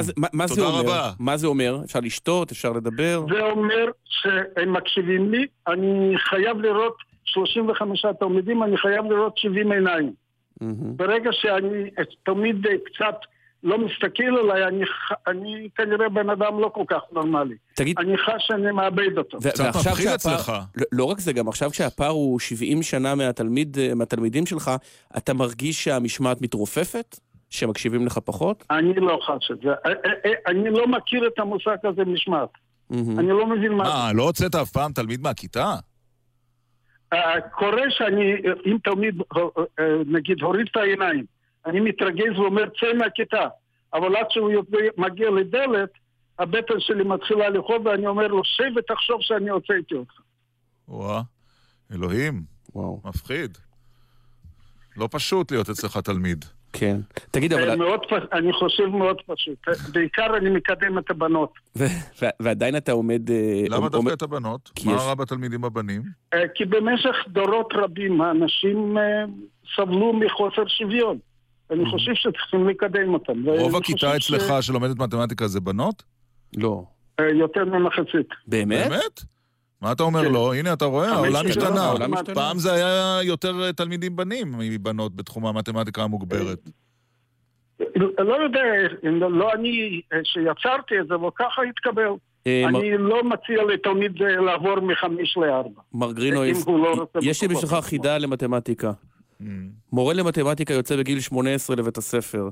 תודה רבה. מה זה אומר? אפשר לשתות, אפשר לדבר? זה אומר שהם מקשיבים לי, אני חייב לראות שלושים וחמישה תלמידים, אני חייב לראות שבעים עיניים. Mm-hmm. ברגע שאני תמיד קצת לא מסתכל עליי, אני, אני כנראה בן אדם לא כל כך נורמלי. תגיד... אני חש שאני מאבד אותו. ו- קצת מפחיד אצלך. לא, לא רק זה, גם עכשיו כשהפער הוא שבעים שנה מהתלמיד, מהתלמידים שלך, אתה מרגיש שהמשמעת מתרופפת? שמקשיבים לך פחות? אני לא חש את זה. אני לא מכיר את המושג הזה משמעת. Mm-hmm. אני לא מבין מה... מה, לא הוצאת אף פעם תלמיד מהכיתה? קורה שאני, אם תלמיד, נגיד, הוריד את העיניים, אני מתרגז ואומר, צא מהכיתה. אבל עד שהוא מגיע לדלת, הבטן שלי מתחילה לחוב, ואני אומר לו, שב ותחשוב שאני הוצאתי אותך. וואו, אלוהים, וואו. מפחיד. לא פשוט להיות אצלך תלמיד. כן. תגיד, אבל... מאוד, אני חושב מאוד פשוט. בעיקר אני מקדם את הבנות. ועדיין אתה עומד... למה דווקא את הבנות? מה רע בתלמידים הבנים? כי במשך דורות רבים האנשים סבלו מחוסר שוויון. אני חושב שצריכים לקדם אותם. רוב הכיתה אצלך שלומדת מתמטיקה זה בנות? לא. יותר ממחצית. באמת? באמת? מה אתה אומר לו? הנה אתה רואה, העולם השתנה. פעם זה היה יותר תלמידים בנים מבנות בתחום המתמטיקה המוגברת. לא יודע, לא אני שיצרתי את זה, אבל ככה התקבל. אני לא מציע לתלמיד לעבור מחמיש לארבע. מר גרינויז, יש לי בשבילך חידה למתמטיקה. מורה למתמטיקה יוצא בגיל שמונה עשרה לבית הספר.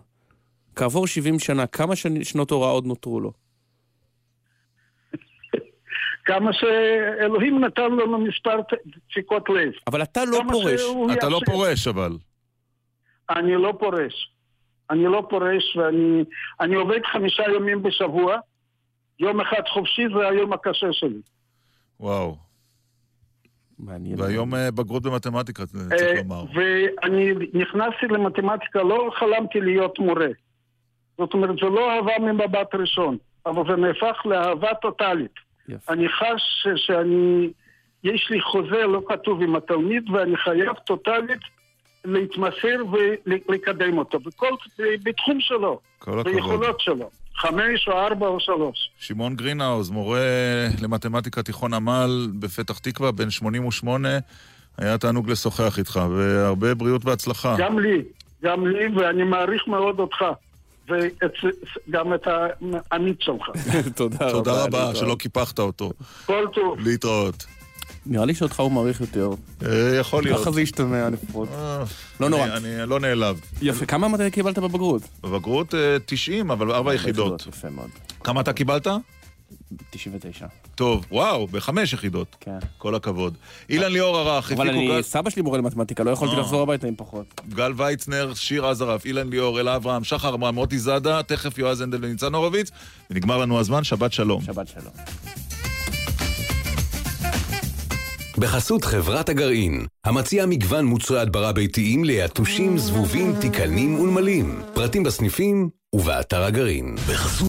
כעבור שבעים שנה, כמה שנות הוראה עוד נותרו לו? כמה שאלוהים נתן לנו מספר דפיקות לב. אבל אתה לא פורש. אתה לא פורש, אבל. אני לא פורש. אני לא פורש, ואני אני עובד חמישה ימים בשבוע, יום אחד חופשי, זה היום הקשה שלי. וואו. והיום בגרות במתמטיקה, צריך לומר. ואני נכנסתי למתמטיקה, לא חלמתי להיות מורה. זאת אומרת, זה לא אהבה ממבט ראשון, אבל זה נהפך לאהבה טוטלית. אני חש שאני, יש לי חוזה לא כתוב עם התלמיד, ואני חייב טוטלית להתמסר ולקדם אותו. בתחום שלו, ביכולות שלו. חמש או ארבע או שלוש. שמעון גרינהאוז, מורה למתמטיקה תיכון עמל בפתח תקווה, בן שמונים ושמונה, היה תענוג לשוחח איתך, והרבה בריאות והצלחה. גם לי, גם לי, ואני מעריך מאוד אותך, וגם את העמית שלך. תודה, תודה רבה, שלא קיפחת אותו. כל טוב. להתראות. נראה לי שאותך הוא מעריך יותר. יכול להיות. ככה זה ישתמע לפחות. לא נורא. אני לא נעלב. יפה, כמה אתה קיבלת בבגרות? בבגרות תשעים, אבל ארבע יחידות. יפה מאוד. כמה אתה קיבלת? תשעים ותשע. טוב, וואו, בחמש יחידות. כן. כל הכבוד. אילן ליאור ערך. אבל אני, סבא שלי מורה למתמטיקה, לא יכולתי לחזור הביתה עם פחות. גל ויצנר, שיר עזרף, אילן ליאור, אלה אברהם, שחר אברהם, מוטי זאדה, תכף יועז הנדל וניצן הורוביץ. ונגמר לנו הזמן, שבת שלום. שבת שלום. בחסות חברת הגרעין, המציע מגוון מוצרי הדברה ביתיים ליתושים, זבובים, תיקנים ולמלים. פרטים בסניפים ובאתר הגרעין. בחסות